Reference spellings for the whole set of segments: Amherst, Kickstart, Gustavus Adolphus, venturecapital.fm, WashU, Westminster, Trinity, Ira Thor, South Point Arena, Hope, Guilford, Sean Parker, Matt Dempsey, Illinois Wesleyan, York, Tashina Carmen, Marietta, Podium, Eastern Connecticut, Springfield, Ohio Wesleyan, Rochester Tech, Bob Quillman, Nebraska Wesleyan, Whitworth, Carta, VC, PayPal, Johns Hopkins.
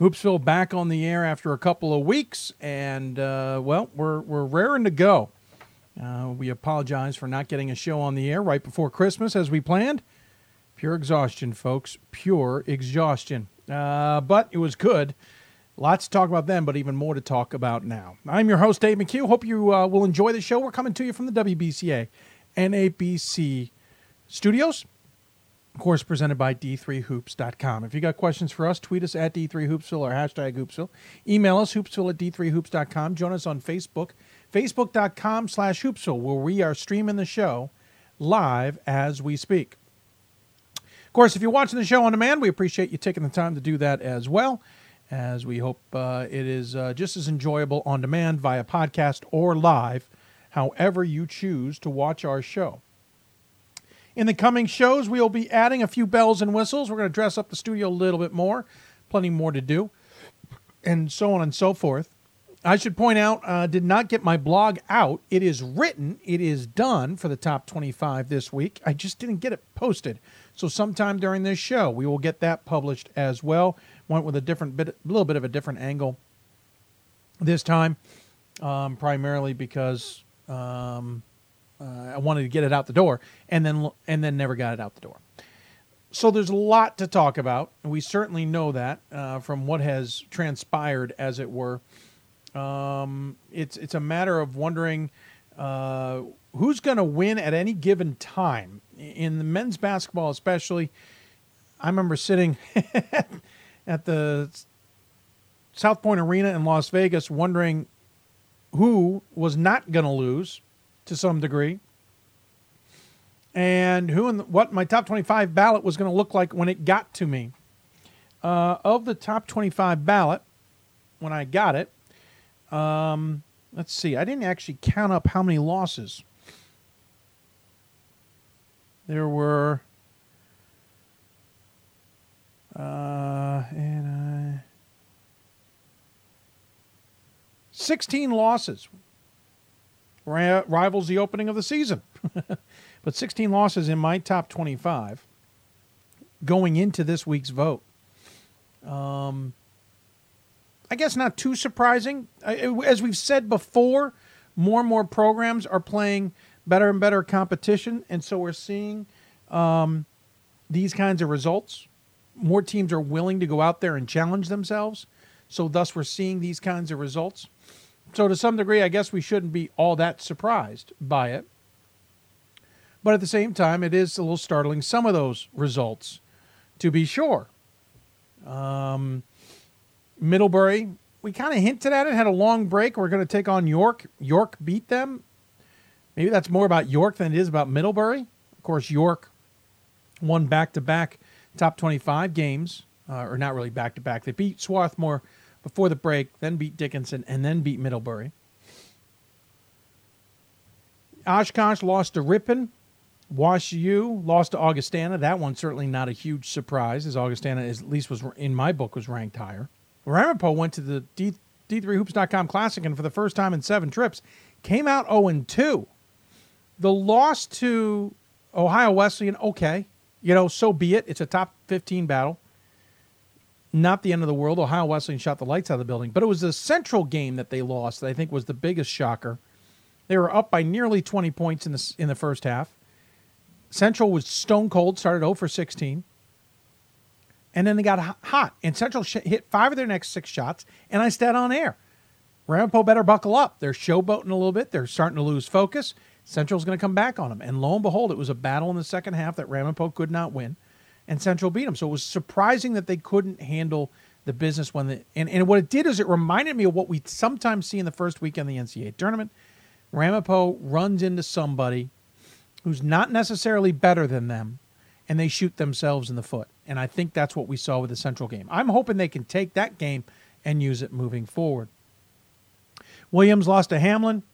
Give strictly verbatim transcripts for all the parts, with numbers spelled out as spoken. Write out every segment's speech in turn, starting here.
Hoopsville back on the air after a couple of weeks, and, uh, well, we're, we're raring to go. Uh, we apologize for not getting a show on the air right before Christmas as we planned. Pure exhaustion, folks. Pure exhaustion. Uh, but it was good. Lots to talk about then, but even more to talk about now. I'm your host, Dave McHugh. Hope you uh, will enjoy the show. We're coming to you from the W B C A N A B C studios. Of course, presented by D three hoops dot com. If you got questions for us, tweet us at D three hoopsville or hashtag hoopsville. Email us, hoopsville at D three hoops dot com. Join us on Facebook, facebook dot com slash hoopsville, where we are streaming the show live as we speak. Of course, if you're watching the show on demand, we appreciate you taking the time to do that as well, as we hope uh, it is uh, just as enjoyable on demand via podcast or live, however you choose to watch our show. In the coming shows, we'll be adding a few bells and whistles. We're going to dress up the studio a little bit more, plenty more to do, and so on and so forth. I should point out, I uh, did not get my blog out. It is written. It is done for the top twenty-five this week. I just didn't get it posted. So sometime during this show, we will get that published as well. Went with a different bit, a little bit of a different angle this time, um, primarily because... Um, Uh, I wanted to get it out the door, and then and then never got it out the door. So there's a lot to talk about, and we certainly know that uh, from what has transpired, as it were. Um, it's it's a matter of wondering uh, who's going to win at any given time in the men's basketball, especially. I remember sitting at the South Point Arena in Las Vegas, wondering who was not going to lose to some degree, and who and what my top twenty-five ballot was going to look like when it got to me. Uh, of the top twenty-five ballot, when I got it, um, let's see, I didn't actually count up how many losses. There were, uh, and I, sixteen losses. Rivals the opening of the season. But sixteen losses in my top twenty-five going into this week's vote. Um, I guess not too surprising. As we've said before, more and more programs are playing better and better competition, and so we're seeing um, these kinds of results. More teams are willing to go out there and challenge themselves, so thus we're seeing these kinds of results. So to some degree, I guess we shouldn't be all that surprised by it. But at the same time, it is a little startling, some of those results, to be sure. Um, Middlebury, we kind of hinted at it, had a long break. We're going to take on York. York beat them. Maybe that's more about York than it is about Middlebury. Of course, York won back-to-back top twenty-five games, uh, or not really back-to-back. They beat Swarthmore before the break, then beat Dickinson, and then beat Middlebury. Oshkosh lost to Ripon. WashU lost to Augustana. That one certainly not a huge surprise, as Augustana is, at least was in my book was ranked higher. Ramapo went to the D- D three hoops dot com Classic, and for the first time in seven trips, came out oh and two. The loss to Ohio Wesleyan, okay. You know, so be it. It's a top fifteen battle. Not the end of the world. Ohio Wesleyan shot the lights out of the building. But it was the Central game that they lost that I think was the biggest shocker. They were up by nearly twenty points in the, in the first half. Central was stone cold, started zero for sixteen. And then they got hot. And Central sh- hit five of their next six shots, and I stayed on air. Ramapo better buckle up. They're showboating a little bit. They're starting to lose focus. Central's going to come back on them. And lo and behold, it was a battle in the second half that Ramapo could not win. And Central beat them. So it was surprising that they couldn't handle the business. When the, and, and what it did is it reminded me of what we sometimes see in the first weekend of the N C double A tournament. Ramapo runs into somebody who's not necessarily better than them, and they shoot themselves in the foot. And I think that's what we saw with the Central game. I'm hoping they can take that game and use it moving forward. Williams lost to Hamlin.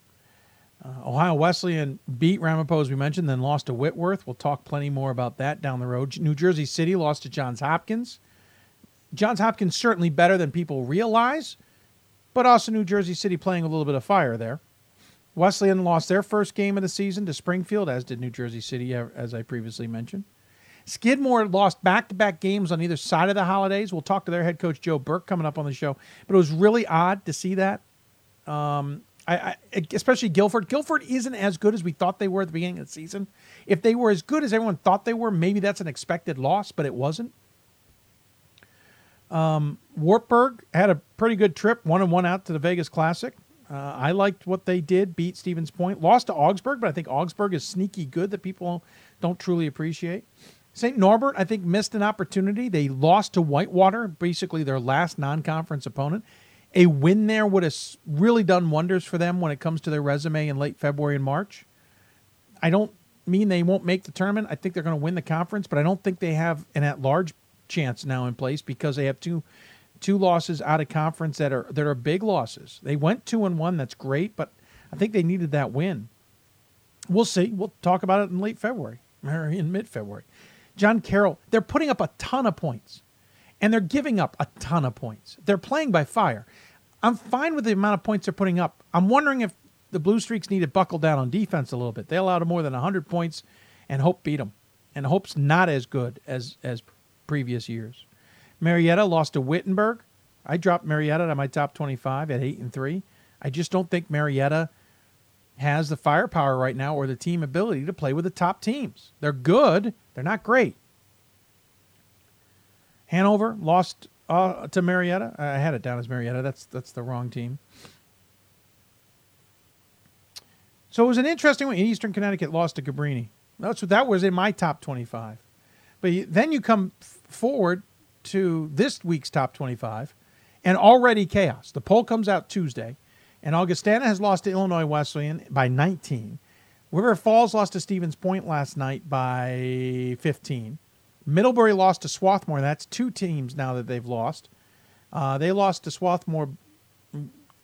Uh, Ohio Wesleyan beat Ramapo, as we mentioned, then lost to Whitworth. We'll talk plenty more about that down the road. New Jersey City lost to Johns Hopkins. Johns Hopkins certainly better than people realize, but also New Jersey City playing a little bit of fire there. Wesleyan lost their first game of the season to Springfield, as did New Jersey City, as I previously mentioned. Skidmore lost back-to-back games on either side of the holidays. We'll talk to their head coach, Joe Burke, coming up on the show. But it was really odd to see that, um, I, I, especially Guilford. Guilford isn't as good as we thought they were at the beginning of the season. If they were as good as everyone thought they were, maybe that's an expected loss, but it wasn't. Um, Wartburg had a pretty good trip, one and one out to the Vegas Classic. Uh, I liked what they did, beat Stevens Point. Lost to Augsburg, but I think Augsburg is sneaky good that people don't truly appreciate. Saint Norbert, I think, missed an opportunity. They lost to Whitewater, basically their last non-conference opponent. A win there would have really done wonders for them when it comes to their resume in late February and March. I don't mean they won't make the tournament. I think they're going to win the conference, but I don't think they have an at-large chance now in place because they have two two losses out of conference that are that are big losses. They went two and one. That's great, but I think they needed that win. We'll see. We'll talk about it in late February or in mid-February. John Carroll, they're putting up a ton of points, and they're giving up a ton of points. They're playing by fire. I'm fine with the amount of points they're putting up. I'm wondering if the Blue Streaks need to buckle down on defense a little bit. They allowed more than one hundred points, and Hope beat them. And Hope's not as good as as previous years. Marietta lost to Wittenberg. I dropped Marietta to my top twenty-five at eight and three. I just don't think Marietta has the firepower right now or the team ability to play with the top teams. They're good. They're not great. Hanover lost uh, to Marietta. I had it down as Marietta. That's that's the wrong team. So it was an interesting one. Eastern Connecticut lost to Cabrini. That's what that was in my top twenty-five. But then you come forward to this week's top twenty-five, and already chaos. The poll comes out Tuesday, and Augustana has lost to Illinois Wesleyan by nineteen. River Falls lost to Stevens Point last night by fifteen. Middlebury lost to Swarthmore. That's two teams now that they've lost. Uh, they lost to Swarthmore.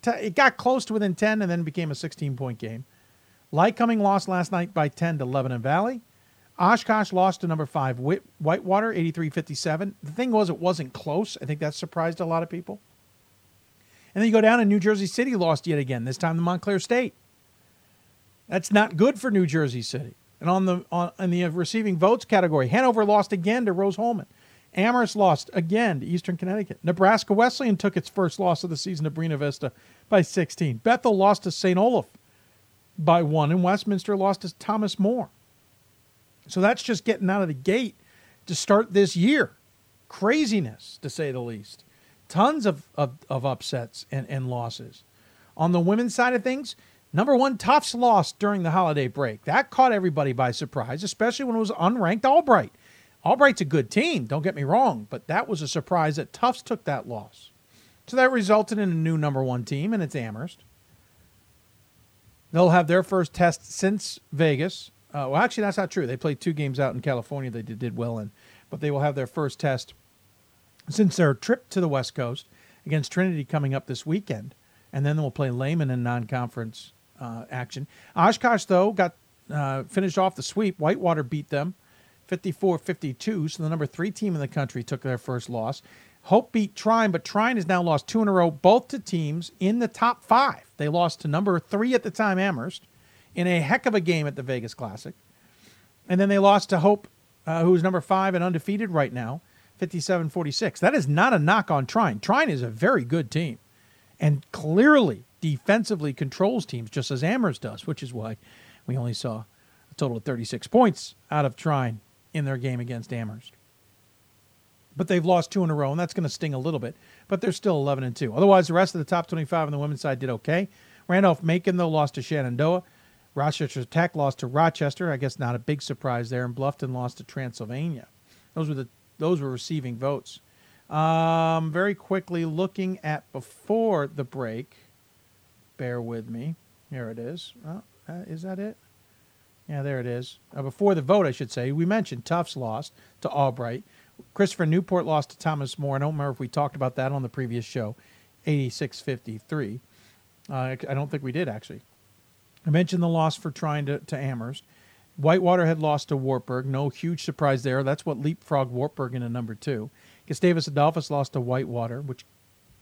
It got close to within ten and then became a sixteen-point game. Lycoming lost last night by ten to Lebanon Valley. Oshkosh lost to number five, Whitewater, eighty-three fifty-seven. The thing was, it wasn't close. I think that surprised a lot of people. And then you go down, and New Jersey City lost yet again, this time to Montclair State. That's not good for New Jersey City. And on the on in the receiving votes category, Hanover lost again to Rose Holman. Amherst lost again to Eastern Connecticut. Nebraska Wesleyan took its first loss of the season to Buena Vista by sixteen. Bethel lost to Saint Olaf by one, and Westminster lost to Thomas More. So that's just getting out of the gate to start this year. Craziness, to say the least. Tons of, of, of upsets and, and losses. On the women's side of things, number one, Tufts lost during the holiday break. That caught everybody by surprise, especially when it was unranked Albright. Albright's a good team, don't get me wrong, but that was a surprise that Tufts took that loss. So that resulted in a new number one team, and it's Amherst. They'll have their first test since Vegas. Uh, well, actually, that's not true. They played two games out in California they did well in, but they will have their first test since their trip to the West Coast against Trinity coming up this weekend, and then they'll play Lehman in non-conference uh, action. Oshkosh, though, got uh, finished off the sweep. Whitewater beat them fifty-four fifty-two, so the number three team in the country took their first loss. Hope beat Trine, but Trine has now lost two in a row, both to teams in the top five. They lost to number three at the time, Amherst, in a heck of a game at the Vegas Classic. And then they lost to Hope, uh, who is number five and undefeated right now, fifty-seven forty-six. That is not a knock on Trine. Trine is a very good team and clearly defensively controls teams just as Amherst does, which is why we only saw a total of thirty-six points out of Trine in their game against Amherst. But they've lost two in a row, and that's going to sting a little bit, but they're still eleven and two. Otherwise, the rest of the top twenty-five on the women's side did okay. Randolph-Macon, though, lost to Shenandoah. Rochester Tech lost to Rochester. I guess not a big surprise there. And Bluffton lost to Transylvania. Those were the those were receiving votes. Um, very quickly looking at before the break. Bear with me. Here it is. Oh, uh, is that it? Yeah, there it is. Uh, before the vote, I should say, we mentioned Tufts lost to Albright. Christopher Newport lost to Thomas More. I don't remember if we talked about that on the previous show. eighty-six fifty-three. Uh, I don't think we did, actually. I mentioned the loss for trying to, to Amherst. Whitewater had lost to Wartburg. No huge surprise there. That's what leapfrogged Wartburg into number two. Gustavus Adolphus lost to Whitewater, which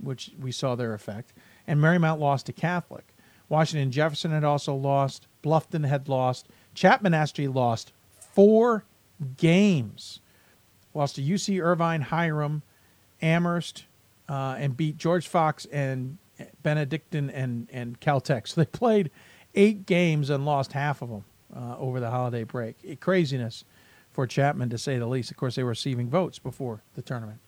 which we saw their effect. And Marymount lost to Catholic. Washington Jefferson had also lost. Bluffton had lost. Chapman actually lost four games lost to U C Irvine, Hiram, Amherst, uh, and beat George Fox and Benedictine and, and Caltech. So they played eight games and lost half of them uh, over the holiday break. It, craziness for Chapman, to say the least. Of course, they were receiving votes before the tournament.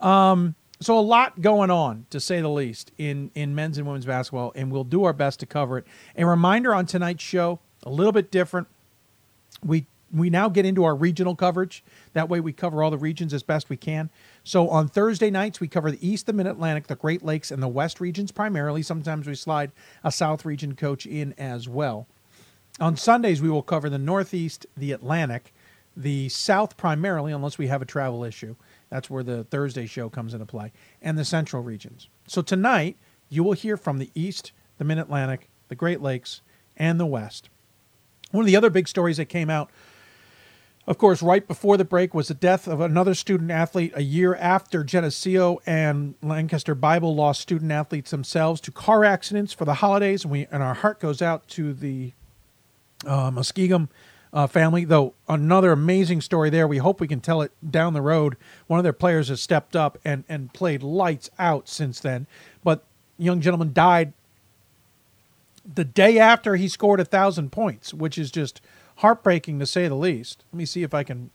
Um, so a lot going on, to say the least, in, in men's and women's basketball, and we'll do our best to cover it. A reminder on tonight's show, a little bit different. We we now get into our regional coverage. That way we cover all the regions as best we can. So on Thursday nights, we cover the East, the Mid-Atlantic, the Great Lakes, and the West regions primarily. Sometimes we slide a South region coach in as well. On Sundays, we will cover the Northeast, the Atlantic, the South primarily, unless we have a travel issue. That's where the Thursday show comes into play, and the Central regions. So tonight, you will hear from the East, the Mid-Atlantic, the Great Lakes, and the West. One of the other big stories that came out, of course, right before the break, was the death of another student athlete a year after Geneseo and Lancaster Bible lost student athletes themselves to car accidents for the holidays. And, we, and our heart goes out to the uh, Muskegon uh, family, though another amazing story there. We hope we can tell it down the road. One of their players has stepped up and, and played lights out since then. But the young gentleman died the day after he scored one thousand points, which is just heartbreaking, to say the least. Let me see if I can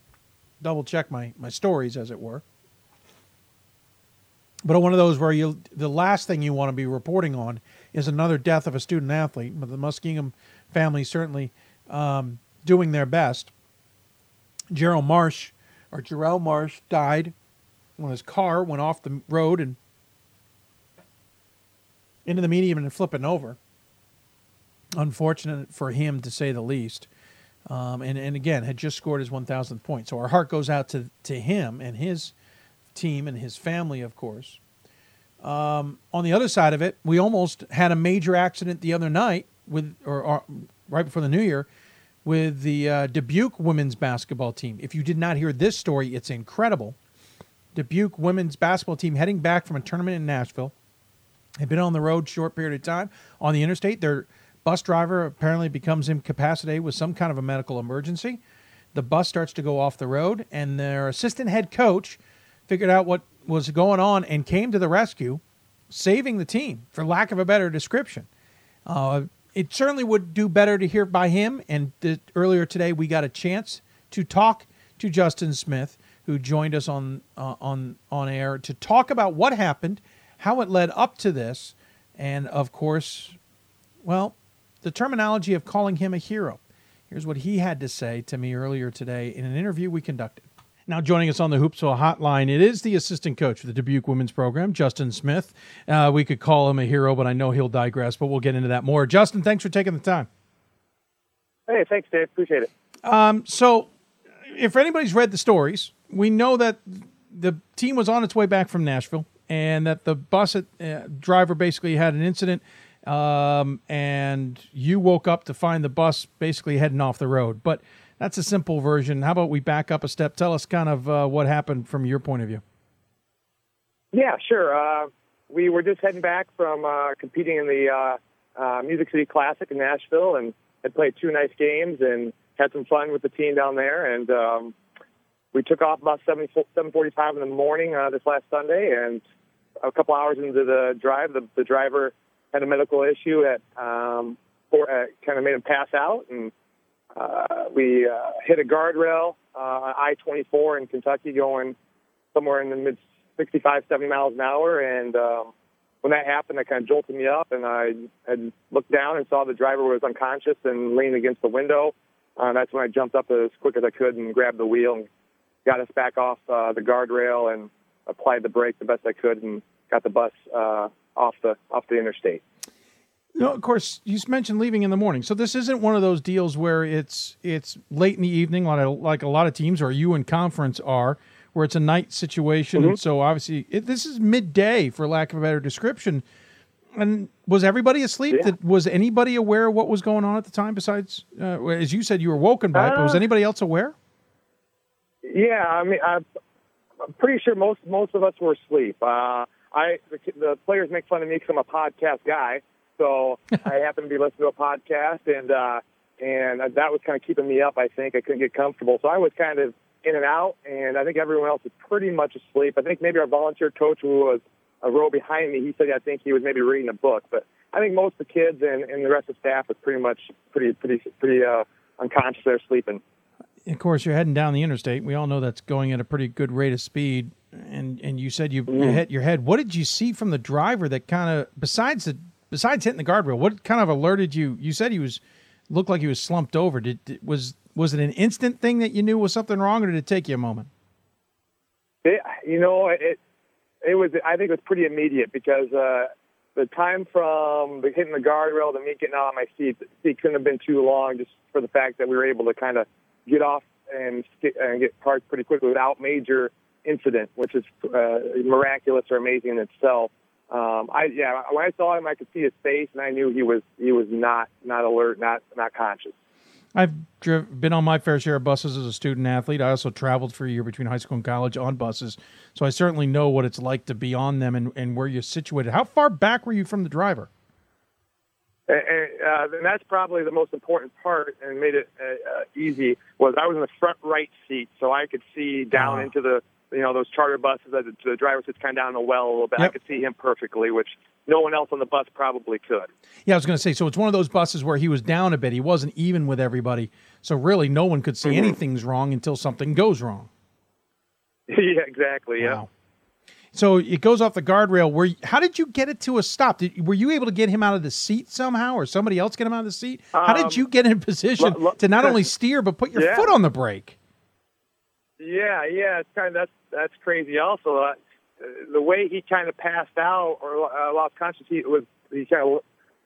double-check my, my stories, as it were. But one of those where you the last thing you want to be reporting on is another death of a student-athlete. But the Muskingum family certainly um, doing their best. Gerald Marsh, or Jarrell Marsh, died when his car went off the road and into the median and flipping over. Unfortunate for him, to say the least, um, and, and again, had just scored his one thousandth point. So our heart goes out to, to him and his team and his family, of course. Um, on the other side of it, we almost had a major accident the other night, with or, or right before the New Year, with the uh, Dubuque women's basketball team. If you did not hear this story, it's incredible. Dubuque women's basketball team, heading back from a tournament in Nashville, had been on the road a short period of time on the interstate. They're Bus driver apparently becomes incapacitated with some kind of a medical emergency. The bus starts to go off the road, and their assistant head coach figured out what was going on and came to the rescue, saving the team, for lack of a better description. Uh, it certainly would do better to hear by him, and th- earlier today we got a chance to talk to Justin Smith, who joined us on uh, on on air, to talk about what happened, how it led up to this, and, of course, well, the terminology of calling him a hero. Here's what he had to say to me earlier today in an interview we conducted. Now joining us on the Hoopsville Hotline, it is the assistant coach for the Dubuque women's program, Justin Smith. Uh, we could call him a hero, but I know he'll digress, but we'll get into that more. Justin, thanks for taking the time. Hey, thanks, Dave. Appreciate it. Um, so if anybody's read the stories, we know that the team was on its way back from Nashville and that the bus at, uh, driver basically had an incident. Um, and you woke up to find the bus basically heading off the road. But that's a simple version. How about we back up a step? Tell us kind of uh, what happened from your point of view. Yeah, sure. Uh, we were just heading back from uh, competing in the uh, uh, Music City Classic in Nashville, and had played two nice games and had some fun with the team down there. And um, we took off about seven forty-five in the morning uh, this last Sunday, and a couple hours into the drive, the, the driver had a medical issue at um, for, uh, kind of made him pass out, and uh, we uh, hit a guardrail uh, on I twenty-four in Kentucky, going somewhere in the mid sixty-five, seventy miles an hour. And um, when that happened, that kind of jolted me up, and I had looked down and saw the driver was unconscious and leaning against the window. Uh, that's when I jumped up as quick as I could and grabbed the wheel and got us back off uh, the guardrail and applied the brake the best I could and got the bus Uh, off the off the interstate. No, of course, you mentioned leaving in the morning. So this isn't one of those deals where it's it's late in the evening, like a, like a lot of teams, or you in conference are, where it's a night situation. Mm-hmm. And so obviously it, this is midday, for lack of a better description. And was everybody asleep? Yeah. Did, was anybody aware of what was going on at the time besides, uh, as you said, you were woken by uh, it, but was anybody else aware? Yeah, I mean, I'm pretty sure most, most of us were asleep. Uh I the, the players make fun of me because I'm a podcast guy, so I happened to be listening to a podcast, and uh, and that was kind of keeping me up. I think I couldn't get comfortable, so I was kind of in and out, and I think everyone else was pretty much asleep. I think maybe our volunteer coach, who was a row behind me, he said I think he was maybe reading a book. But I think most of the kids and, and the rest of the staff was pretty much pretty pretty pretty uh, unconscious. They're sleeping. Of course, you're heading down the interstate. We all know that's going at a pretty good rate of speed. And and you said you, mm. you hit your head. What did you see from the driver that kind of, besides the besides hitting the guardrail, what kind of alerted you? You said he was looked like he was slumped over. Did, did was was it an instant thing that you knew was something wrong, or did it take you a moment? It, you know, it it was. I think it was pretty immediate because uh, the time from the hitting the guardrail to me getting out of my seat, the seat couldn't have been too long, just for the fact that we were able to kind of get off and get, and get parked pretty quickly without major incident, which is uh, miraculous or amazing in itself. Um, I yeah, when I saw him, I could see his face, and I knew he was he was not not alert, not not conscious. I've driven, been on my fair share of buses as a student athlete. I also traveled for a year between high school and college on buses, so I certainly know what it's like to be on them and, and where you're situated. How far back were you from the driver? And, and, uh, and that's probably the most important part, and made it uh, easy. Was I was in the front right seat, so I could see down wow. into the. You know, those charter buses, that the driver sits kind of down in the well a little bit. Yep. I could see him perfectly, which no one else on the bus probably could. Yeah, I was going to say, so it's one of those buses where he was down a bit. He wasn't even with everybody. So really no one could see mm-hmm. anything's wrong until something goes wrong. Yeah, exactly, yeah. Wow. So it goes off the guardrail. Where, how did you get it to a stop? Did, were you able to get him out of the seat somehow, or somebody else get him out of the seat? How um, did you get in position lo- lo- to not only steer but put your yeah. foot on the brake? Yeah, yeah, it's kind of that's that's crazy. Also, uh, the way he kind of passed out or uh, lost consciousness, he was he kind of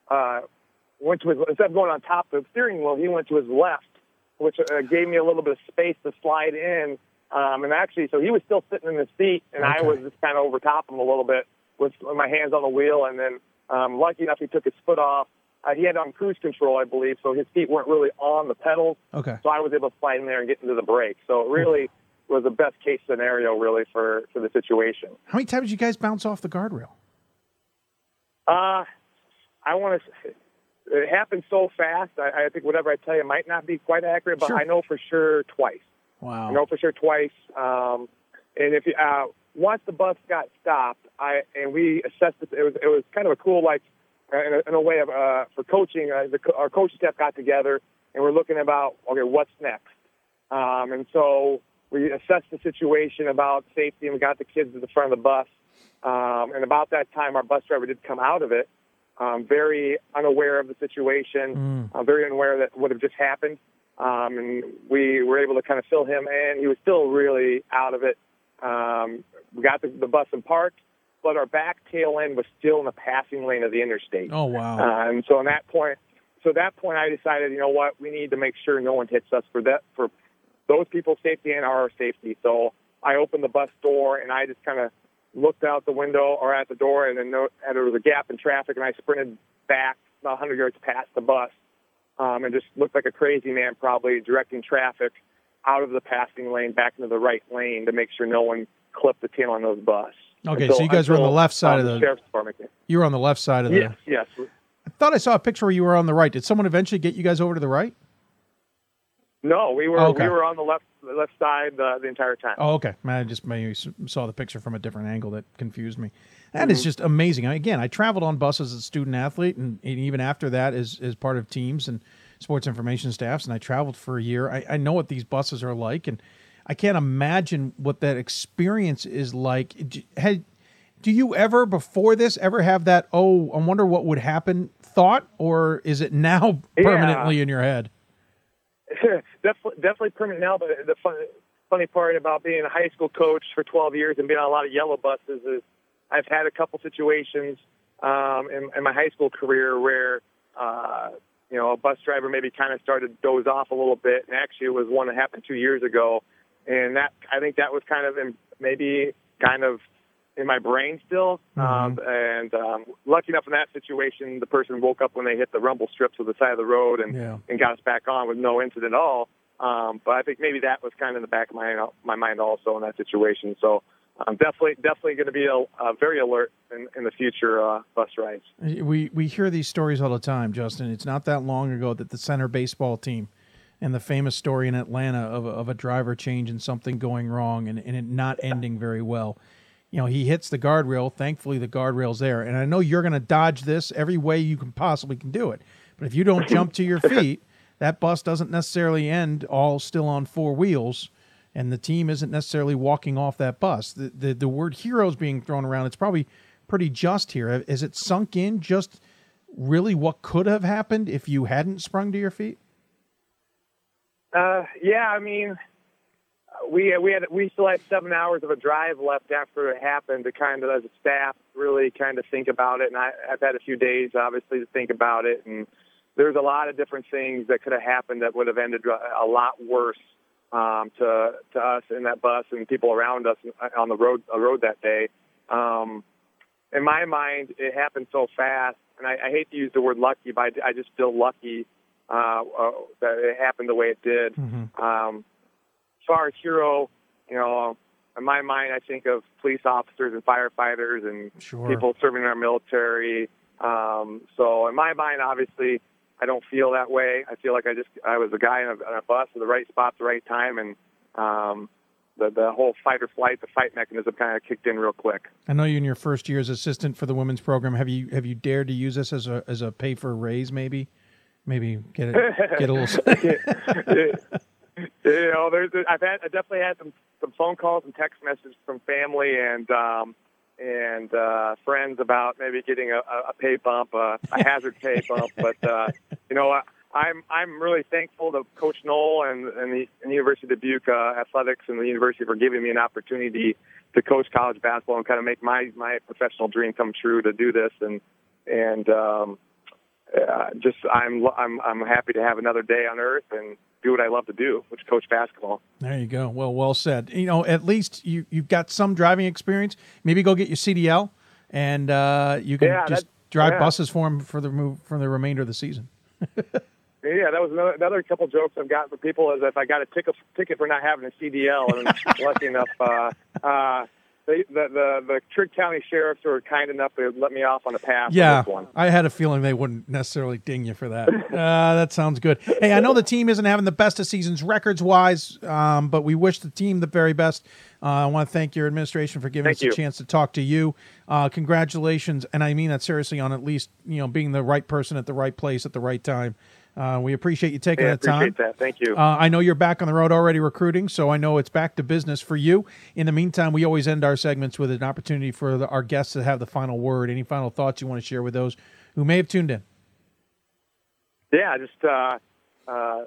uh, went to his, instead of going on top of the steering wheel, he went to his left, which uh, gave me a little bit of space to slide in. Um, and actually, so he was still sitting in the seat, and okay. I was just kind of over top him a little bit with my hands on the wheel. And then, um, lucky enough, he took his foot off. Uh, he had on cruise control, I believe, so his feet weren't really on the pedals. Okay. So I was able to slide in there and get into the brake. So it really was the best case scenario, really, for, for the situation. How many times did you guys bounce off the guardrail? Uh, I want to – it happened so fast. I, I think whatever I tell you might not be quite accurate, but sure. I know for sure twice. Wow. I know for sure twice. Um, and if you, uh, once the bus got stopped, I and we assessed it. It was, it was kind of a cool, like, in a, in a way of uh, for coaching, uh, the, our coaching staff got together, and we're looking about, okay, what's next? Um, and so – we assessed the situation about safety, and we got the kids to the front of the bus. Um, and about that time, our bus driver did come out of it, um, very unaware of the situation, mm. uh, very unaware that would have just happened. Um, and we were able to kind of fill him in. He was still really out of it. Um, we got the, the bus in park, but our back tail end was still in the passing lane of the interstate. Oh, wow. Uh, and so at that point, so at that point, I decided, you know what, we need to make sure no one hits us for that, for those people's safety and our safety. So I opened the bus door, and I just kind of looked out the window or at the door, and then there was a gap in traffic, and I sprinted back about one hundred yards past the bus um, and just looked like a crazy man, probably directing traffic out of the passing lane back into the right lane to make sure no one clipped the tail on those bus. Okay, so, so you guys were on the left side of the, the sheriff's department. You were on the left side of the... Yes, yes. I thought I saw a picture where you were on the right. Did someone eventually get you guys over to the right? No, we were okay. we were on the left left side uh, the entire time. Oh, okay. I just maybe saw the picture from a different angle that confused me. That mm-hmm. is just amazing. I, again, I traveled on buses as a student athlete, and, and even after that as, as part of teams and sports information staffs, and I traveled for a year. I, I know what these buses are like, and I can't imagine what that experience is like. Had, do you ever, before this, ever have that, oh, I wonder what would happen thought, or is it now permanently yeah. in your head? Definitely, definitely permanent now, but the fun, funny part about being a high school coach for twelve years and being on a lot of yellow buses is I've had a couple situations um, in, in my high school career where, uh, you know, a bus driver maybe kind of started to doze off a little bit, and actually it was one that happened two years ago, and that I think that was kind of in, maybe kind of in my brain still, mm-hmm. um, and um, lucky enough in that situation, the person woke up when they hit the rumble strips of the side of the road and, yeah. and got us back on with no incident at all. Um, but I think maybe that was kind of in the back of my my mind also in that situation. So I'm definitely definitely going to be a, a very alert in, in the future uh, bus rides. We we hear these stories all the time, Justin. It's not that long ago that the center baseball team and the famous story in Atlanta of a, of a driver change and something going wrong and, and it not ending very well. You know, he hits the guardrail. Thankfully, the guardrail's there. And I know you're going to dodge this every way you can possibly can do it. But if you don't jump to your feet, that bus doesn't necessarily end all still on four wheels, and the team isn't necessarily walking off that bus. The the, the word hero is being thrown around. It's probably pretty just here. Is it sunk in just really what could have happened if you hadn't sprung to your feet? Uh, yeah, I mean, we we had we still had seven hours of a drive left after it happened to kind of, as a staff, really kind of think about it. And I, I've had a few days, obviously, to think about it. And there's a lot of different things that could have happened that would have ended a lot worse um, to to us in that bus and people around us on the road a road that day. Um, in my mind, it happened so fast, and I, I hate to use the word lucky, but I, I just feel lucky uh, uh, that it happened the way it did. Mm-hmm. Um, as far as hero, you know, in my mind, I think of police officers and firefighters and sure. people serving in our military. Um, so in my mind, obviously, I don't feel that way. I feel like I just I was a guy on a, on a bus at the right spot at the right time, and um, the, the whole fight or flight, the fight mechanism kind of kicked in real quick. I know you in your first year as assistant for the women's program. Have you have you dared to use this as a as a pay for a raise maybe? Maybe get a, get a little... you know, there's, I've had, I definitely had some, some phone calls and text messages from family and... Um, and uh, friends about maybe getting a, a pay bump, uh, a hazard pay bump. But, uh, you know, I, I'm I'm really thankful to Coach Knoll and, and, the, and the University of Dubuque uh, Athletics and the university for giving me an opportunity to coach college basketball and kind of make my, my professional dream come true to do this. And and um, uh, just I'm, I'm, I'm happy to have another day on earth and do what I love to do, which is coach basketball. There you go. Well, well said. You know, at least you, you've got some driving experience. Maybe go get your C D L, and uh, you can yeah, just drive yeah. buses for them for the move for the remainder of the season. Yeah, that was another, another couple jokes I've gotten from people is if I got a ticket ticket for not having a C D L, and lucky enough, uh, uh, they, the, the the Trigg County sheriffs were kind enough to let me off on a pass. Yeah, on this one. I had a feeling they wouldn't necessarily ding you for that. uh, that sounds good. Hey, I know the team isn't having the best of seasons records-wise, um, but we wish the team the very best. Uh, I want to thank your administration for giving thank us you. a chance to talk to you. Uh, congratulations, and I mean that seriously, on at least you know being the right person at the right place at the right time. Uh, we appreciate you taking yeah, that time. I appreciate that. Thank you. Uh, I know you're back on the road already recruiting, so I know it's back to business for you. In the meantime, we always end our segments with an opportunity for the, our guests to have the final word. Any final thoughts you want to share with those who may have tuned in? Yeah, just uh, uh,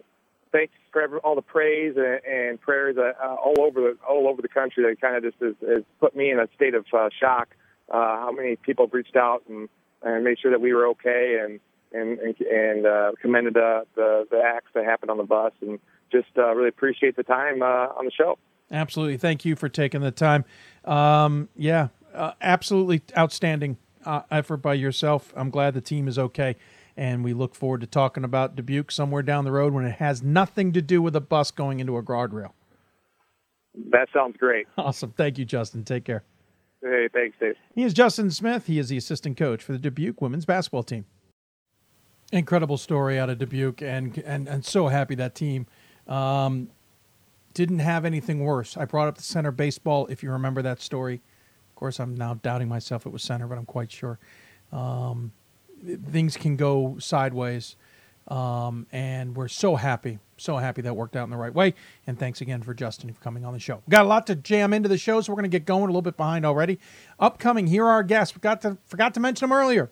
thanks for every, all the praise and, and prayers uh, all over the all over the country that kind of just has, has put me in a state of uh, shock. Uh, how many people have reached out and, and made sure that we were okay and. and, and, and uh, commended uh, the, the acts that happened on the bus and just uh, really appreciate the time uh, on the show. Absolutely. Thank you for taking the time. Um, yeah, uh, absolutely outstanding uh, effort by yourself. I'm glad the team is okay, and we look forward to talking about Dubuque somewhere down the road when it has nothing to do with a bus going into a guardrail. That sounds great. Awesome. Thank you, Justin. Take care. Hey, thanks, Dave. He is Justin Smith. He is the assistant coach for the Dubuque women's basketball team. Incredible story out of Dubuque, and and, and so happy that team um, didn't have anything worse. I brought up the center baseball, if you remember that story. Of course, I'm now doubting myself it was center, but I'm quite sure. Um, things can go sideways, um, and we're so happy, so happy that worked out in the right way. And thanks again for Justin for coming on the show. We've got a lot to jam into the show, so we're going to get going. A little bit behind already. Upcoming, here are our guests. We got to, forgot to mention them earlier.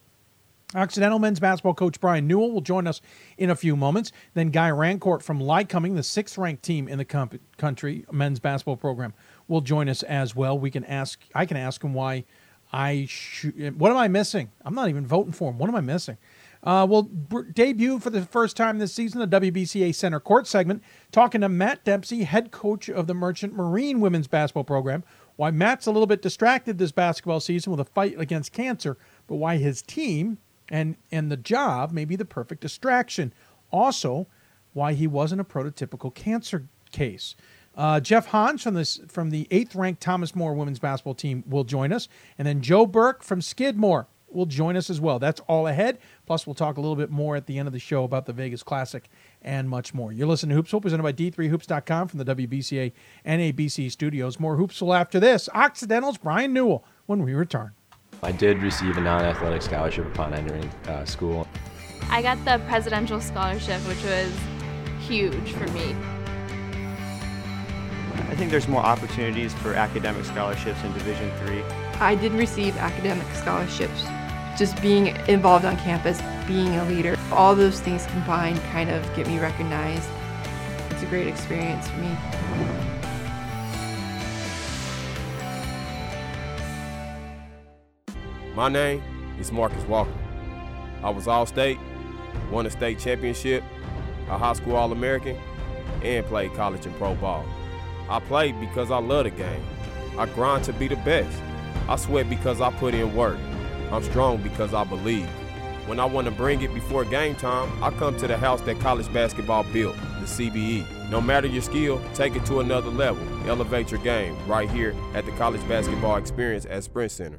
Occidental men's basketball coach Brian Newell will join us in a few moments. Then Guy Rancourt from Lycoming, the sixth-ranked team in the comp- country men's basketball program, will join us as well. We can ask. I can ask him why I should. What am I missing? I'm not even voting for him. What am I missing? Uh, we'll b- debut for the first time this season the W B C A Center Court segment, talking to Matt Dempsey, head coach of the Merchant Marine women's basketball program. Why Matt's a little bit distracted this basketball season with a fight against cancer, but why his team... And and the job may be the perfect distraction. Also, why he wasn't a prototypical cancer case. Uh, Jeff Hans from, this, from the eighth-ranked Thomas More women's basketball team will join us. And then Joe Burke from Skidmore will join us as well. That's all ahead. Plus, we'll talk a little bit more at the end of the show about the Vegas Classic and much more. You're listening to Hoopsville, presented by D three hoops dot com from the W B C A N A B C studios. More Hoopsville after this. Occidental's Brian Newell when we return. I did receive a non-athletic scholarship upon entering uh, school. I got the presidential scholarship, which was huge for me. I think there's more opportunities for academic scholarships in Division three. I did receive academic scholarships. Just being involved on campus, being a leader, all those things combined kind of get me recognized. It's a great experience for me. My name is Marcus Walker. I was All-State, won a state championship, a high school All-American, and played college and pro ball. I played because I love the game. I grind to be the best. I sweat because I put in work. I'm strong because I believe. When I want to bring it before game time, I come to the house that college basketball built, the C B E. No matter your skill, take it to another level. Elevate your game right here at the College Basketball Experience at Sprint Center.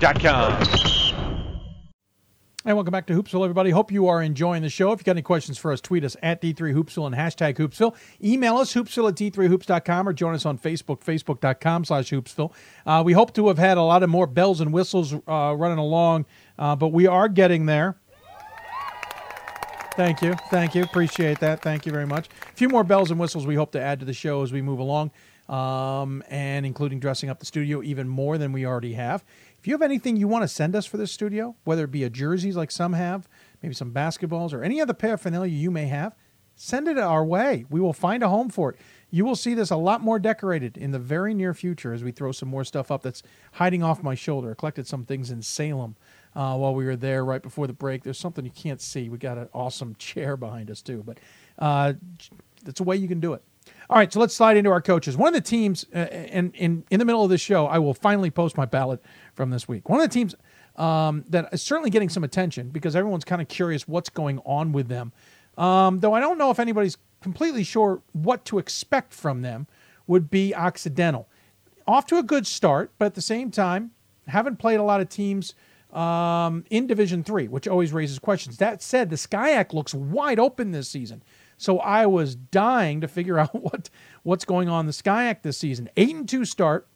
dot com. Hey, welcome back to Hoopsville, everybody. Hope you are enjoying the show. If you've got any questions for us, tweet us at D three Hoopsville and hashtag Hoopsville. Email us, hoopsville at D three hoops dot com, or join us on Facebook, facebook dot com slash hoopsville. Uh, we hope to have had a lot of more bells and whistles uh, running along, uh, but we are getting there. Thank you. Thank you. Appreciate that. Thank you very much. A few more bells and whistles we hope to add to the show as we move along, um, and including dressing up the studio even more than we already have. If you have anything you want to send us for this studio, whether it be a jerseys like some have, maybe some basketballs, or any other paraphernalia you may have, send it our way. We will find a home for it. You will see this a lot more decorated in the very near future as we throw some more stuff up that's hiding off my shoulder. I collected some things in Salem uh, while we were there right before the break. There's something you can't see. We got an awesome chair behind us too, but uh, that's a way you can do it. All right, so let's slide into our coaches. One of the teams, uh, and in, in the middle of this show, I will finally post my ballot from this week. One of the teams um, that is certainly getting some attention because everyone's kind of curious what's going on with them, um, though I don't know if anybody's completely sure what to expect from them, would be Occidental. Off to a good start, but at the same time, haven't played a lot of teams um, in Division three, which always raises questions. That said, the Skyac looks wide open this season. So I was dying to figure out what what's going on in the Skyac this season. Eight and two start,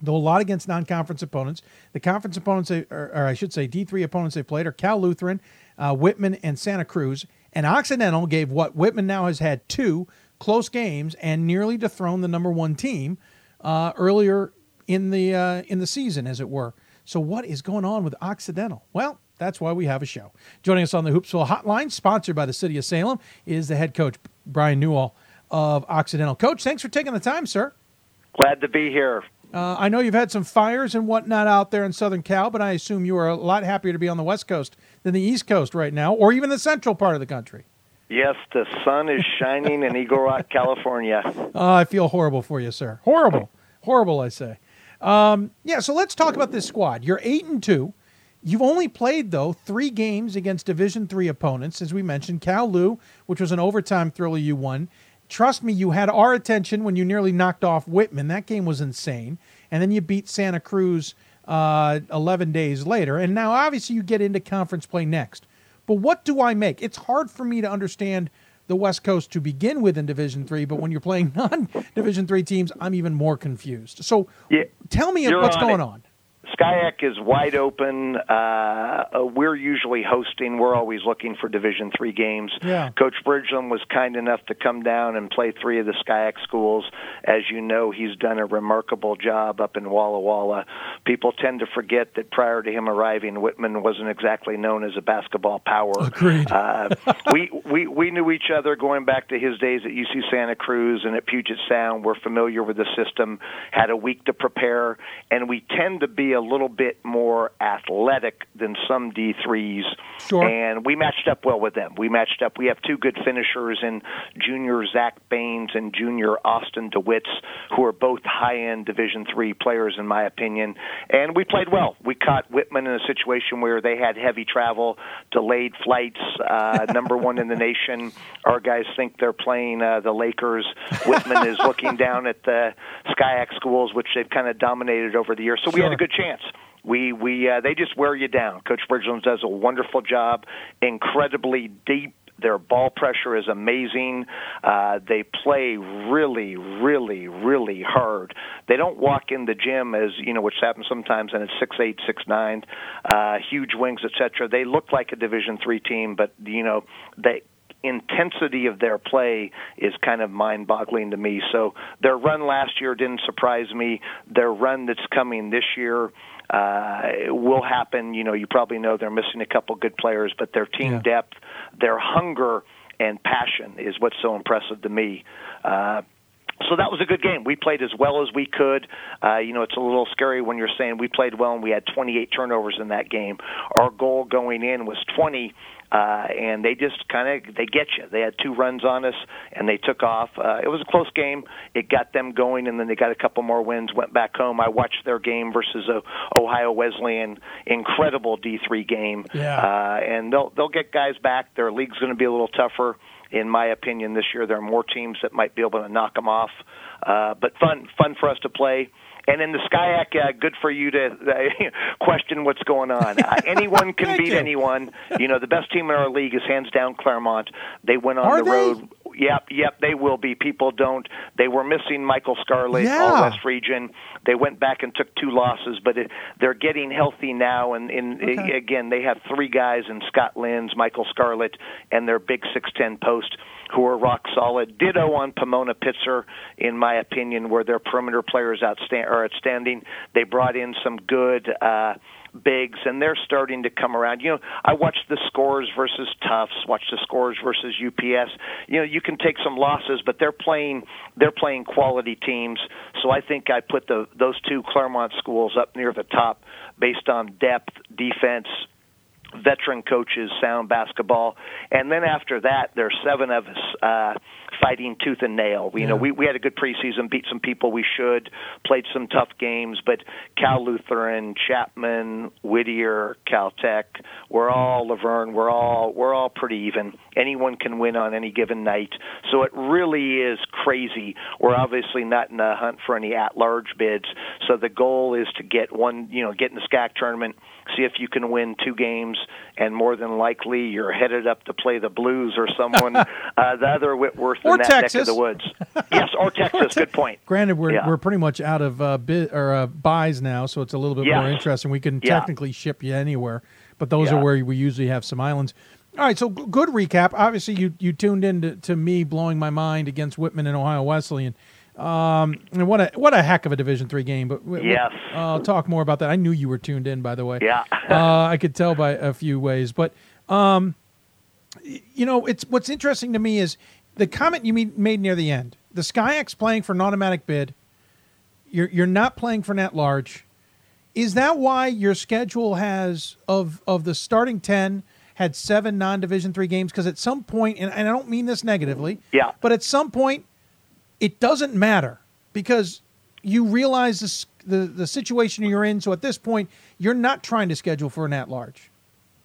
though a lot against non-conference opponents. The conference opponents, or, or I should say D three opponents they played, are Cal Lutheran, uh, Whitman, and Santa Cruz. And Occidental gave what Whitman now has had two close games and nearly dethroned the number one team uh, earlier in the uh, in the season, as it were. So what is going on with Occidental? Well, that's why we have a show. Joining us on the Hoopsville Hotline, sponsored by the City of Salem, is the head coach, Brian Newell of Occidental. Coach, thanks for taking the time, sir. Glad to be here. Uh, I know you've had some fires and whatnot out there in Southern Cal, but I assume you are a lot happier to be on the West Coast than the East Coast right now, or even the central part of the country. Yes, the sun is shining in Eagle Rock, California. Uh, I feel horrible for you, sir. Horrible. Horrible, I say. Um, yeah, so let's talk about this squad. You're eight and two. You've only played, though, three games against Division three opponents, as we mentioned. Cal Lu, which was an overtime thriller you won. Trust me, you had our attention when you nearly knocked off Whitman. That game was insane. And then you beat Santa Cruz uh, eleven days later. And now, obviously, you get into conference play next. But what do I make? It's hard for me to understand the West Coast to begin with in Division three, but when you're playing non-Division three teams, I'm even more confused. So yeah, tell me what's on going it. on. SCIAC is wide open. Uh, we're usually hosting. We're always looking for Division three games. Yeah. Coach Bridgeland was kind enough to come down and play three of the SCIAC schools. As you know, he's done a remarkable job up in Walla Walla. People tend to forget that prior to him arriving, Whitman wasn't exactly known as a basketball power. Agreed. Uh, we, we, we knew each other going back to his days at U C Santa Cruz and at Puget Sound. We're familiar with the system, had a week to prepare, and we tend to be a a little bit more athletic than some D threes, sure. And we matched up well with them. We matched up. We have two good finishers in junior Zach Baines and junior Austin DeWitts, who are both high-end Division three players, in my opinion, and we played well. We caught Whitman in a situation where they had heavy travel, delayed flights, uh, number one in the nation. Our guys think they're playing uh, the Lakers. Whitman is looking down at the SCIAC schools, which they've kind of dominated over the years, so sure. we had a good chance. We we uh, they just wear you down. Coach Bridgeland does a wonderful job, incredibly deep. Their ball pressure is amazing. Uh, they play really, really, really hard. They don't walk in the gym as, you know, which happens sometimes, and it's six eight, six nine, uh, huge wings, et cetera. They look like a Division three team, but, you know, they intensity of their play is kind of mind-boggling to me. So their run last year didn't surprise me. Their run that's coming this year uh, will happen. You know, you probably know they're missing a couple good players, but their team yeah. depth, their hunger and passion is what's so impressive to me. Uh, So that was a good game. We played as well as we could. Uh, you know, it's a little scary when you're saying we played well and we had twenty-eight turnovers in that game. Our goal going in was twenty, uh, and they just kind of, they get you. They had two runs on us, and they took off. Uh, it was a close game. It got them going, and then they got a couple more wins, went back home. I watched their game versus a Ohio Wesleyan, incredible D three game. Yeah. Uh, and they'll they'll get guys back. Their league's going to be a little tougher. In my opinion, this year there are more teams that might be able to knock them off. Uh, but fun, fun for us to play. And in the SCIAC, uh, good for you to uh, question what's going on. Uh, anyone can beat you. anyone. You know, the best team in our league is hands down Claremont. They went on are the road. They? Yep, yep, they will be. People don't. They were missing Michael Scarlett, yeah. All West Region. They went back and took two losses, but it, they're getting healthy now. And, and okay. it, again, they have three guys in Scott Lenz, Michael Scarlett, and their big six ten post, who are rock solid. Ditto on Pomona Pitzer, in my opinion, where their perimeter players outstand- are outstanding. They brought in some good uh, bigs, and they're starting to come around. You know, I watched the scores versus Tufts, watched the scores versus U P S. You know, you can take some losses, but they're playing they're playing quality teams. So I think I put the those two Claremont schools up near the top based on depth, defense, veteran coaches, sound basketball. And then after that, there's seven of us uh, fighting tooth and nail. We, you know, we, we had a good preseason, beat some people we should, played some tough games, but Cal Lutheran, Chapman, Whittier, Caltech, we're all Laverne, we're all, we're all pretty even. Anyone can win on any given night. So it really is crazy. We're obviously not in the hunt for any at-large bids. So the goal is to get one, you know, get in the SCAC tournament, see if you can win two games, and more than likely you're headed up to play the Blues or someone, uh, the other Whitworth or in that Texas. Neck of the woods. Yes, or Texas. Or te- Good point. Granted, we're yeah. we're pretty much out of uh, bi- or uh, buys now, so it's a little bit yeah. more interesting. We can yeah. technically ship you anywhere, but those yeah. are where we usually have some islands. All right, so g- good recap. Obviously, you, you tuned in to, to me blowing my mind against Whitman and Ohio Wesleyan. Um, and what a what a heck of a Division three game. But we, yes. we, uh, I'll talk more about that. I knew you were tuned in, by the way. Yeah, uh, I could tell by a few ways. But um, you know, it's what's interesting to me is the comment you made near the end. The SCIAC's playing for an automatic bid. You're you're not playing for an at large. Is that why your schedule has of of the starting ten? Had seven non-Division three games, because at some point, and I don't mean this negatively, yeah. but at some point, it doesn't matter because you realize this, the the situation you're in. So at this point, you're not trying to schedule for an at-large.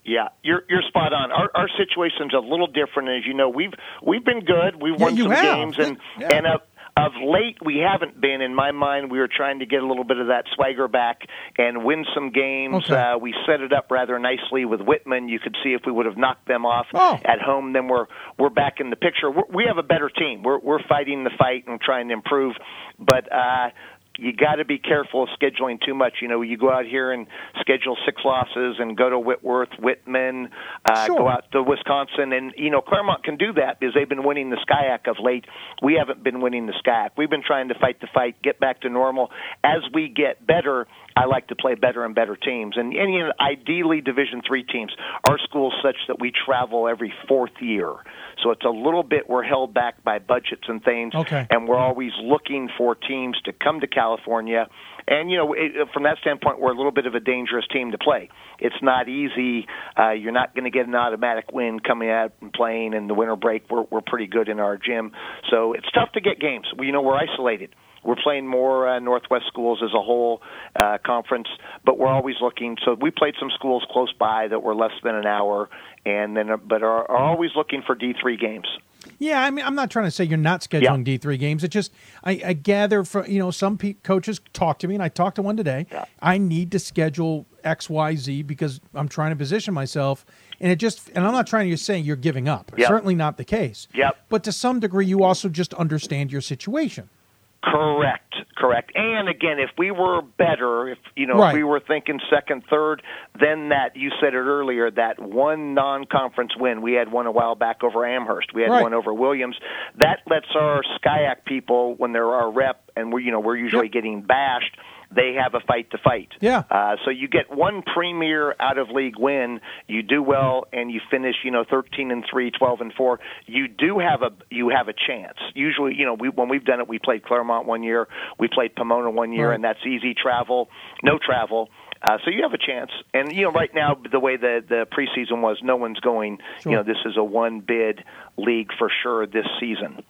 Yeah, you're you're spot on. Our our situation's a little different, as you know. We've we've been good. We've yeah, won some have. games, and yeah. and. Uh, Of late, we haven't been. In my mind, we were trying to get a little bit of that swagger back and win some games. Okay. Uh, we set it up rather nicely with Whitman. You could see if we would have knocked them off oh. at home, then we're we're back in the picture. We're, we have a better team. We're we're fighting the fight and trying to improve, but. Uh, You got to be careful of scheduling too much. You know, you go out here and schedule six losses and go to Whitworth, Whitman, uh, sure. go out to Wisconsin. And, you know, Claremont can do that because they've been winning the SCIAC of late. We haven't been winning the SCIAC. We've been trying to fight the fight, get back to normal. As we get better, I like to play better and better teams. And, and you know, ideally Division three teams. Our school's such that we travel every fourth year. So it's a little bit we're held back by budgets and things. Okay. And we're always looking for teams to come to California. And, you know, it, from that standpoint, we're a little bit of a dangerous team to play. It's not easy. Uh, you're not going to get an automatic win coming out and playing in the winter break. We're, we're pretty good in our gym. So it's tough to get games. You know, we're isolated. We're playing more uh, Northwest schools as a whole uh, conference, but we're always looking. So we played some schools close by that were less than an hour, and then but are, are always looking for D three games. Yeah, I mean, I'm not trying to say you're not scheduling yeah. D three games. It just I, I gather from you know some pe- coaches talk to me, and I talked to one today. Yeah. I need to schedule X, Y, Z because I'm trying to position myself. And it just, and I'm not trying to say you're giving up. Yep. Certainly not the case. Yep. But to some degree, you also just understand your situation. Correct, correct. And again, if we were better, if you know, right. if we were thinking second, third, then that you said it earlier, that one non-conference win, we had one a while back over Amherst, we had right. one over Williams. That lets our SCIAC people, when they're our rep, and we you know we're usually yep. getting bashed. They have a fight to fight. Yeah. Uh, so you get one premier out-of-league win, you do well, and you finish, you know, thirteen and three, twelve and four. You do have a you have a chance. Usually, you know, we, when we've done it, we played Claremont one year, we played Pomona one year, right. and that's easy travel, no travel. Uh, so you have a chance. And, you know, right now, the way the, the preseason was, no one's going. Sure. You know, this is a one-bid league for sure this season.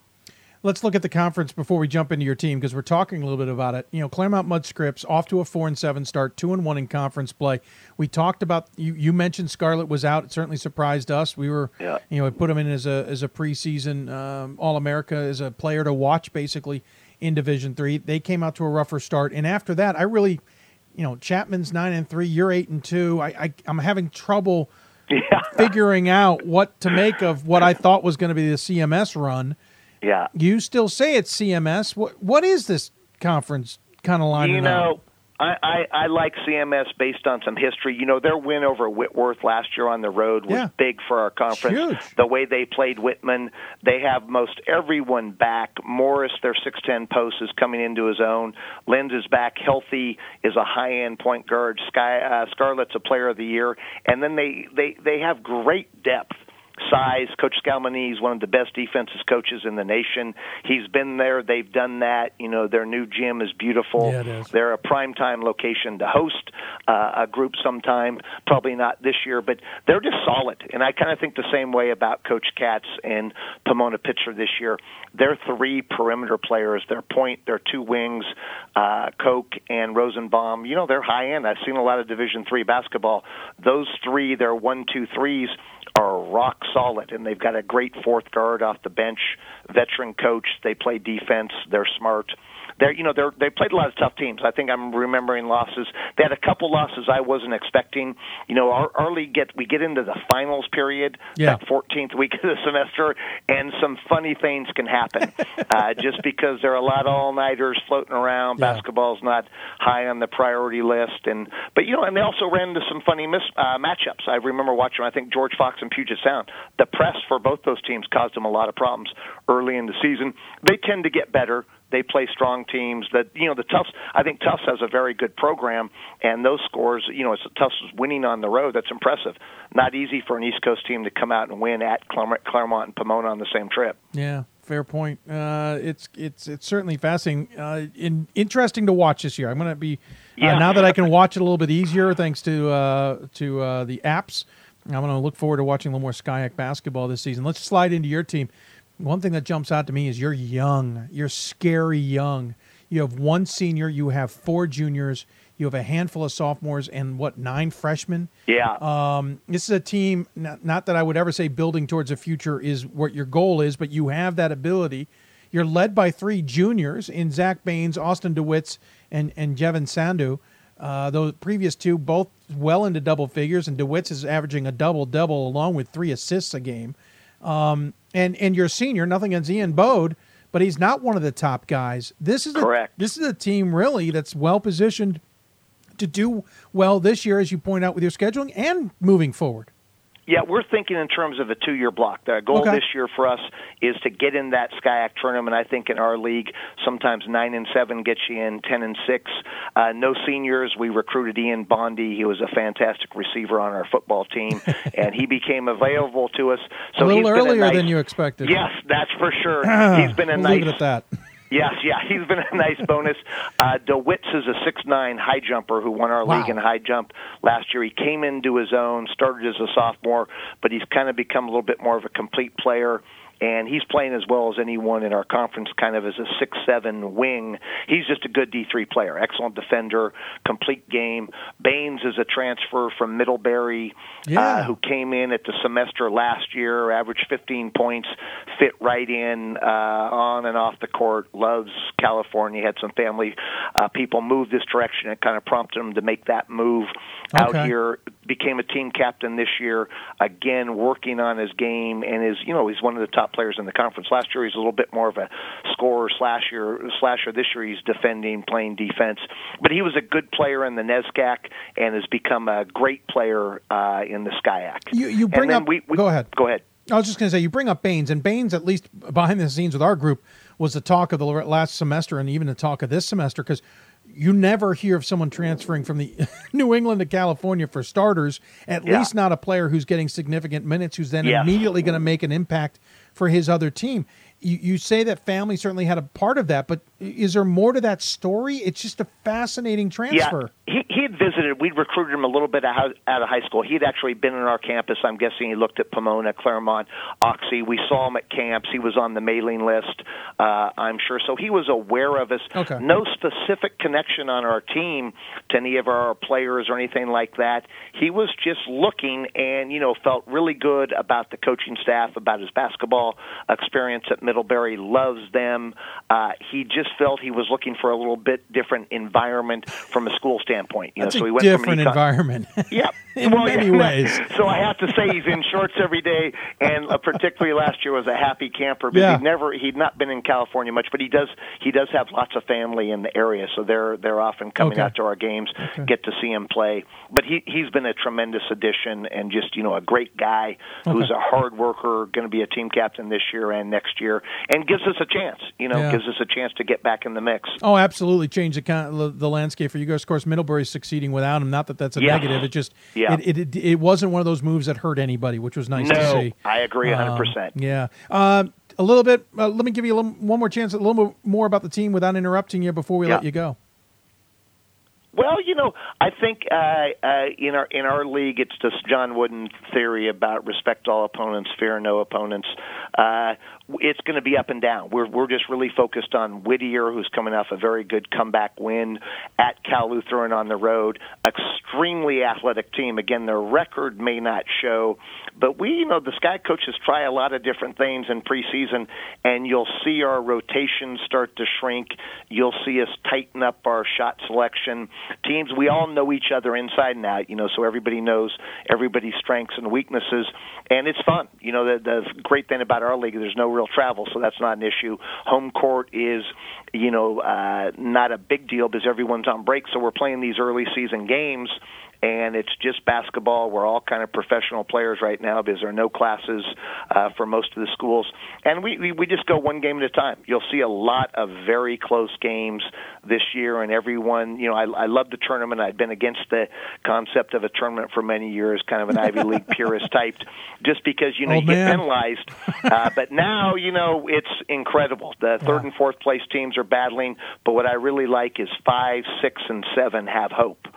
Let's look at the conference before we jump into your team because we're talking a little bit about it. You know, Claremont Mud Scripps off to a four and seven start, two and one in conference play. We talked about you. You mentioned Scarlett was out. It certainly surprised us. We were, yeah. you know, we put him in as a as a preseason um, All America, as a player to watch, basically in Division three. They came out to a rougher start, and after that, I really, you know, Chapman's nine and three. You're eight and two. I, I I'm having trouble yeah. figuring out what to make of what I thought was going to be the C M S run. Yeah, you still say it's C M S. What what is this conference kind of line? You know, I, I, I like C M S based on some history. You know, their win over Whitworth last year on the road was yeah. big for our conference. Huge. The way they played Whitman, they have most everyone back. Morris, their six ten post, is coming into his own. Lenz is back healthy, is a high-end point guard. Sky, uh, Scarlett's a player of the year. And then they, they, they have great depth. Size. Coach Scalmini is one of the best defensive coaches in the nation. He's been there. They've done that. You know, their new gym is beautiful. Yeah, it is. They're a primetime location to host uh, a group sometime. Probably not this year, but they're just solid. And I kind of think the same way about Coach Katz and Pomona Pitcher this year. Their three perimeter players, their point, their two wings, uh, Koch and Rosenbaum, you know, they're high-end. I've seen a lot of Division three basketball. Those three, their one, two, threes, are rock solid, and they've got a great fourth guard off the bench, veteran coach. They play defense. They're smart. They're, you know, they're, they played a lot of tough teams. I think I'm remembering losses. They had a couple losses I wasn't expecting. You know, our, our league get we get into the finals period, yeah. that fourteenth week of the semester, and some funny things can happen uh, just because there are a lot of all-nighters floating around. Yeah. Basketball's not high on the priority list, and but you know, and they also ran into some funny mis- uh, matchups. I remember watching. I think George Fox and Puget Sound. The press for both those teams caused them a lot of problems early in the season. They tend to get better. They play strong teams. That you know the Tufts. I think Tufts has a very good program, and those scores. You know, it's Tufts winning on the road. That's impressive. Not easy for an East Coast team to come out and win at Claremont and Pomona on the same trip. Yeah, fair point. Uh, it's it's it's certainly fascinating. Uh, in, interesting to watch this year. I'm going to be yeah. uh, now that I can watch it a little bit easier thanks to uh, to uh, the apps. I'm going to look forward to watching a little more SCIAC basketball this season. Let's slide into your team. One thing that jumps out to me is you're young. You're scary young. You have one senior. You have four juniors. You have a handful of sophomores and, what, nine freshmen? Yeah. Um, this is a team, not, not that I would ever say building towards a future is what your goal is, but you have that ability. You're led by three juniors in Zach Baines, Austin DeWitz, and, and Jevin Sandu. Uh, those previous two both well into double figures, and DeWitz is averaging a double-double along with three assists a game. Um, and, and your senior, nothing against Ian Bode, but he's not one of the top guys. This is correct. A, this is a team, really, that's well-positioned to do well this year, as you point out, with your scheduling and moving forward. Yeah, we're thinking in terms of a two-year block. The goal okay. this year for us is to get in that SCIAC tournament. I think in our league, sometimes nine and seven gets you in, ten and six. Uh, no seniors. We recruited Ian Bondi. He was a fantastic receiver on our football team, and he became available to us. So a little earlier nice, than you expected. Yes, that's for sure. He's been a we'll nice. Leave it at that. Yes, yeah, he's been a nice bonus. Uh, DeWitz is a six nine high jumper who won our wow. league in high jump last year. He came into his own, started as a sophomore, but he's kind of become a little bit more of a complete player. And he's playing as well as anyone in our conference, kind of as a six seven wing. He's just a good D three player, excellent defender, complete game. Baines is a transfer from Middlebury yeah. uh, who came in at the semester last year, averaged fifteen points, fit right in uh, on and off the court, loves California, had some family uh, people move this direction. It kind of prompted him to make that move okay. out here. Became a team captain this year, again, working on his game, and is, you know, he's one of the top players in the conference. Last year, he's a little bit more of a scorer slasher. slasher. This year, he's defending, playing defense. But he was a good player in the NESCAC and has become a great player uh, in the SCIAC. You, you bring up we, we, – go ahead. Go ahead. I was just going to say, you bring up Baines, and Baines, at least behind the scenes with our group, was the talk of the last semester and even the talk of this semester because – you never hear of someone transferring from the New England to California for starters, at yeah. least not a player who's getting significant minutes, who's then yes. immediately going to make an impact for his other team. You, you say that family certainly had a part of that, but is there more to that story? It's just a fascinating transfer. Yeah, he, he had visited. We'd recruited him a little bit out of high school. He had actually been on our campus. I'm guessing he looked at Pomona, Claremont, Oxy. We saw him at camps. He was on the mailing list, uh, I'm sure. So he was aware of us. Okay. No specific connection on our team to any of our players or anything like that. He was just looking and, you know, felt really good about the coaching staff, about his basketball experience at Middlebury, loves them. Uh, he just felt he was looking for a little bit different environment from a school standpoint. You know, That's so he a went different from environment. Yeah. In well, many yeah. ways. So I have to say he's in shorts every day, and uh, particularly last year was a happy camper. But yeah. he'd, never, he'd not been in California much, but he does he does have lots of family in the area, so they're they're often coming okay. out to our games, okay. get to see him play. But he, he's been a tremendous addition and just, you know, a great guy okay. who's a hard worker, going to be a team captain this year and next year, and gives us a chance, you know, yeah. gives us a chance to get back in the mix. Oh, absolutely. Change the, the landscape for you guys. Of course, Middlebury's succeeding without him. Not that that's a yeah. negative. It just yeah. it, it it wasn't one of those moves that hurt anybody, which was nice no, to see. I agree one hundred percent. Um, yeah. Uh, a little bit, uh, let me give you a little, one more chance, a little more about the team without interrupting you before we yeah. let you go. Well, you know, I think uh, uh, in our in our league, it's this John Wooden theory about respect all opponents, fear no opponents. Uh, it's going to be up and down. We're we're just really focused on Whittier, who's coming off a very good comeback win at Cal Lutheran on the road. Extremely athletic team. Again, their record may not show, but we, you know, the Sky coaches try a lot of different things in preseason, and you'll see our rotations start to shrink. You'll see us tighten up our shot selection. Teams, we all know each other inside and out, you know, so everybody knows everybody's strengths and weaknesses, and it's fun. You know, the, the great thing about our league, there's no real travel, so that's not an issue. Home court is, you know, uh, not a big deal because everyone's on break, so we're playing these early season games, and it's just basketball. We're all kind of professional players right now because there are no classes uh, for most of the schools. And we, we, we just go one game at a time. You'll see a lot of very close games this year, and everyone, you know, I, I love the tournament. I've been against the concept of a tournament for many years, kind of an Ivy League purist type, just because, you know, oh, you man. get penalized. Uh, but now, you know, it's incredible. The third yeah. and fourth place teams are battling, but what I really like is five, six, and seven have hope.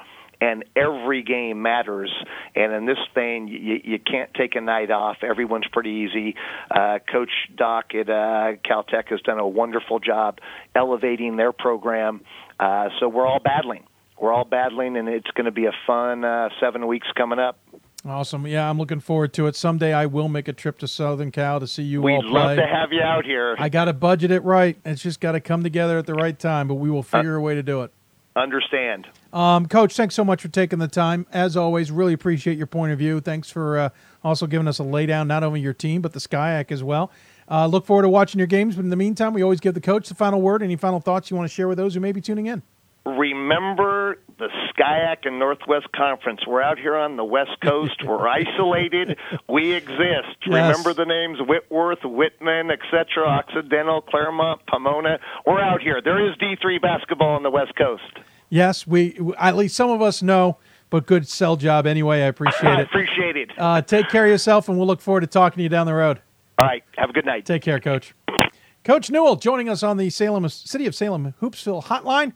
And every game matters. And in this thing, you, you can't take a night off. Everyone's pretty easy. Uh, Coach Doc at uh, Caltech has done a wonderful job elevating their program. Uh, so we're all battling. We're all battling, and it's going to be a fun uh, seven weeks coming up. Awesome. Yeah, I'm looking forward to it. Someday I will make a trip to Southern Cal to see you We'd all play. We'd love to have you out here. I got to budget it right. It's just got to come together at the right time, but we will figure uh, a way to do it. Understand. Um, Coach, thanks so much for taking the time. As always, really appreciate your point of view. Thanks for uh, also giving us a laydown, not only your team, but the Skyac as well. Uh, look forward to watching your games. But in the meantime, we always give the coach the final word. Any final thoughts you want to share with those who may be tuning in? Remember the Skyac and Northwest Conference. We're out here on the West Coast. We're isolated. We exist. Yes. Remember the names Whitworth, Whitman, et cetera, Occidental, Claremont, Pomona. We're out here. There is D three basketball on the West Coast. Yes, we at least some of us know, but good sell job anyway. I appreciate it. I appreciate it. Uh, take care of yourself, and we'll look forward to talking to you down the road. All right. Have a good night. Take care, Coach. Coach Newell joining us on the Salem City of Salem Hoopsville hotline.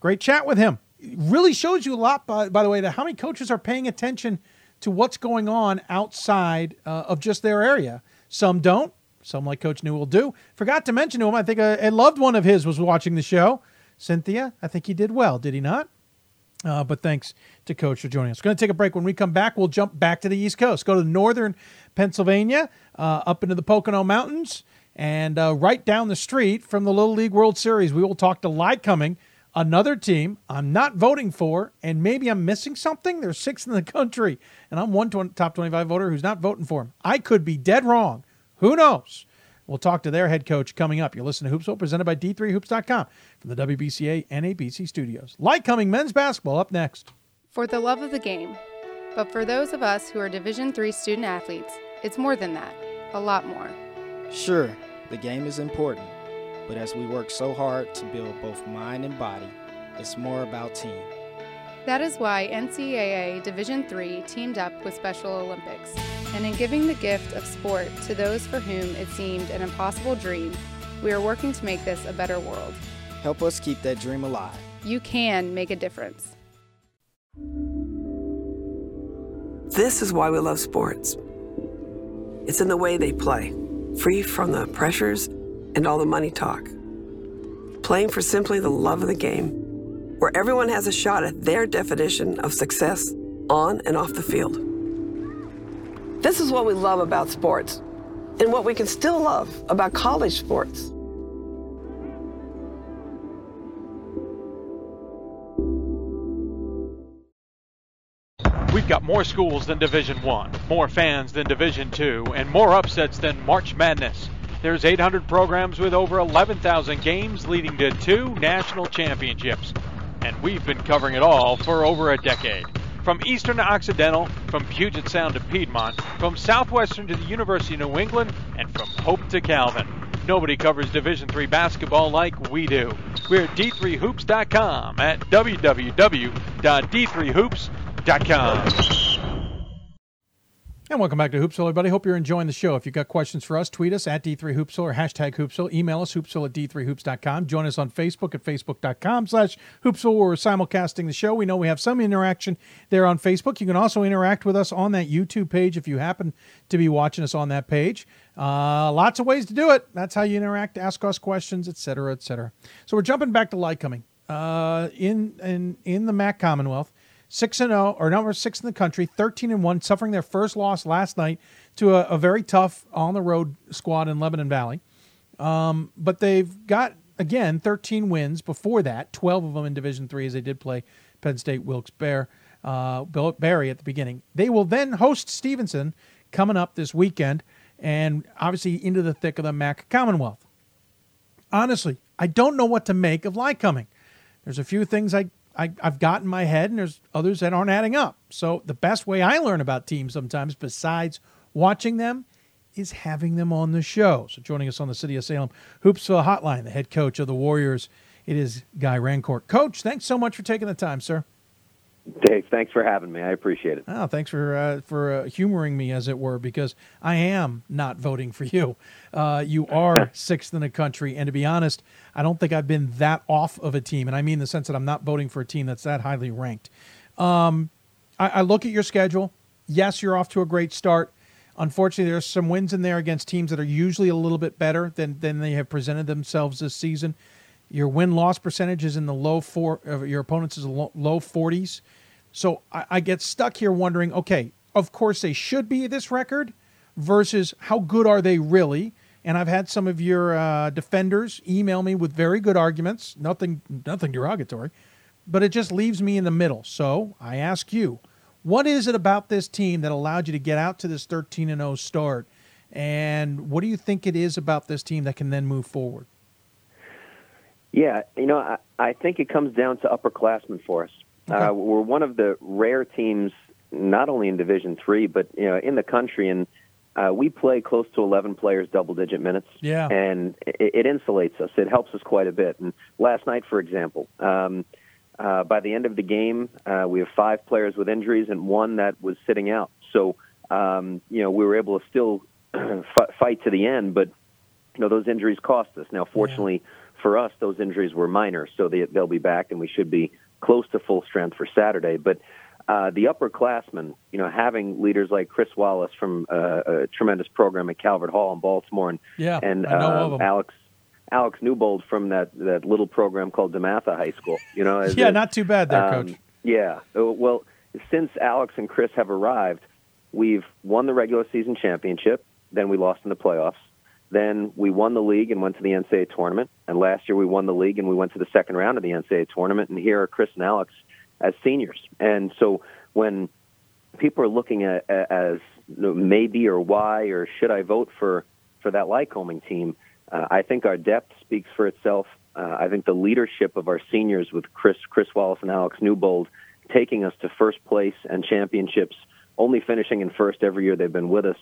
Great chat with him. It really shows you a lot, by, by the way, to how many coaches are paying attention to what's going on outside uh, of just their area. Some don't. Some, like Coach Newell, do. Forgot to mention to him, I think a, a loved one of his was watching the show. Cynthia, I think he did well, did he not? Uh, but thanks to Coach for joining us. We're going to take a break. When we come back, we'll jump back to the East Coast. Go to northern Pennsylvania, uh, up into the Pocono Mountains, and uh, right down the street from the Little League World Series. We will talk to Lycoming, another team I'm not voting for, and maybe I'm missing something. They're sixth in the country, and I'm one top twenty-five voter who's not voting for them. I could be dead wrong. Who knows? We'll talk to their head coach coming up. You'll listen to Hoopsville, presented by D three hoops dot com from the W B C A and N A B C studios. Lycoming men's basketball up next. For the love of the game, but for those of us who are Division three student athletes, it's more than that, a lot more. Sure, the game is important, but as we work so hard to build both mind and body, it's more about team. That is why N C double A Division three teamed up with Special Olympics, and in giving the gift of sport to those for whom it seemed an impossible dream, we are working to make this a better world. Help us keep that dream alive. You can make a difference. This is why we love sports. It's in the way they play, free from the pressures and all the money talk. Playing for simply the love of the game, where everyone has a shot at their definition of success on and off the field. This is what we love about sports, and what we can still love about college sports. We've got more schools than Division One, more fans than Division Two, and more upsets than March Madness. There's eight hundred programs with over eleven thousand games, leading to two national championships. And we've been covering it all for over a decade. From Eastern to Occidental, from Puget Sound to Piedmont, from Southwestern to the University of New England, and from Hope to Calvin. Nobody covers Division three basketball like we do. We're at D three hoops dot com at w w w dot d three hoops dot com. And welcome back to Hoopsville, everybody. Hope you're enjoying the show. If you've got questions for us, tweet us at D three Hoopsville or hashtag Hoopsville. Email us, Hoopsville at D three hoops dot com. Join us on Facebook at facebook dot com slash Hoopsville, where we're simulcasting the show. We know we have some interaction there on Facebook. You can also interact with us on that YouTube page if you happen to be watching us on that page. Uh, lots of ways to do it. That's how you interact, ask us questions, et cetera, et cetera. So we're jumping back to Lycoming uh, in, in, in the M A C Commonwealth. six and oh, or number six in the country, thirteen and one, suffering their first loss last night to a, a very tough on-the-road squad in Lebanon Valley. Um, but they've got, again, thirteen wins before that, twelve of them in Division three, as they did play Penn State Wilkes-Barre uh, Barry at the beginning. They will then host Stevenson coming up this weekend, and obviously into the thick of the M A C Commonwealth. Honestly, I don't know what to make of Lycoming. There's a few things I... I, I've got in my head, and there's others that aren't adding up. So the best way I learn about teams sometimes, besides watching them, is having them on the show. So joining us on the City of Salem Hoopsville hotline, the head coach of the Warriors, it is Guy Rancourt. Coach, thanks so much for taking the time, sir. Dave, thanks for having me. I appreciate it. Oh, thanks for uh, for uh, humoring me, as it were, because I am not voting for you. Uh, you are sixth in the country, and to be honest, I don't think I've been that off of a team, and I mean in the sense that I'm not voting for a team that's that highly ranked. Um, I, I look at your schedule. Yes, you're off to a great start. Unfortunately, there's some wins in there against teams that are usually a little bit better than, than they have presented themselves this season. Your win-loss percentage is in the low four. Your opponents is low forties. So I, I get stuck here wondering, okay, of course they should be this record versus how good are they really. And I've had some of your uh, defenders email me with very good arguments, nothing nothing derogatory, but it just leaves me in the middle. So I ask you, what is it about this team that allowed you to get out to this thirteen and oh start? And what do you think it is about this team that can then move forward? Yeah, you know, I, I think it comes down to upperclassmen for us. Okay. Uh, we're one of the rare teams, not only in Division three, but you know, in the country, and uh, we play close to eleven players double-digit minutes. Yeah, and it, it insulates us. It helps us quite a bit. And last night, for example, um, uh, by the end of the game, uh, we have five players with injuries and one that was sitting out. So, um, you know, we were able to still fight to the end, but you know, those injuries cost us. Now, fortunately yeah. for us, those injuries were minor, so they, they'll be back, and we should be close to full strength for Saturday. But uh, the upperclassmen, you know, having leaders like Chris Wallace from uh, a tremendous program at Calvert Hall in Baltimore, and yeah, and uh, Alex Alex Newbold from that, that little program called DeMatha High School. You know, yeah, it, not too bad there, um, Coach. Yeah, well, since Alex and Chris have arrived, we've won the regular season championship. Then we lost in the playoffs. Then we won the league and went to the N C double A tournament. And last year we won the league and we went to the second round of the N C double A tournament. And here are Chris and Alex as seniors. And so when people are looking at as you know, maybe or why or should I vote for, for that Lycoming team, uh, I think our depth speaks for itself. Uh, I think the leadership of our seniors with Chris, Chris Wallace and Alex Newbold taking us to first place and championships, only finishing in first every year they've been with us,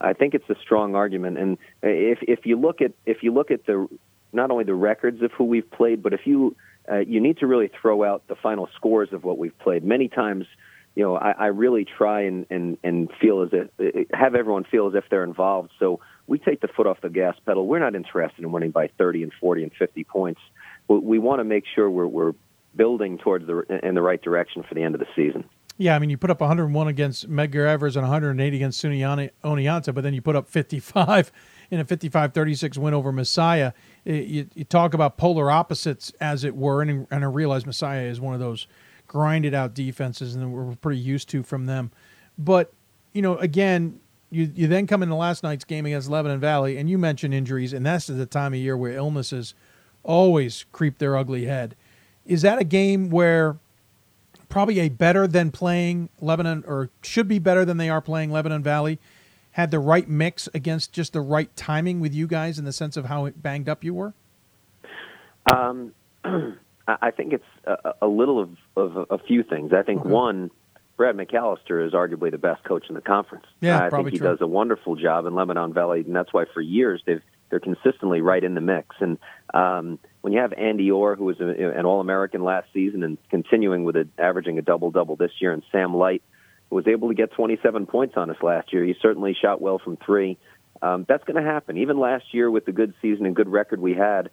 I think it's a strong argument. And if if you look at if you look at the not only the records of who we've played, but if you uh, you need to really throw out the final scores of what we've played. Many times, you know, I, I really try and, and, and feel as if have everyone feel as if they're involved. So we take the foot off the gas pedal. We're not interested in winning by thirty and forty and fifty points. We, we want to make sure we're we're building towards the in the right direction for the end of the season. Yeah, I mean, you put up one hundred one against Medgar Evers and one hundred eight against Suni Oneonta, but then you put up fifty-five in a fifty-five thirty-six win over Messiah. You, you talk about polar opposites, as it were, and, and I realize Messiah is one of those grinded-out defenses, and we're pretty used to from them. But, you know, again, you, you then come into last night's game against Lebanon Valley, and you mentioned injuries, and that's the time of year where illnesses always creep their ugly head. Is that a game where probably a better than playing Lebanon, or should be better than they are playing Lebanon Valley, had the right mix against just the right timing with you guys in the sense of how banged up you were? Um, I think it's a, a little of, of a few things. I think, okay. one, Brad McAllister is arguably the best coach in the conference. Yeah, I think he true. does a wonderful job in Lebanon Valley, and that's why for years they've they're consistently right in the mix. And um, when you have Andy Orr, who was a, an All-American last season and continuing with a, averaging a double-double this year, and Sam Light, who was able to get twenty-seven points on us last year, he certainly shot well from three. Um, that's going to happen. Even last year with the good season and good record we had,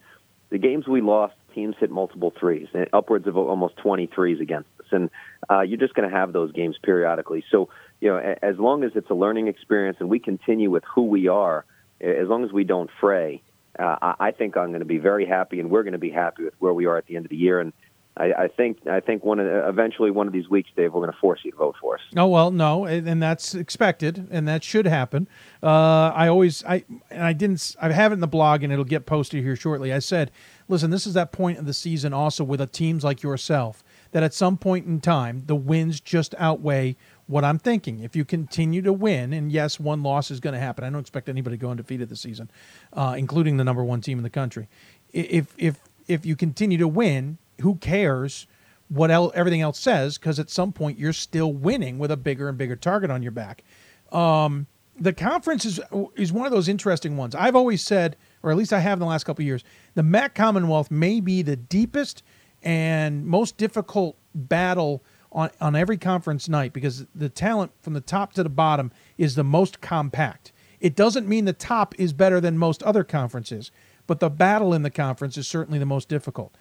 the games we lost, teams hit multiple threes, and upwards of almost twenty threes against us. And uh, you're just going to have those games periodically. So, you know, as long as it's a learning experience and we continue with who we are, as long as we don't fray, uh, I think I'm going to be very happy, and we're going to be happy with where we are at the end of the year. And I, I think I think one of the, eventually one of these weeks, Dave, we're going to force you to vote for us. Oh well, no, and that's expected, and that should happen. Uh, I always I and I didn't I have it in the blog, and it'll get posted here shortly. I said, listen, this is that point of the season also with a teams like yourself that at some point in time the wins just outweigh what I'm thinking. If you continue to win, and yes, one loss is going to happen. I don't expect anybody to go undefeated this season, uh, including the number one team in the country. If if if you continue to win, who cares what el- everything else says? Because at some point, you're still winning with a bigger and bigger target on your back. Um, the conference is is one of those interesting ones. I've always said, or at least I have in the last couple of years, the M A C Commonwealth may be the deepest and most difficult battle On, on every conference night, because the talent from the top to the bottom is the most compact. It doesn't mean the top is better than most other conferences, but the battle in the conference is certainly the most difficult.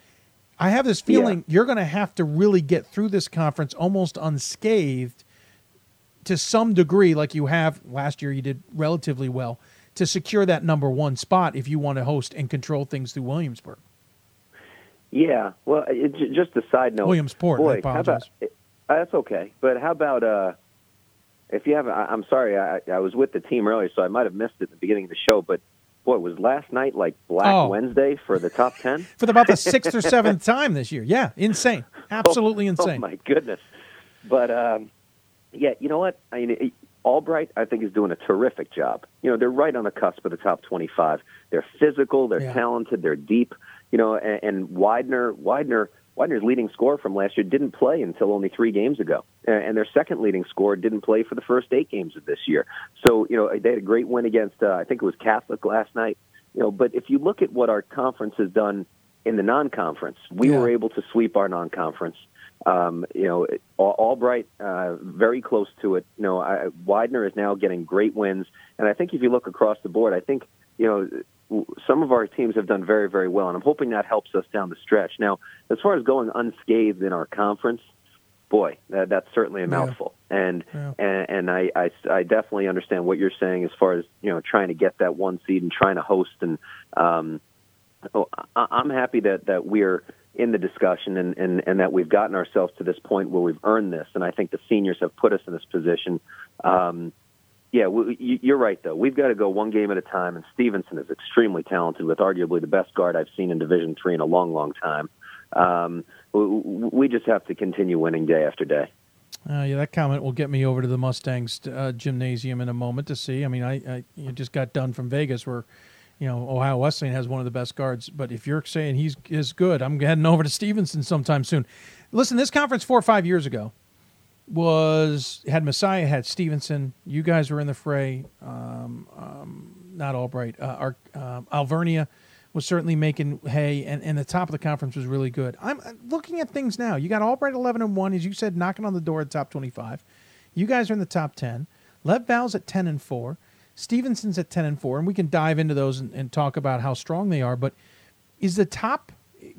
I have this feeling yeah. you're going to have to really get through this conference almost unscathed to some degree, like you have last year. You did relatively well to secure that number one spot if you want to host and control things through Williamsburg. Yeah, well, it, just a side note. Williamsport, boy, I apologize. How about, that's okay. But how about uh, If you haven't, I'm sorry, I, I was with the team earlier, so I might have missed it at the beginning of the show, but boy, was last night like Black oh. Wednesday for the top ten? For about the sixth or seventh time this year. Yeah, insane. Absolutely oh, insane. Oh, my goodness. But, um, yeah, you know what? I mean, it, Albright, I think, is doing a terrific job. You know, they're right on the cusp of the top twenty-five. They're physical. They're yeah. talented. They're deep. You know, and, and Widener, Widener, Widener's leading scorer from last year didn't play until only three games ago. And their second leading scorer didn't play for the first eight games of this year. So, you know, they had a great win against, uh, I think it was Catholic last night. You know, but if you look at what our conference has done in the non-conference, we yeah. were able to sweep our non-conference. Um, you know, Albright, uh, very close to it. You know, I, Widener is now getting great wins. And I think if you look across the board, I think, you know, some of our teams have done very, very well. And I'm hoping that helps us down the stretch. Now, as far as going unscathed in our conference, boy, that, that's certainly a mouthful. Yeah. And, yeah. and and I, I, I definitely understand what you're saying as far as, you know, trying to get that one seed and trying to host. And um, oh, I, I'm happy that, that we're in the discussion and, and, and that we've gotten ourselves to this point where we've earned this. And I think the seniors have put us in this position. Um, yeah, we, you're right, though. We've got to go one game at a time. And Stevenson is extremely talented with arguably the best guard I've seen in Division three in a long, long time. Um, we just have to continue winning day after day. Uh, yeah, that comment will get me over to the Mustangs uh, gymnasium in a moment to see. I mean, I, I you just got done from Vegas where, you know, Ohio Wesleyan has one of the best guards. But if you're saying he's is good, I'm heading over to Stevenson sometime soon. Listen, this conference four or five years ago was had Messiah, had Stevenson. You guys were in the fray. Um, um, not Albright. Uh, our, um, Alvernia was certainly making hay, and, and the top of the conference was really good. I'm looking at things now. You got Albright eleven and one, as you said, knocking on the door at top twenty-five. You guys are in the top ten. Lev Val's at ten and four. Stevenson's at ten and four, and we can dive into those and, and talk about how strong they are. But is the top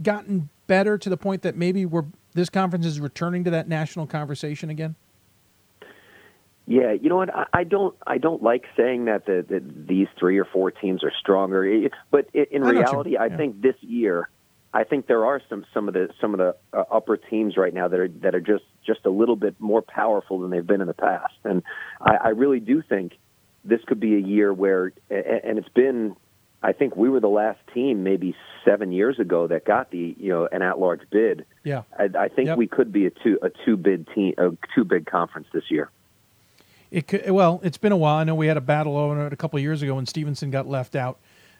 gotten better to the point that maybe we're this conference is returning to that national conversation again? Yeah, you know what? I, I don't. I don't like saying that the, the, these three or four teams are stronger. It, but it, in I reality, you, yeah. I think this year, I think there are some, some of the some of the uh, upper teams right now that are that are just, just a little bit more powerful than they've been in the past. And I, I really do think this could be a year where, and it's been, I think we were the last team maybe seven years ago that got the, you know, an at-large bid. Yeah, I, I think yep. we could be a two a two bid team, a two bid conference this year. It could, well, it's been a while. I know we had a battle over it a couple of years ago when Stevenson got left out,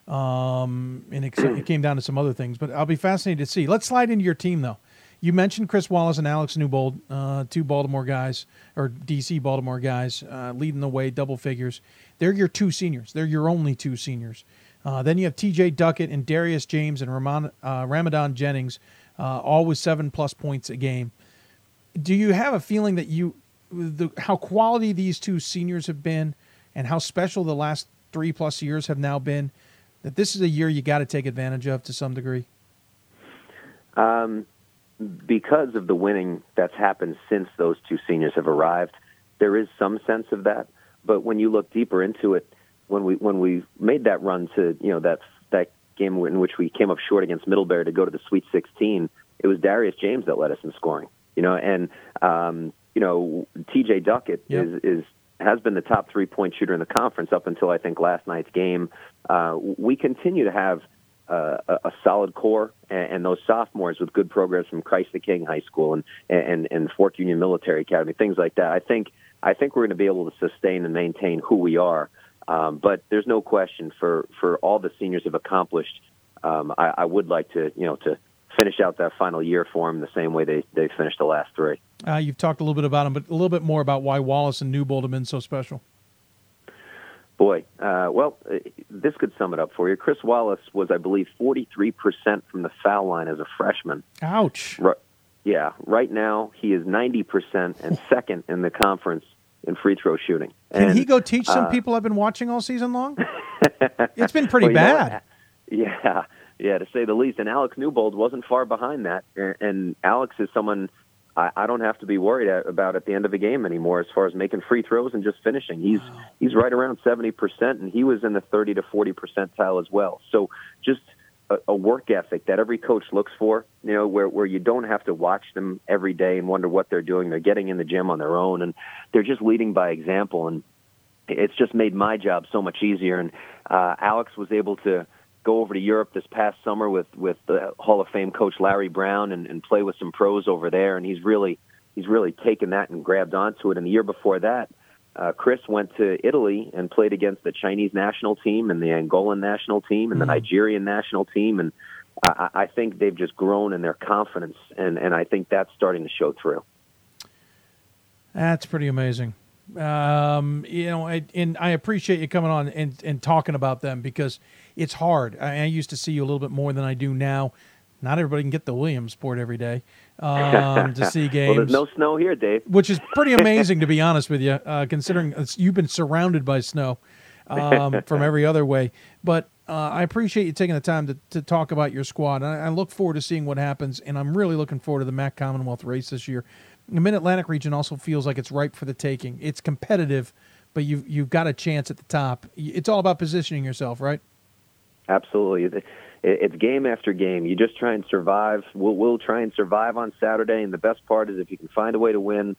um, and it, it came down to some other things. But I'll be fascinated to see. Let's slide into your team, though. You mentioned Chris Wallace and Alex Newbold, uh, two Baltimore guys, or D C Baltimore guys, uh, leading the way, double figures. They're your two seniors. They're your only two seniors. Uh, then you have T J Duckett and Darius James and Ramon, uh, Ramadan Jennings, uh, all with seven-plus points a game. Do you have a feeling that you – The, how quality these two seniors have been and how special the last three plus years have now been, that this is a year you got to take advantage of to some degree? Um, because of the winning that's happened since those two seniors have arrived, there is some sense of that. But when you look deeper into it, when we when we made that run to, you know, that that game in which we came up short against Middlebury to go to the Sweet sixteen, it was Darius James that led us in scoring, you know, and um you know, T J Duckett yep. is, is has been the top three-point shooter in the conference up until, I think, last night's game. Uh, we continue to have uh, a, a solid core, and, and those sophomores with good programs from Christ the King High School and, and, and Fork Union Military Academy, things like that. I think I think we're going to be able to sustain and maintain who we are. Um, but there's no question for, for all the seniors have accomplished. Um, I, I would like to, you know, to finish out that final year for them the same way they, they finished the last three. Uh, you've talked a little bit about them, but a little bit more about why Wallace and Newbold have been so special. Boy, uh, well, this could sum it up for you. Chris Wallace was, I believe, forty-three percent from the foul line as a freshman. Ouch. Right, yeah, right now he is ninety percent and second in the conference in free throw shooting. Can and, he go teach some uh, people I've been watching all season long? It's been pretty well, bad. You know, yeah. Yeah, to say the least. And Alex Newbold wasn't far behind that. And Alex is someone I, I don't have to be worried about at the end of a game anymore as far as making free throws and just finishing. He's wow. he's right around seventy percent, and he was in the thirty to forty percentile as well. So just a, a work ethic that every coach looks for, you know, where, where you don't have to watch them every day and wonder what they're doing. They're getting in the gym on their own, and they're just leading by example. And it's just made my job so much easier. And uh, Alex was able to go over to Europe this past summer with, with the Hall of Fame coach Larry Brown and, and play with some pros over there. And he's really he's really taken that and grabbed onto it. And the year before that, uh, Chris went to Italy and played against the Chinese national team and the Angolan national team and the Nigerian national team. And I, I think they've just grown in their confidence. And, and I think that's starting to show through. That's pretty amazing. Um, you know, I, and I appreciate you coming on and, and talking about them, because it's hard. I, I used to see you a little bit more than I do now. Not everybody can get the Williamsport every day um, to see games. Well, there's no snow here, Dave. Which is pretty amazing, to be honest with you, uh, considering it's, you've been surrounded by snow um, from every other way. But uh, I appreciate you taking the time to, to talk about your squad. I, I look forward to seeing what happens, and I'm really looking forward to the M A C Commonwealth race this year. The Mid-Atlantic region also feels like it's ripe for the taking. It's competitive, but you've, you've got a chance at the top. It's all about positioning yourself, right? Absolutely. It's game after game. You just try and survive. We'll, we'll try and survive on Saturday, and the best part is if you can find a way to win,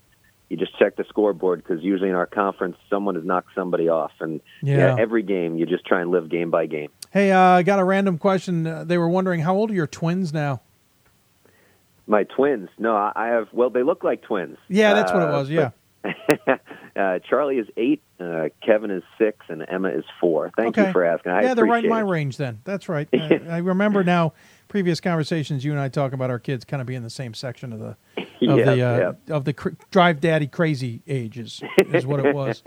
you just check the scoreboard, because usually in our conference, someone has knocked somebody off. And yeah. yeah, every game, you just try and live game by game. Hey, uh, I got a random question. Uh, they were wondering, how old are your twins now? My twins? No, I have. Well, they look like twins. Yeah, that's uh, what it was. Yeah. But, uh, Charlie is eight, uh, Kevin is six, and Emma is four. Thank okay. you for asking. I yeah, they're right in my it. range. Then that's right. I, I remember now. Previous conversations, you and I talk about our kids kind of being in the same section of the of yeah, the uh, yeah. of the cr- drive daddy crazy ages is what it was.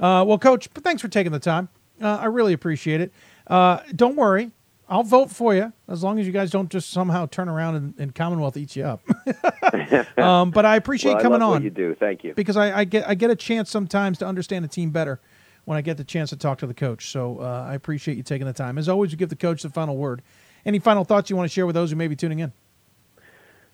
uh, well, Coach, thanks for taking the time. Uh, I really appreciate it. Uh, don't worry. I'll vote for you, as long as you guys don't just somehow turn around and, and Commonwealth eats you up. um, but I appreciate well, coming I love on. What you do, thank you. Because I, I get I get a chance sometimes to understand a team better when I get the chance to talk to the coach. So uh, I appreciate you taking the time. As always, you give the coach the final word. Any final thoughts you want to share with those who may be tuning in?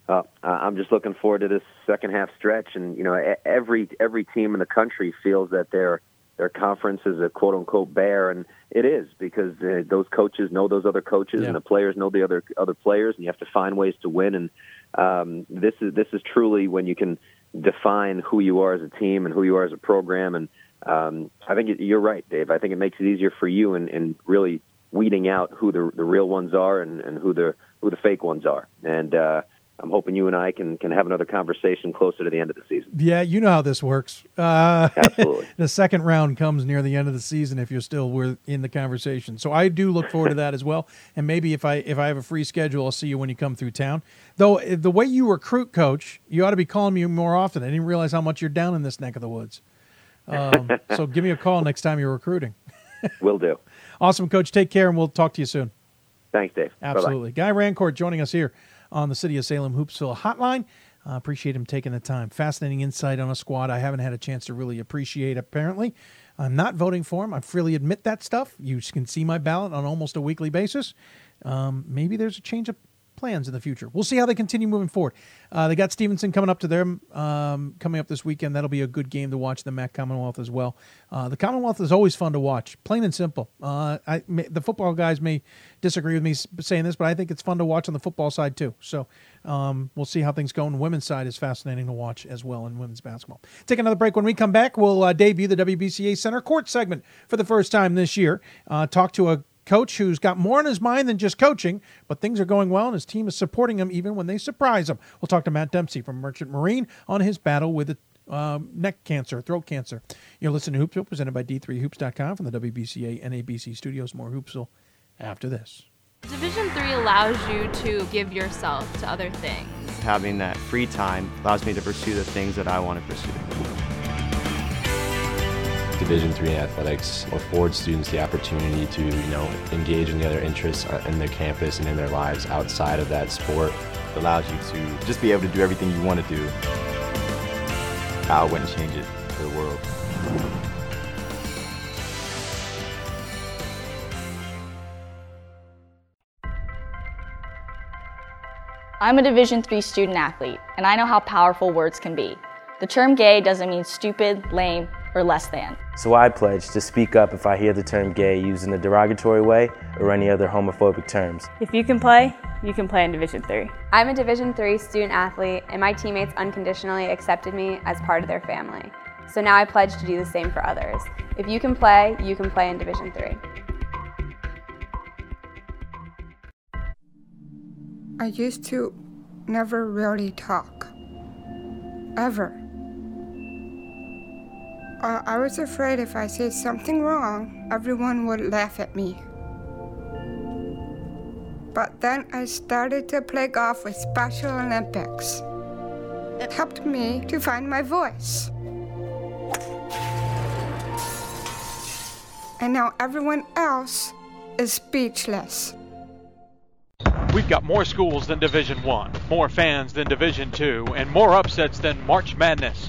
Uh, I'm just looking forward to this second half stretch, and you know, every every team in the country feels that they're. Their conference is a quote-unquote bear, and it is, because uh, those coaches know those other coaches, yeah. and the players know the other other players, and you have to find ways to win. And um, this is this is truly when you can define who you are as a team and who you are as a program. And um, I think you're right, Dave. I think it makes it easier for you in, in really weeding out who the the real ones are and, and who the who the fake ones are. And uh, I'm hoping you and I can, can have another conversation closer to the end of the season. Yeah, you know how this works. Uh, Absolutely. The second round comes near the end of the season if you're still we're in the conversation. So I do look forward to that as well. And maybe if I if I have a free schedule, I'll see you when you come through town. Though the way you recruit, Coach, you ought to be calling me more often. I didn't realize how much you're down in this neck of the woods. Um, so give me a call next time you're recruiting. Will do. Awesome, Coach. Take care, and we'll talk to you soon. Thanks, Dave. Absolutely. Bye-bye. Guy Rancourt joining us here on the City of Salem Hoopsville Hotline. I uh, appreciate him taking the time. Fascinating insight on a squad I haven't had a chance to really appreciate, apparently. I'm not voting for him. I freely admit that stuff. You can see my ballot on almost a weekly basis. Um, maybe there's a change of plans in the future. We'll see how they continue moving forward. Uh, they got Stevenson coming up to them, um, coming up this weekend. That'll be a good game to watch, the M A C Commonwealth as well. Uh, the Commonwealth is always fun to watch, plain and simple. Uh, I, the football guys may disagree with me saying this, but I think it's fun to watch on the football side too. So um, we'll see how things go. And the women's side is fascinating to watch as well in women's basketball. Take another break. When we come back, we'll uh, debut the W B C A Center Court segment for the first time this year. Uh, talk to a coach who's got more in his mind than just coaching, but things are going well, and his team is supporting him even when they surprise him. We'll talk to Matt Dempsey from Merchant Marine on his battle with um, neck cancer, throat cancer. You're listening to Hoopsville, presented by D three hoops dot com from the W B C A N A B C studios. More Hoopsville after this. Division three allows you to give yourself to other things. Having that free time allows me to pursue the things that I want to pursue. Division three athletics affords students the opportunity to, you know, engage in the other interests in their campus and in their lives outside of that sport. It allows you to just be able to do everything you want to do. I wouldn't change it for the world. I'm a Division three student athlete, and I know how powerful words can be. The term gay doesn't mean stupid, lame, or less than. So I pledge to speak up if I hear the term gay used in a derogatory way or any other homophobic terms. If you can play, you can play in Division three. I'm a Division three student athlete, and my teammates unconditionally accepted me as part of their family. So now I pledge to do the same for others. If you can play, you can play in Division three. I used to never really talk, ever. Uh, I was afraid if I said something wrong, everyone would laugh at me. But then I started to play golf with Special Olympics. It helped me to find my voice. And now everyone else is speechless. We've got more schools than Division one, more fans than Division two, and more upsets than March Madness.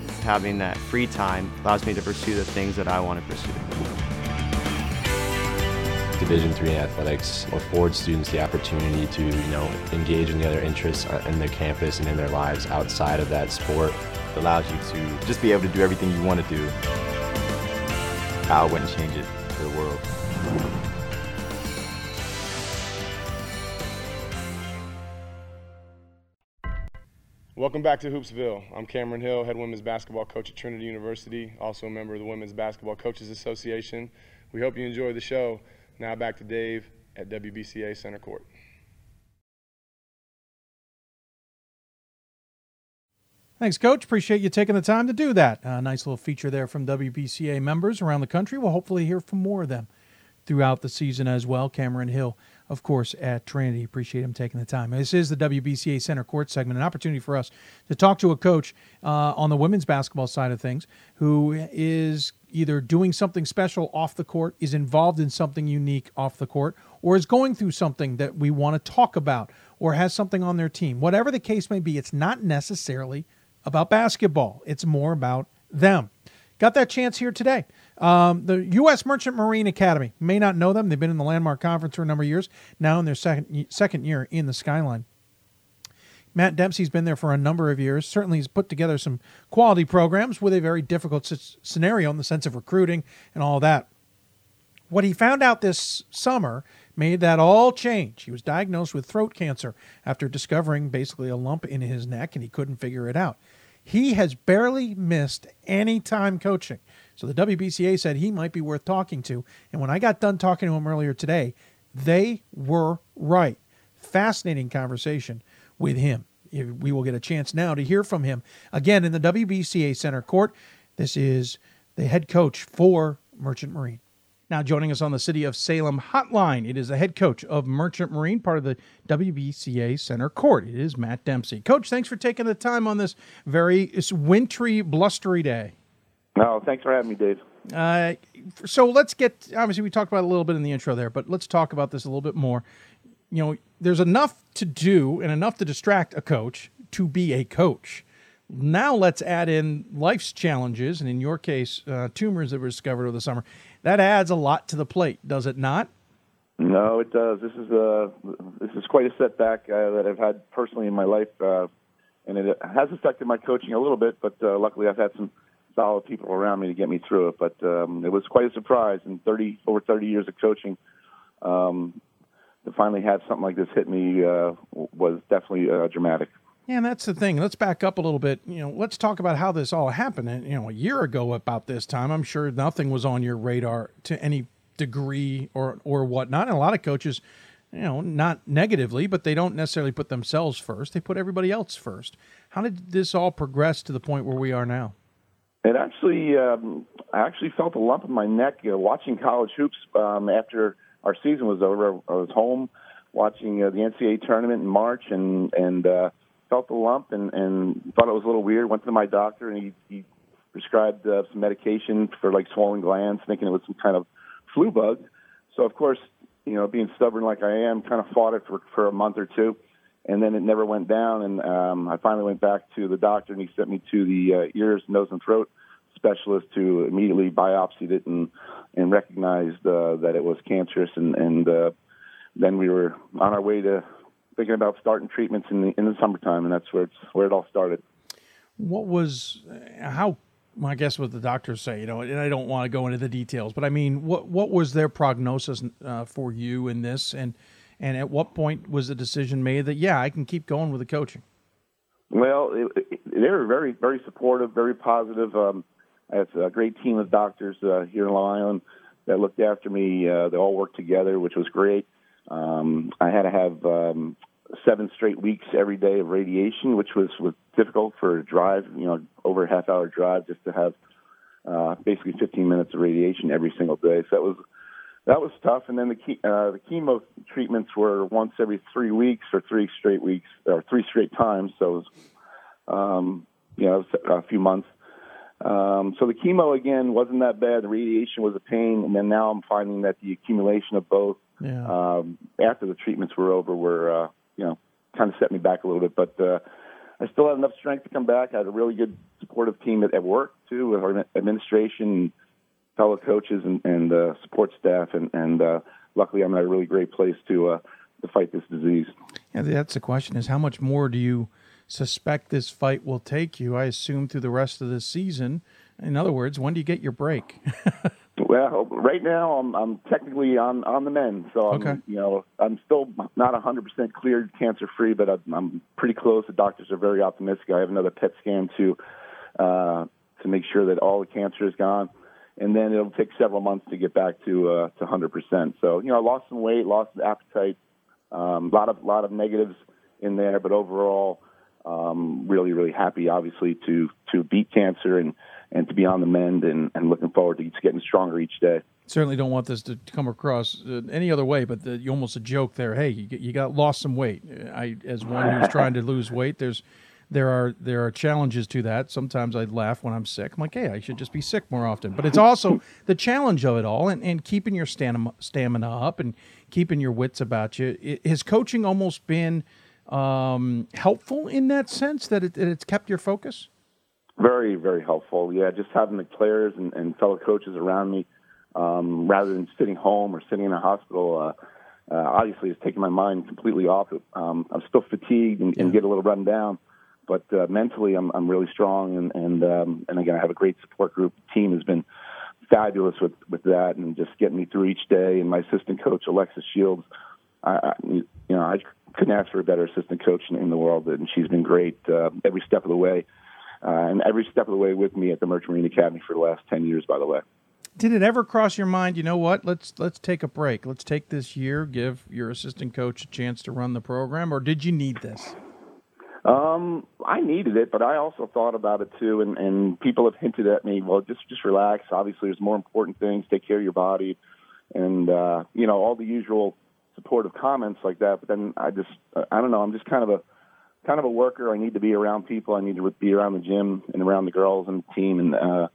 Having that free time allows me to pursue the things that I want to pursue. Division three athletics affords students the opportunity to, you know, engage in the other interests in their campus and in their lives outside of that sport. It allows you to just be able to do everything you want to do. I wouldn't change it for the world. Welcome back to Hoopsville. I'm Cameron Hill, head women's basketball coach at Trinity University, also a member of the Women's Basketball Coaches Association. We hope you enjoy the show. Now back to Dave at W B C A Center Court. Thanks, Coach. Appreciate you taking the time to do that. Uh, nice little feature there from W B C A members around the country. We'll hopefully hear from more of them throughout the season as well. Cameron Hill, of course, at Trinity. Appreciate him taking the time. This is the W B C A Center Court segment, an opportunity for us to talk to a coach uh, on the women's basketball side of things who is either doing something special off the court, is involved in something unique off the court, or is going through something that we want to talk about, or has something on their team. Whatever the case may be, it's not necessarily about basketball. It's more about them. Got that chance here today. Um, the U S Merchant Marine Academy. You may not know them. They've been in the Landmark Conference for a number of years, now in their second second year in the Skyline. Matt Dempsey's been there for a number of years. Certainly has put together some quality programs with a very difficult s- scenario in the sense of recruiting and all that. What he found out this summer made that all change. He was diagnosed with throat cancer after discovering basically a lump in his neck, and he couldn't figure it out. He has barely missed any time coaching. So the W B C A said he might be worth talking to. And when I got done talking to him earlier today, they were right. Fascinating conversation with him. We will get a chance now to hear from him again in the W B C A Center Court. This is the head coach for Merchant Marine. Now joining us on the City of Salem hotline, it is the head coach of Merchant Marine, part of the W B C A Center Court. It is Matt Dempsey. Coach, thanks for taking the time on this very wintry, blustery day. No, thanks for having me, Dave. Uh, so let's get, obviously we talked about it a little bit in the intro there, but let's talk about this a little bit more. You know, there's enough to do and enough to distract a coach to be a coach. Now let's add in life's challenges, and in your case, uh, tumors that were discovered over the summer. That adds a lot to the plate, does it not? No, it does. This is a this is quite a setback uh, that I've had personally in my life, uh, and it has affected my coaching a little bit. But uh, luckily, I've had some solid people around me to get me through it. But um, it was quite a surprise in thirty over thirty years of coaching. Um, to finally have something like this hit me uh, was definitely uh, dramatic. Yeah, and that's the thing. Let's back up a little bit. You know, let's talk about how this all happened. And, you know, a year ago about this time, I'm sure nothing was on your radar to any degree or or whatnot. And a lot of coaches, you know, not negatively, but they don't necessarily put themselves first. They put everybody else first. How did this all progress to the point where we are now? It actually, um, I actually felt a lump in my neck, you know, watching college hoops um, after our season was over. I was home watching uh, the N C double A tournament in March, and and. Uh, felt the lump and, and thought it was a little weird. Went to my doctor, and he, he prescribed uh, some medication for like swollen glands, thinking it was some kind of flu bug. So of course, you know, being stubborn like I am, kind of fought it for, for a month or two, and then it never went down. And um, I finally went back to the doctor, and he sent me to the uh, ears, nose, and throat specialist, who immediately biopsied it and and recognized uh, that it was cancerous. And and uh, then we were on our way to thinking about starting treatments in the in the summertime, and that's where it's where it all started. What was how? I guess what the doctors say, you know, and I don't want to go into the details, but I mean, what what was their prognosis uh, for you in this, and and at what point was the decision made that yeah, I can keep going with the coaching? Well, it, it, they were very very supportive, very positive. Um, It's a great team of doctors uh, here in Long Island that looked after me. Uh, they all worked together, which was great. Um, I had to have um, seven straight weeks every day of radiation, which was, was difficult for a drive, you know, over a half-hour drive, just to have uh, basically fifteen minutes of radiation every single day. So that was that was tough. And then the, ke- uh, the chemo treatments were once every three weeks or three straight weeks or three straight times. So it was, um, you know, a few months. Um, so the chemo, again, wasn't that bad. The radiation was a pain. And then now I'm finding that the accumulation of both yeah. um, after the treatments were over were, uh, you know, kind of set me back a little bit. But uh, I still had enough strength to come back. I had a really good supportive team at, at work, too, with our administration, fellow coaches, and, and uh, support staff. And, and uh, luckily I'm in a really great place to uh, to fight this disease. Yeah, that's the question, is how much more do you suspect this fight will take you, I assume, through the rest of this season? In other words, when do you get your break? Well, right now I'm, I'm technically on, on the mend. So, I'm, okay. you know, I'm still not one hundred percent cleared cancer-free, but I'm, I'm pretty close. The doctors are very optimistic. I have another P E T scan to, uh, to make sure that all the cancer is gone. And then it'll take several months to get back to, uh, to one hundred percent. So, you know, I lost some weight, lost some appetite, um, lot of, lot of negatives in there, but overall, Um, really, really happy, obviously, to, to beat cancer and, and to be on the mend, and, and looking forward to getting stronger each day. Certainly don't want this to come across any other way, but the, you almost a joke there. Hey, you, you got lost some weight. I, as one who's trying to lose weight, there's there are there are challenges to that. Sometimes I laugh when I'm sick. I'm like, hey, I should just be sick more often. But it's also the challenge of it all, and, and keeping your stamina, stamina up and keeping your wits about you. It, has coaching almost been Um, helpful in that sense, that it, it's kept your focus? Very, very helpful. Yeah, just having the players and, and fellow coaches around me, um, rather than sitting home or sitting in a hospital, uh, uh, obviously it's taking my mind completely off. Um, I'm still fatigued and, yeah. and get a little run down, but uh, mentally I'm, I'm really strong. And and, um, and again, I have a great support group. The team has been fabulous with, with that, and just getting me through each day. And my assistant coach, Alexis Shields, I, I you know, I couldn't ask for a better assistant coach in, in the world, and she's been great uh, every step of the way, uh, and every step of the way with me at the Merchant Marine Academy for the last ten years, by the way. Did it ever cross your mind, you know what, let's let's take a break. Let's take this year, give your assistant coach a chance to run the program, or did you need this? Um, I needed it, but I also thought about it, too, and, and people have hinted at me, well, just, just relax. Obviously, there's more important things. Take care of your body, and, uh, you know, all the usual supportive comments like that. But then I just, I don't know, I'm just kind of a kind of a worker. I need to be around people. I need to be around the gym and around the girls and the team. And uh,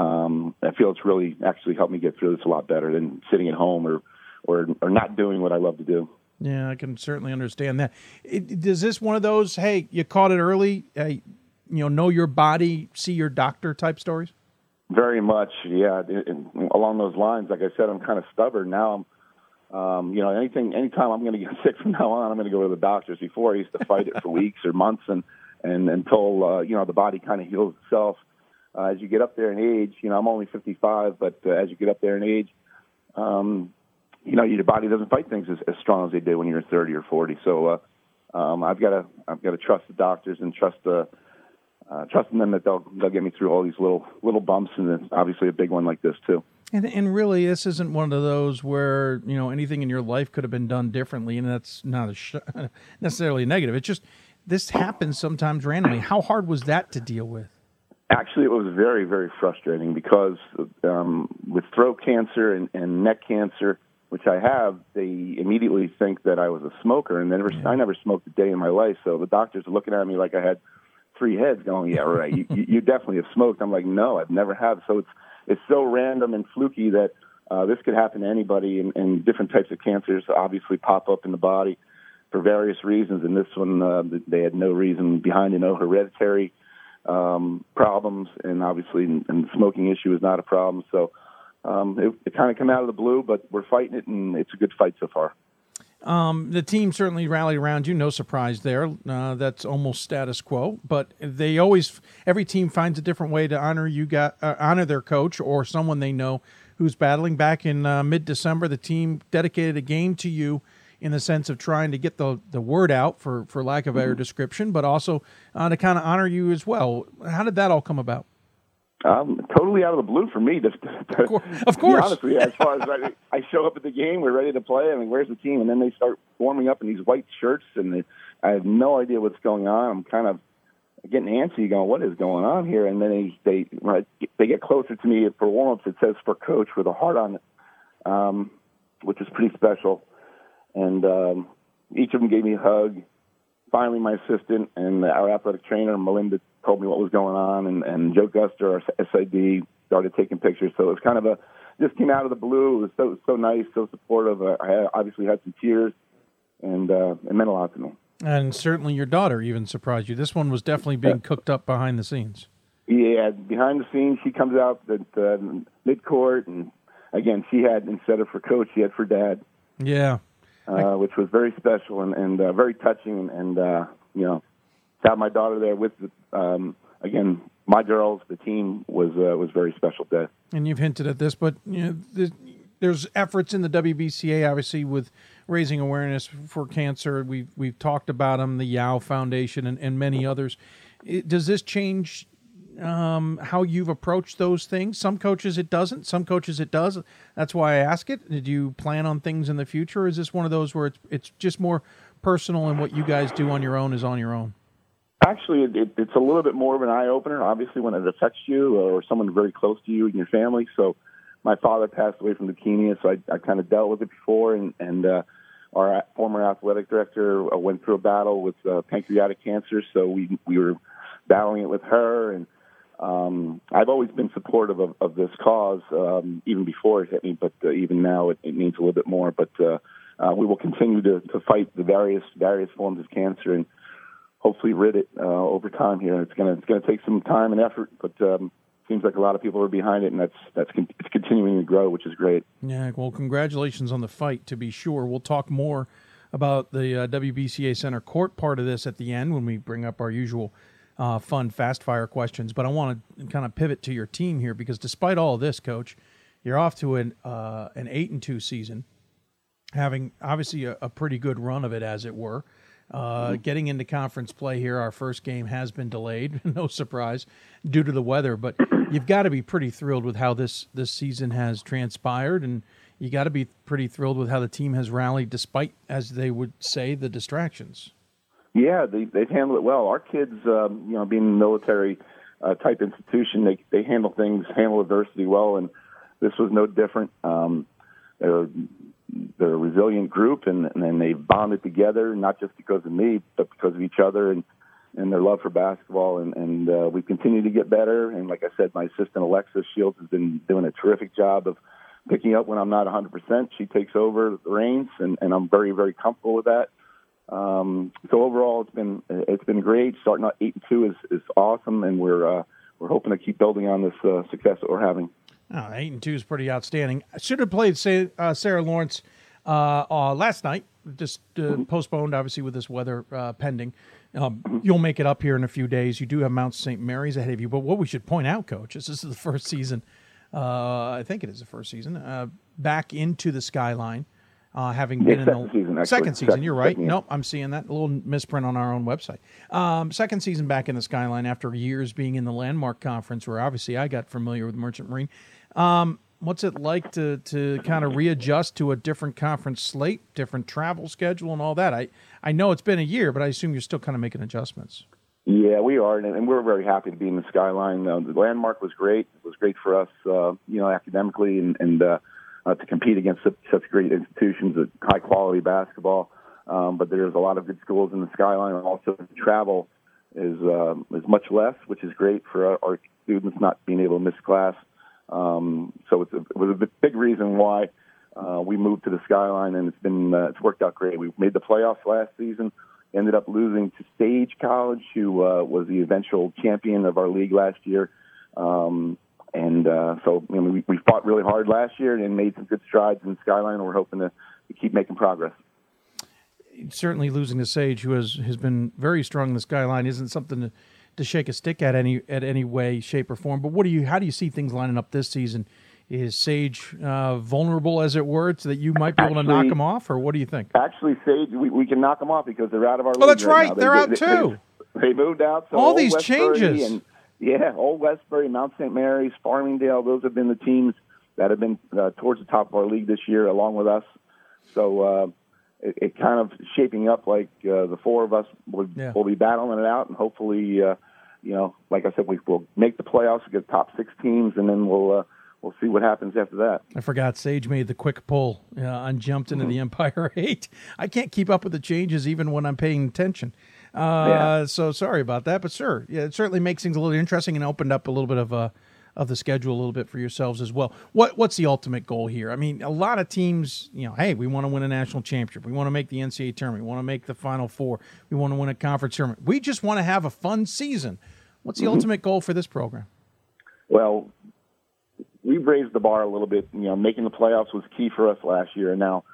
um, I feel it's really actually helped me get through this a lot better than sitting at home or, or, or not doing what I love to do. Yeah, I can certainly understand that. It, is this one of those, hey, you caught it early, hey, you know, know your body, see your doctor type stories? Very much, yeah. It, it, along those lines, like I said, I'm kind of stubborn. Now I'm Um, you know, anything, anytime I'm going to get sick from now on, I'm going to go to the doctors. Before, I used to fight it for weeks or months, and, and until, uh, you know, the body kind of heals itself. Uh, as you get up there in age, you know, I'm only fifty-five, but uh, as you get up there in age, um, you know, your body doesn't fight things as, as strong as they did when you're thirty or forty. So, uh, um, I've got to, I've got to trust the doctors and trust, uh, uh, trusting them that they'll, they'll get me through all these little, little bumps. And then obviously a big one like this too. And and really, this isn't one of those where, you know, anything in your life could have been done differently, and that's not a sh- necessarily a negative. It's just this happens sometimes randomly. How hard was that to deal with? Actually, it was very, very frustrating because um, with throat cancer and, and neck cancer, which I have, they immediately think that I was a smoker, and they never, yeah. I never smoked a day in my life. So the doctors are looking at me like I had three heads going, yeah, right, you, you definitely have smoked. I'm like, no, I've never have. So it's it's so random and fluky that uh, this could happen to anybody, and, and different types of cancers obviously pop up in the body for various reasons. And this one, uh, they had no reason behind it, no hereditary um, problems, and obviously and the smoking issue is not a problem. So um, it, it kind of came out of the blue, but we're fighting it, and it's a good fight so far. Um, the team certainly rallied around you. No surprise there. Uh, that's almost status quo. But they always, every team finds a different way to honor you, got uh, honor their coach or someone they know who's battling. Back in uh, mid-December, the team dedicated a game to you in the sense of trying to get the the word out, for, for lack of a better description, but also uh, to kind of honor you as well. How did that all come about? Um, totally out of the blue for me. To, to, of course. Of course. Honestly, as far as I, I show up at the game, we're ready to play. I mean, where's the team? And then they start warming up in these white shirts, and they, I have no idea what's going on. I'm kind of getting antsy, going, what is going on here? And then they they, when I, they get closer to me for warm-ups. It says for coach with a heart on it, um, which is pretty special. And um, each of them gave me a hug. Finally, my assistant and our athletic trainer, Melinda, told me what was going on, and, and Joe Guster, our S I D, started taking pictures. So it was kind of a, just came out of the blue. It was so, so nice, so supportive. Uh, I obviously had some tears, and uh, it meant a lot to me. And certainly your daughter even surprised you. This one was definitely being cooked up behind the scenes. Yeah, behind the scenes, she comes out at uh, mid-court, and again, she had, instead of for coach, she had for dad. Yeah. Uh, which was very special and, and uh, very touching, and, uh, you know, to have my daughter there with, the, um, again, my girls, the team, was uh, was very special day. And you've hinted at this, but you know, the, there's efforts in the W B C A, obviously, with raising awareness for cancer. We've, we've talked about them, the Yao Foundation and, and many others. It, does this change um, how you've approached those things? Some coaches it doesn't. Some coaches it does. That's why I ask it. Do you plan on things in the future? Or is this one of those where it's it's just more personal, and what you guys do on your own is on your own? Actually, it, it, it's a little bit more of an eye-opener, obviously, when it affects you or someone very close to you and your family. So my father passed away from leukemia, so I, I kind of dealt with it before, and, and uh, our former athletic director went through a battle with uh, pancreatic cancer, so we we were battling it with her, and Um, I've always been supportive of, of this cause, um, even before it hit me, but uh, even now it, it means a little bit more. But uh, uh, we will continue to, to fight the various various forms of cancer and hopefully rid it uh, over time here. It's gonna it's gonna take some time and effort, but um, seems like a lot of people are behind it, and that's that's con- it's continuing to grow, which is great. Yeah, well, congratulations on the fight, to be sure. We'll talk more about the uh, W B C A Center Court part of this at the end when we bring up our usual Uh, fun, fast-fire questions, but I want to kind of pivot to your team here, because despite all this, Coach, you're off to an uh, an eight and two season, having obviously a, a pretty good run of it, as it were. Uh, mm-hmm. Getting into conference play here, our first game has been delayed, no surprise, due to the weather. But you've got to be pretty thrilled with how this this season has transpired, and you got to be pretty thrilled with how the team has rallied, despite, as they would say, the distractions. Yeah, they, they've handled it well. Our kids, um, you know, being a military-type uh, institution, they they handle things, handle adversity well, and this was no different. Um, they're, they're a resilient group, and, and they bonded together, not just because of me, but because of each other and, and their love for basketball. And, and uh, we continue to get better. And like I said, my assistant, Alexis Shields, has been doing a terrific job of picking up when I'm not one hundred percent. She takes over the reins, and, and I'm very, very comfortable with that. Um, so overall, it's been it's been great. Starting out eight and two is, is awesome, and we're uh, we're hoping to keep building on this uh, success that we're having. Oh, eight and two is pretty outstanding. I should have played uh, Sarah Lawrence uh, uh, last night, just uh, mm-hmm. postponed, obviously, with this weather uh, pending. Um, mm-hmm. You'll make it up here in a few days. You do have Mount Saint Mary's ahead of you, but what we should point out, Coach, is this is the first season. Uh, I think it is the first season uh, back into the Skyline. Uh, having been yeah, second in the season, second season, second, you're right. No, nope, I'm seeing that a little misprint on our own website. Um, second season back in the Skyline after years being in the Landmark Conference, where obviously I got familiar with Merchant Marine. Um, what's it like to to kind of readjust to a different conference slate, different travel schedule, and all that? I I know it's been a year, but I assume you're still kind of making adjustments. Yeah, we are, and we're very happy to be in the Skyline. Uh, the Landmark was great; it was great for us, uh, you know, academically and and. Uh, Uh, to compete against such, such great institutions with high-quality basketball. Um, but there's a lot of good schools in the Skyline, and also travel is um, is much less, which is great for our, our students not being able to miss class. Um, so it's a, it was a big reason why uh, we moved to the Skyline, and it's been uh, it's worked out great. We made the playoffs last season, ended up losing to Stage College, who uh, was the eventual champion of our league last year. Um, and uh, so you know, we, we fought really hard last year and made some good strides in the Skyline, and we're hoping to, to keep making progress. Certainly losing to Sage, who has, has been very strong in the Skyline, isn't something to, to shake a stick at any at any way, shape, or form. But what do you? How do you see things lining up this season? Is Sage uh, vulnerable, as it were, so that you might be able to actually, knock them off, or what do you think? Actually, Sage, we, we can knock them off because they're out of our league. Oh, that's right. right they're they, out, they, too. They, they moved out. So All these Westbury changes. And, yeah, Old Westbury, Mount Saint Mary's, Farmingdale, those have been the teams that have been uh, towards the top of our league this year, along with us. So, uh It, it kind of shaping up like uh, the four of us would, yeah. will be battling it out, and hopefully, uh, you know, like I said, we will make the playoffs, we'll get the top six teams, and then we'll uh, we'll see what happens after that. I forgot Sage made the quick pull uh, and jumped into mm-hmm. the Empire Eight. I can't keep up with the changes even when I'm paying attention. Uh, yeah. So sorry about that, but sure, yeah, it certainly makes things a little interesting and opened up a little bit of uh, of the schedule a little bit for yourselves as well. What what's the ultimate goal here? I mean, a lot of teams, you know, hey, we want to win a national championship. We want to make the N C double A tournament. We want to make the Final Four. We want to win a conference tournament. We just want to have a fun season. What's the mm-hmm. ultimate goal for this program? Well, we've raised the bar a little bit. You know, making the playoffs was key for us last year, and now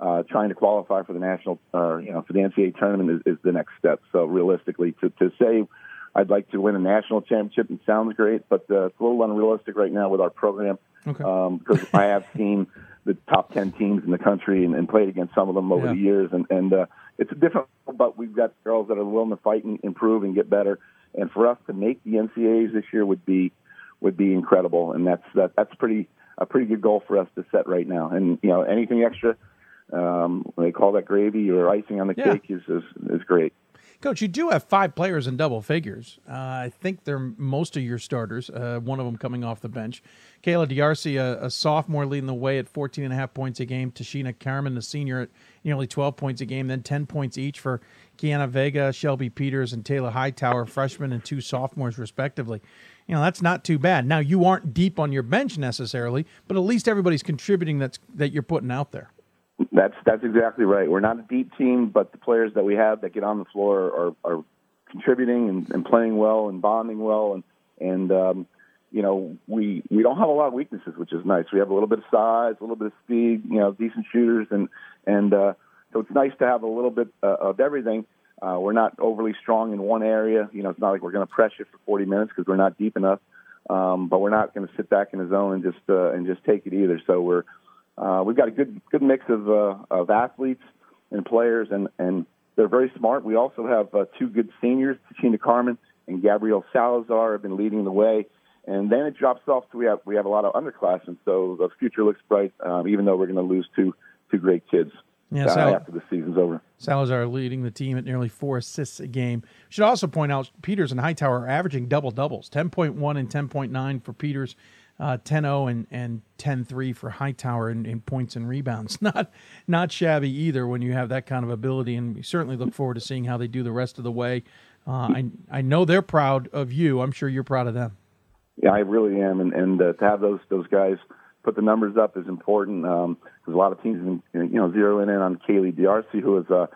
uh, trying to qualify for the national, uh, you know, for the N C double A tournament is, is the next step. So realistically, to, to say I'd like to win a national championship. It sounds great, but uh, it's a little unrealistic right now with our program okay. um, because I have seen the top ten teams in the country and, and played against some of them over yeah. the years, and, and uh, it's a different. But we've got girls that are willing to fight and improve and get better. And for us to make the N C double A's this year would be would be incredible, and that's that, that's pretty a pretty good goal for us to set right now. And you know, anything extra, um, they call that gravy or icing on the yeah. cake is, is is great. Coach, you do have five players in double figures. Uh, I think they're most of your starters, uh, one of them coming off the bench. Kayla D'Arcy, a, a sophomore, leading the way at fourteen point five points a game. Tashina Carmen, the senior, at nearly twelve points a game, then ten points each for Kiana Vega, Shelby Peters, and Taylor Hightower, freshmen and two sophomores, respectively. You know, that's not too bad. Now, you aren't deep on your bench necessarily, but at least everybody's contributing that's, that you're putting out there. That's that's exactly right. We're not a deep team, but the players that we have that get on the floor are, are contributing and, and playing well and bonding well, and and um, you know we we don't have a lot of weaknesses, which is nice. We have a little bit of size, a little bit of speed, you know, decent shooters, and and uh, so it's nice to have a little bit uh, of everything. Uh, we're not overly strong in one area. You know, it's not like we're going to press you for forty minutes because we're not deep enough, um, but we're not going to sit back in the zone and just uh, and just take it either. So we're Uh, we've got a good good mix of uh, of athletes and players, and, and they're very smart. We also have uh, two good seniors, Tachina Carmen and Gabrielle Salazar, have been leading the way. And then it drops off to we have we have a lot of underclassmen, so the future looks bright, um, even though we're going to lose two two great kids yeah, Sal- after the season's over. Salazar leading the team at nearly four assists a game. Should also point out Peters and Hightower are averaging double-doubles, ten point one and ten point nine for Peters. Uh, ten oh and, and ten three for Hightower in, in points and rebounds. Not not shabby either when you have that kind of ability, and we certainly look forward to seeing how they do the rest of the way. Uh, I I know they're proud of you. I'm sure you're proud of them. Yeah, I really am, and, and uh, to have those those guys put the numbers up is important because um, a lot of teams been, you know, zeroing in on Kaylee D'Arcy, who was uh,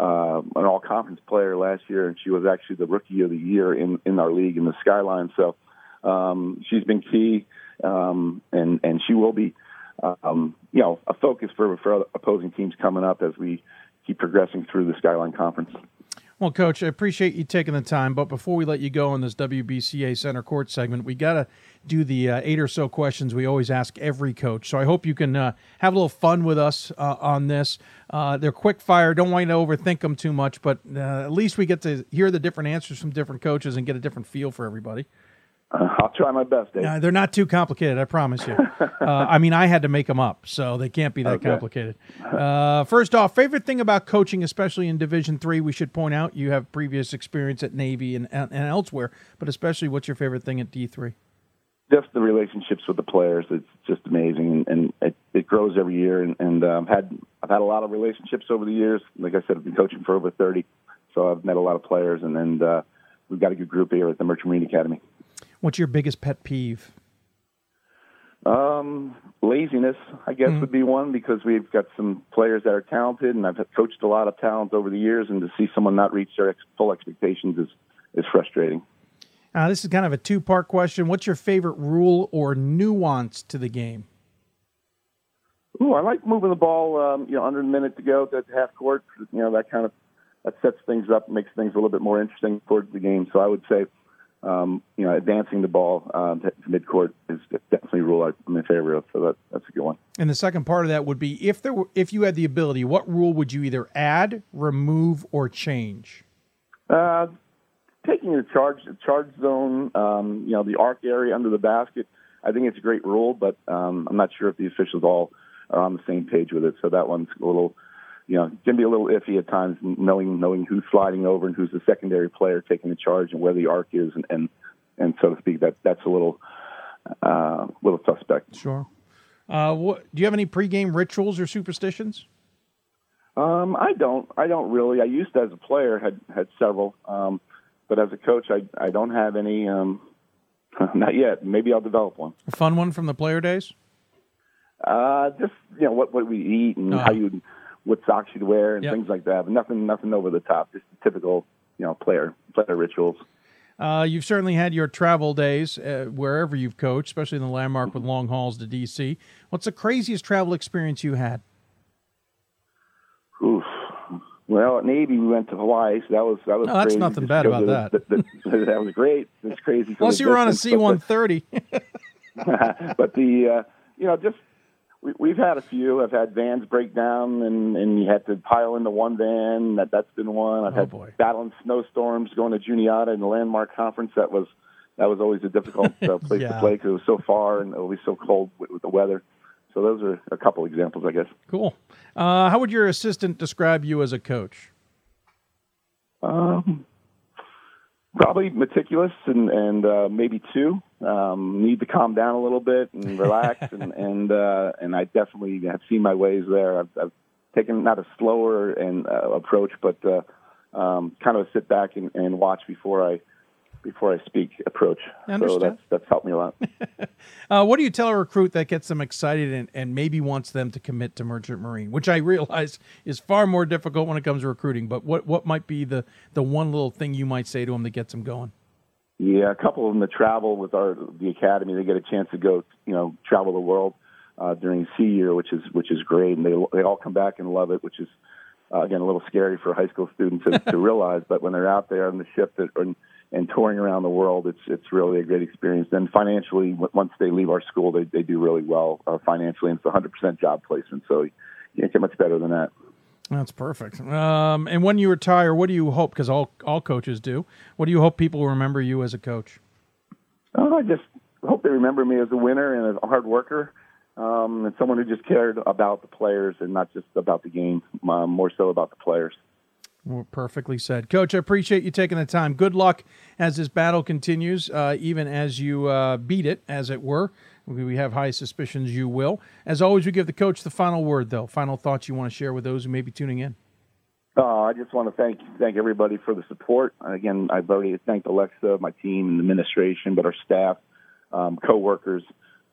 uh, an all-conference player last year, and she was actually the Rookie of the Year in, in our league in the Skyline. So um, she's been key. Um, and, and she will be, um, you know, a focus for, for opposing teams coming up as we keep progressing through the Skyline Conference. Well, Coach, I appreciate you taking the time, but before we let you go on this W B C A Center Court segment, we got to do the uh, eight or so questions we always ask every coach. So I hope you can uh, have a little fun with us uh, on this. Uh, they're quick fire. Don't want you to overthink them too much, but uh, at least we get to hear the different answers from different coaches and get a different feel for everybody. I'll try my best, Dave. No, they're not too complicated, I promise you. uh, I mean, I had to make them up, so they can't be that okay. complicated. Uh, first off, favorite thing about coaching, especially in Division three, we should point out you have previous experience at Navy and, and elsewhere, but especially what's your favorite thing at D three? Just the relationships with the players. It's just amazing, and it, it grows every year. And, and um, had I've had a lot of relationships over the years. Like I said, I've been coaching for over thirty, so I've met a lot of players, and then uh, we've got a good group here at the Merchant Marine Academy. What's your biggest pet peeve? Um, laziness, I guess, mm-hmm. would be one, because we've got some players that are talented, and I've coached a lot of talent over the years, and to see someone not reach their ex- full expectations is, is frustrating. Uh, this is kind of a two-part question. What's your favorite rule or nuance to the game? Ooh, I like moving the ball, um, you know, under a minute to go to half court. You know, that kind of that sets things up, makes things a little bit more interesting towards the game. So I would say, um, you know, advancing the ball uh, to midcourt is definitely a rule I'm in favor of. So that, that's a good one. And the second part of that would be, if there were, if you had the ability, what rule would you either add, remove, or change? Uh, taking the charge, the charge zone, um, you know, the arc area under the basket. I think it's a great rule, but um, I'm not sure if the officials all are on the same page with it. So that one's a little, you know, can be a little iffy at times, knowing knowing who's sliding over and who's the secondary player taking the charge and where the arc is, and and, and so to speak, that that's a little uh, little suspect. Sure. Uh, what, do you have any pregame rituals or superstitions? Um, I don't. I don't really. I used to, as a player, had had several, um, but as a coach, I I don't have any. Um, not yet. Maybe I'll develop one. A fun one from the player days. Uh, just, you know, what, what we eat and uh-huh. how you, what socks you'd wear and yep. things like that, but nothing, nothing over the top, just the typical, you know, player, player rituals. Uh, you've certainly had your travel days uh, wherever you've coached, especially in the Landmark with long hauls to D C. What's the craziest travel experience you had? Oof. Well, at Navy, we went to Hawaii, so that was, that was no, that's crazy. Nothing just bad about that. The, the, the, that was great. It's crazy. Plus you were on a C one thirty. But the, uh, you know, just, we've had a few. I've had vans break down, and, and you had to pile into one van. That, that's been one. I've oh, had boy. battling snowstorms, going to Juniata in the Landmark Conference. That was that was always a difficult uh, place yeah. to play because it was so far and always so cold with, with the weather. So those are a couple examples, I guess. Cool. Uh, how would your assistant describe you as a coach? Um, probably meticulous and, and uh, maybe two. Um, need to calm down a little bit and relax, and and, uh, and I definitely have seen my ways there. I've, I've taken not a slower and uh, approach, but uh, um, kind of a sit back and, and watch before I before I speak approach. So that's that's helped me a lot. uh, what do you tell a recruit that gets them excited and, and maybe wants them to commit to Merchant Marine, which I realize is far more difficult when it comes to recruiting? But what what might be the the one little thing you might say to them that gets them going? Yeah, a couple of them that travel with our the academy, they get a chance to go, you know, travel the world uh, during C year, which is which is great, and they they all come back and love it, which is uh, again a little scary for high school students to, to realize. But when they're out there on the ship that, and, and touring around the world, it's it's really a great experience. Then financially, once they leave our school, they they do really well uh, financially, and it's one hundred percent job placement. So you can't get much better than that. That's perfect. Um, and when you retire, what do you hope? Because all all coaches do. What do you hope people remember you as a coach? Oh, I just hope they remember me as a winner and a hard worker, um, and someone who just cared about the players and not just about the game. Um, more so about the players. Well, perfectly said, Coach. I appreciate you taking the time. Good luck as this battle continues, uh, even as you uh, beat it, as it were. We have high suspicions you will. As always, we give the coach the final word, though. Final thoughts you want to share with those who may be tuning in? Oh, I just want to thank thank everybody for the support. Again, I've already thanked Alexa, my team, and the administration, but our staff, um, coworkers,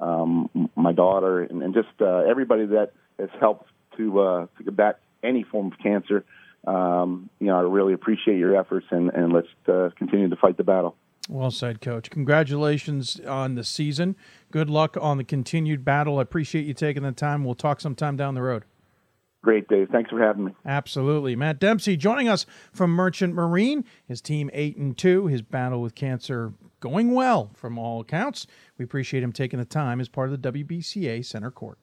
um, my daughter, and, and just uh, everybody that has helped to uh, to combat any form of cancer. Um, you know, I really appreciate your efforts, and, and let's uh, continue to fight the battle. Well said, Coach. Congratulations on the season. Good luck on the continued battle. I appreciate you taking the time. We'll talk sometime down the road. Great, Dave. Thanks for having me. Absolutely. Matt Dempsey joining us from Merchant Marine. His team eight and two, his battle with cancer going well from all accounts. We appreciate him taking the time as part of the W B C A Center Court.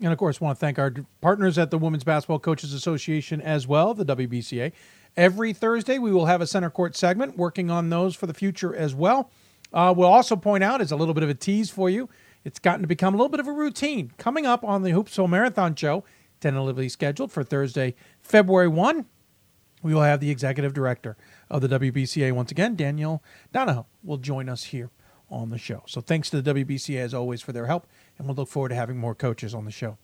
And, of course, want to thank our partners at the Women's Basketball Coaches Association as well, the W B C A. Every Thursday, we will have a center court segment working on those for the future as well. Uh, we'll also point out, as a little bit of a tease for you, it's gotten to become a little bit of a routine. Coming up on the Hoopsville Marathon Show, tentatively scheduled for Thursday, February first, we will have the executive director of the W B C A once again, Danielle Donahoe, will join us here on the show. So thanks to the W B C A, as always, for their help, and we'll look forward to having more coaches on the show.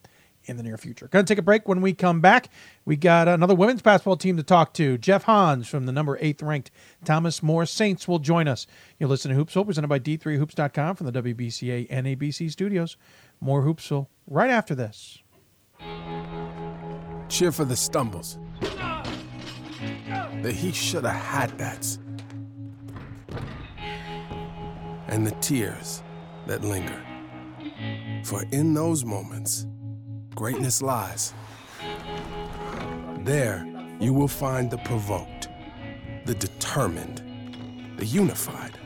in the near future. Going to take a break. When we come back, we got another women's basketball team to talk to. Jeff Hans from the number eighth ranked Thomas More Saints will join us. You'll listen to Hoopsville, presented by D three hoops dot com from the W B C A N A B C studios. More Hoopsville right after this. Cheer for the stumbles, the he should have had that's, and the tears that linger. For in those moments, greatness lies. There, you will find the provoked, the determined, the unified.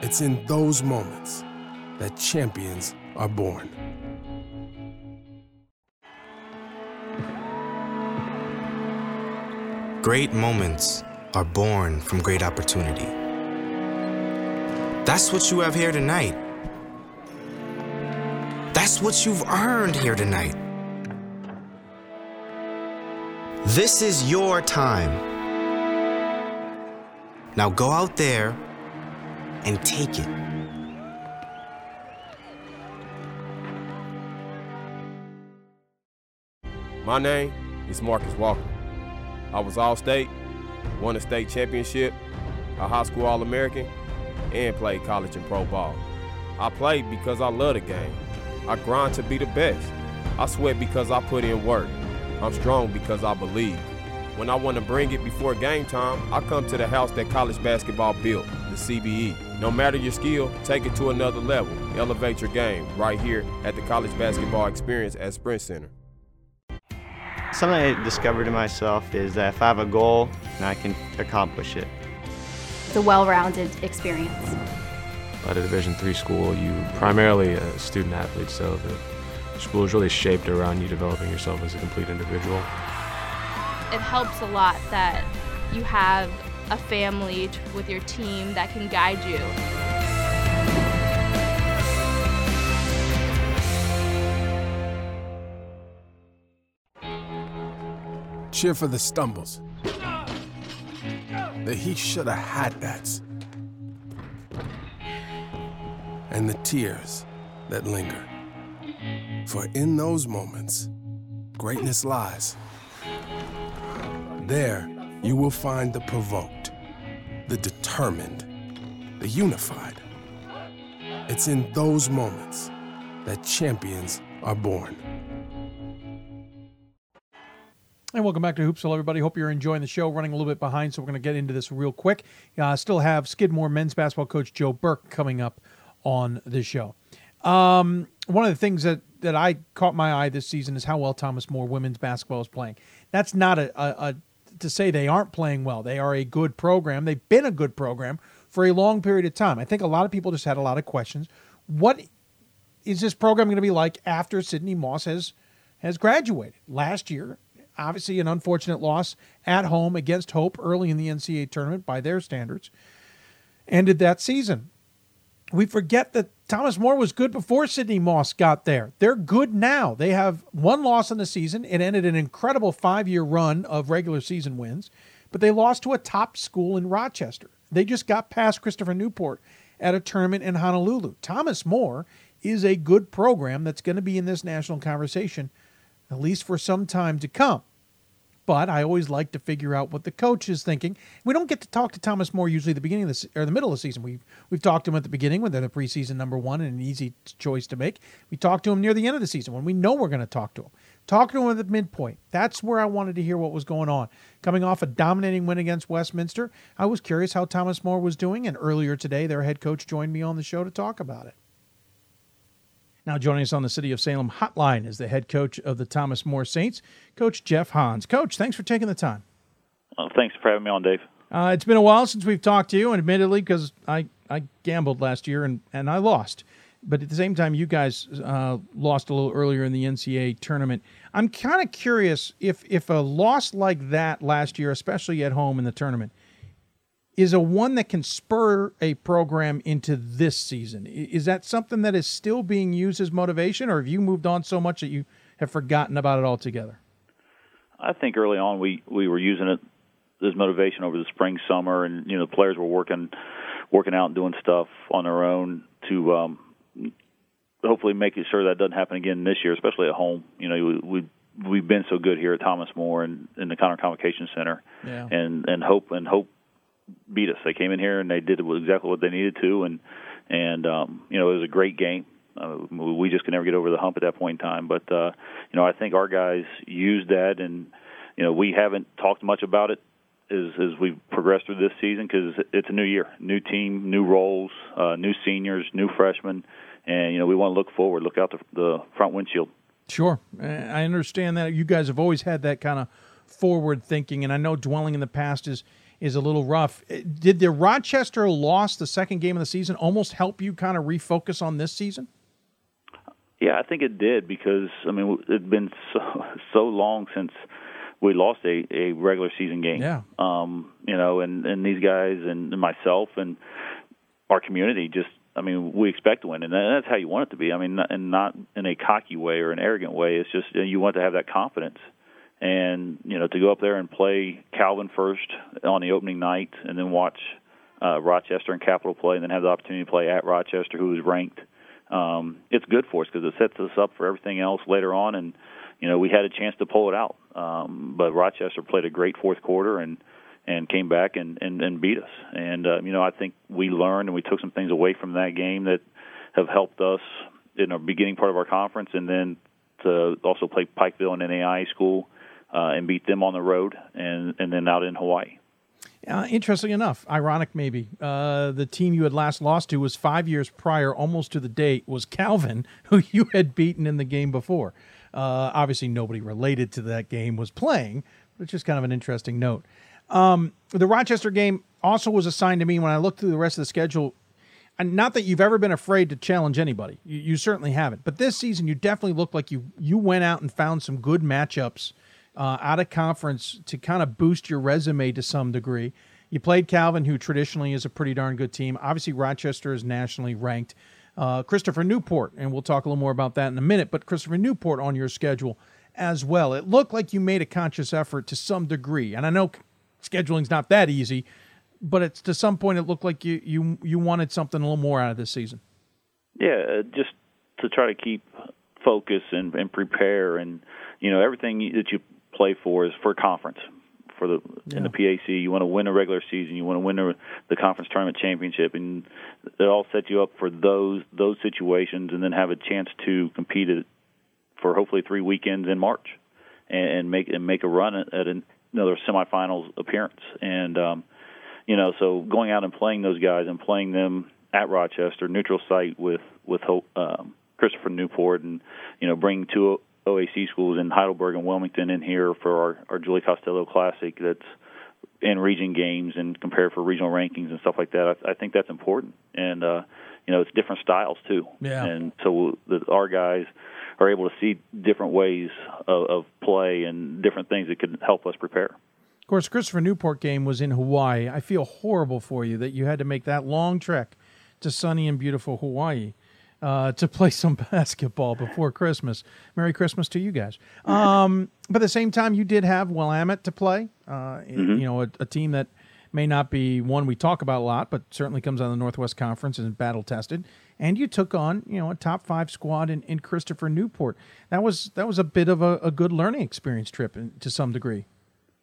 It's in those moments that champions are born. Great moments are born from great opportunity. That's what you have here tonight. That's what you've earned here tonight. This is your time. Now go out there and take it. My name is Marcus Walker. I was All-State, won a state championship, a high school All-American, and played college and pro ball. I played because I love the game. I grind to be the best. I sweat because I put in work. I'm strong because I believe. When I want to bring it before game time, I come to the house that college basketball built, the C B E. No matter your skill, take it to another level. Elevate your game right here at the College Basketball Experience at Sprint Center. Something I discovered in myself is that if I have a goal, I can accomplish it. It's a well-rounded experience. At a Division three school, you're primarily a student athlete, so the school is really shaped around you developing yourself as a complete individual. It helps a lot that you have a family with your team that can guide you. Cheer for the stumbles, the he should have had that's, and the tears that linger. For in those moments, greatness lies. There, you will find the provoked, the determined, the unified. It's in those moments that champions are born. And welcome back to Hoopsville, everybody. Hope you're enjoying the show. Running a little bit behind, so we're going to get into this real quick. Uh, still have Skidmore men's basketball coach Joe Burke coming up on the show. Um, one of the things that, that I caught my eye this season is how well Thomas More women's basketball is playing. That's not a, a, a to say they aren't playing well. They are a good program. They've been a good program for a long period of time. I think a lot of people just had a lot of questions. What is this program going to be like after Sydney Moss has, has graduated? Last year, obviously an unfortunate loss at home against Hope early in the N C double A tournament by their standards, ended that season. We forget that Thomas More was good before Sydney Moss got there. They're good now. They have one loss in the season. It ended an incredible five-year run of regular season wins, but they lost to a top school in Rochester. They just got past Christopher Newport at a tournament in Honolulu. Thomas More is a good program that's going to be in this national conversation, at least for some time to come. But I always like to figure out what the coach is thinking. We don't get to talk to Thomas More usually at the beginning of this or the middle of the season. We've we've talked to him at the beginning when they're the preseason number one and an easy choice to make. We talk to him near the end of the season when we know we're going to talk to him. Talk to him at the midpoint. That's where I wanted to hear what was going on. Coming off a dominating win against Westminster, I was curious how Thomas More was doing, and earlier today their head coach joined me on the show to talk about it. Now joining us on the City of Salem hotline is the head coach of the Thomas More Saints, Coach Jeff Hans. Coach, thanks for taking the time. Well, thanks for having me on, Dave. Uh, it's been a while since we've talked to you, and admittedly, because I, I gambled last year and, and I lost. But at the same time, you guys uh, lost a little earlier in the N C double A tournament. I'm kind of curious if, if a loss like that last year, especially at home in the tournament, is a one that can spur a program into this season. Is that something that is still being used as motivation, or have you moved on so much that you have forgotten about it altogether? I think early on we, we were using it as motivation over the spring, summer, and you know the players were working working out and doing stuff on their own to um, hopefully making sure that doesn't happen again this year, especially at home. You know, we, we we've been so good here at Thomas More and in the Connor Convocation Center, yeah. and and Hope and Hope beat us. They came in here and they did exactly what they needed to, and and um, you know, it was a great game. Uh, we just could never get over the hump at that point in time. But uh, you know, I think our guys used that, and you know, we haven't talked much about it as, as we've progressed through this season because it's a new year, new team, new roles, uh, new seniors, new freshmen, and you know, we want to look forward, look out the, the front windshield. Sure, I understand that. You guys have always had that kind of forward thinking, and I know dwelling in the past is is a little rough. Did the Rochester loss, the second game of the season, almost help you kind of refocus on this season? Yeah, I think it did because, I mean, it's been so, so long since we lost a, a regular season game. Yeah. Um, you know, and, and these guys and, and myself and our community just, I mean, we expect to win, and that's how you want it to be. I mean, and not in a cocky way or an arrogant way. It's just you want to have that confidence. And, you know, to go up there and play Calvin first on the opening night and then watch uh, Rochester and Capital play and then have the opportunity to play at Rochester, who is ranked. Um, it's good for us because it sets us up for everything else later on, and you know, we had a chance to pull it out. Um, but Rochester played a great fourth quarter and and came back and, and, and beat us. And uh, you know, I think we learned and we took some things away from that game that have helped us in the beginning part of our conference, and then to also play Pikeville and N A I A school uh, and beat them on the road, and and then out in Hawaii. Uh, interestingly enough, ironic maybe, uh, the team you had last lost to was five years prior, almost to the date, was Calvin, who you had beaten in the game before. Uh, obviously, nobody related to that game was playing, but it's just kind of an interesting note. Um, the Rochester game also was assigned to me when I looked through the rest of the schedule. And not that you've ever been afraid to challenge anybody. You, you certainly haven't. But this season, you definitely looked like you, you went out and found some good matchups Uh, out of conference to kind of boost your resume to some degree. You played Calvin, who traditionally is a pretty darn good team. Obviously, Rochester is nationally ranked. Uh, Christopher Newport, and we'll talk a little more about that in a minute, but Christopher Newport on your schedule as well. It looked like you made a conscious effort to some degree, and I know scheduling's not that easy, but it's to some point it looked like you you you wanted something a little more out of this season. Yeah, just to try to keep focus and, and prepare, and you know, everything that you play for is for conference, for the yeah. in the P A C. You want to win a regular season. You want to win a, the conference tournament championship, and it all sets you up for those those situations, and then have a chance to compete at, for hopefully three weekends in March, and, and make and make a run at, at another semifinals appearance. And um, you know, so going out and playing those guys and playing them at Rochester, neutral site with with um, Christopher Newport, and you know, bringing two O A C schools in Heidelberg and Wilmington in here for our, our Julie Costello Classic that's in region games and compared for regional rankings and stuff like that. I, I think that's important. And, uh, you know, it's different styles too. Yeah. And so the, our guys are able to see different ways of, of play and different things that could help us prepare. Of course, Christopher Newport game was in Hawaii. I feel horrible for you that you had to make that long trek to sunny and beautiful Hawaii Uh, to play some basketball before Christmas. Merry Christmas to you guys. Um, but at the same time, you did have Willamette to play. Uh, mm-hmm. You know, a, a team that may not be one we talk about a lot, but certainly comes out of the Northwest Conference and is battle-tested. And you took on, you know, a top-five squad in, in Christopher Newport. That was that was a bit of a, a good learning experience trip in, to some degree.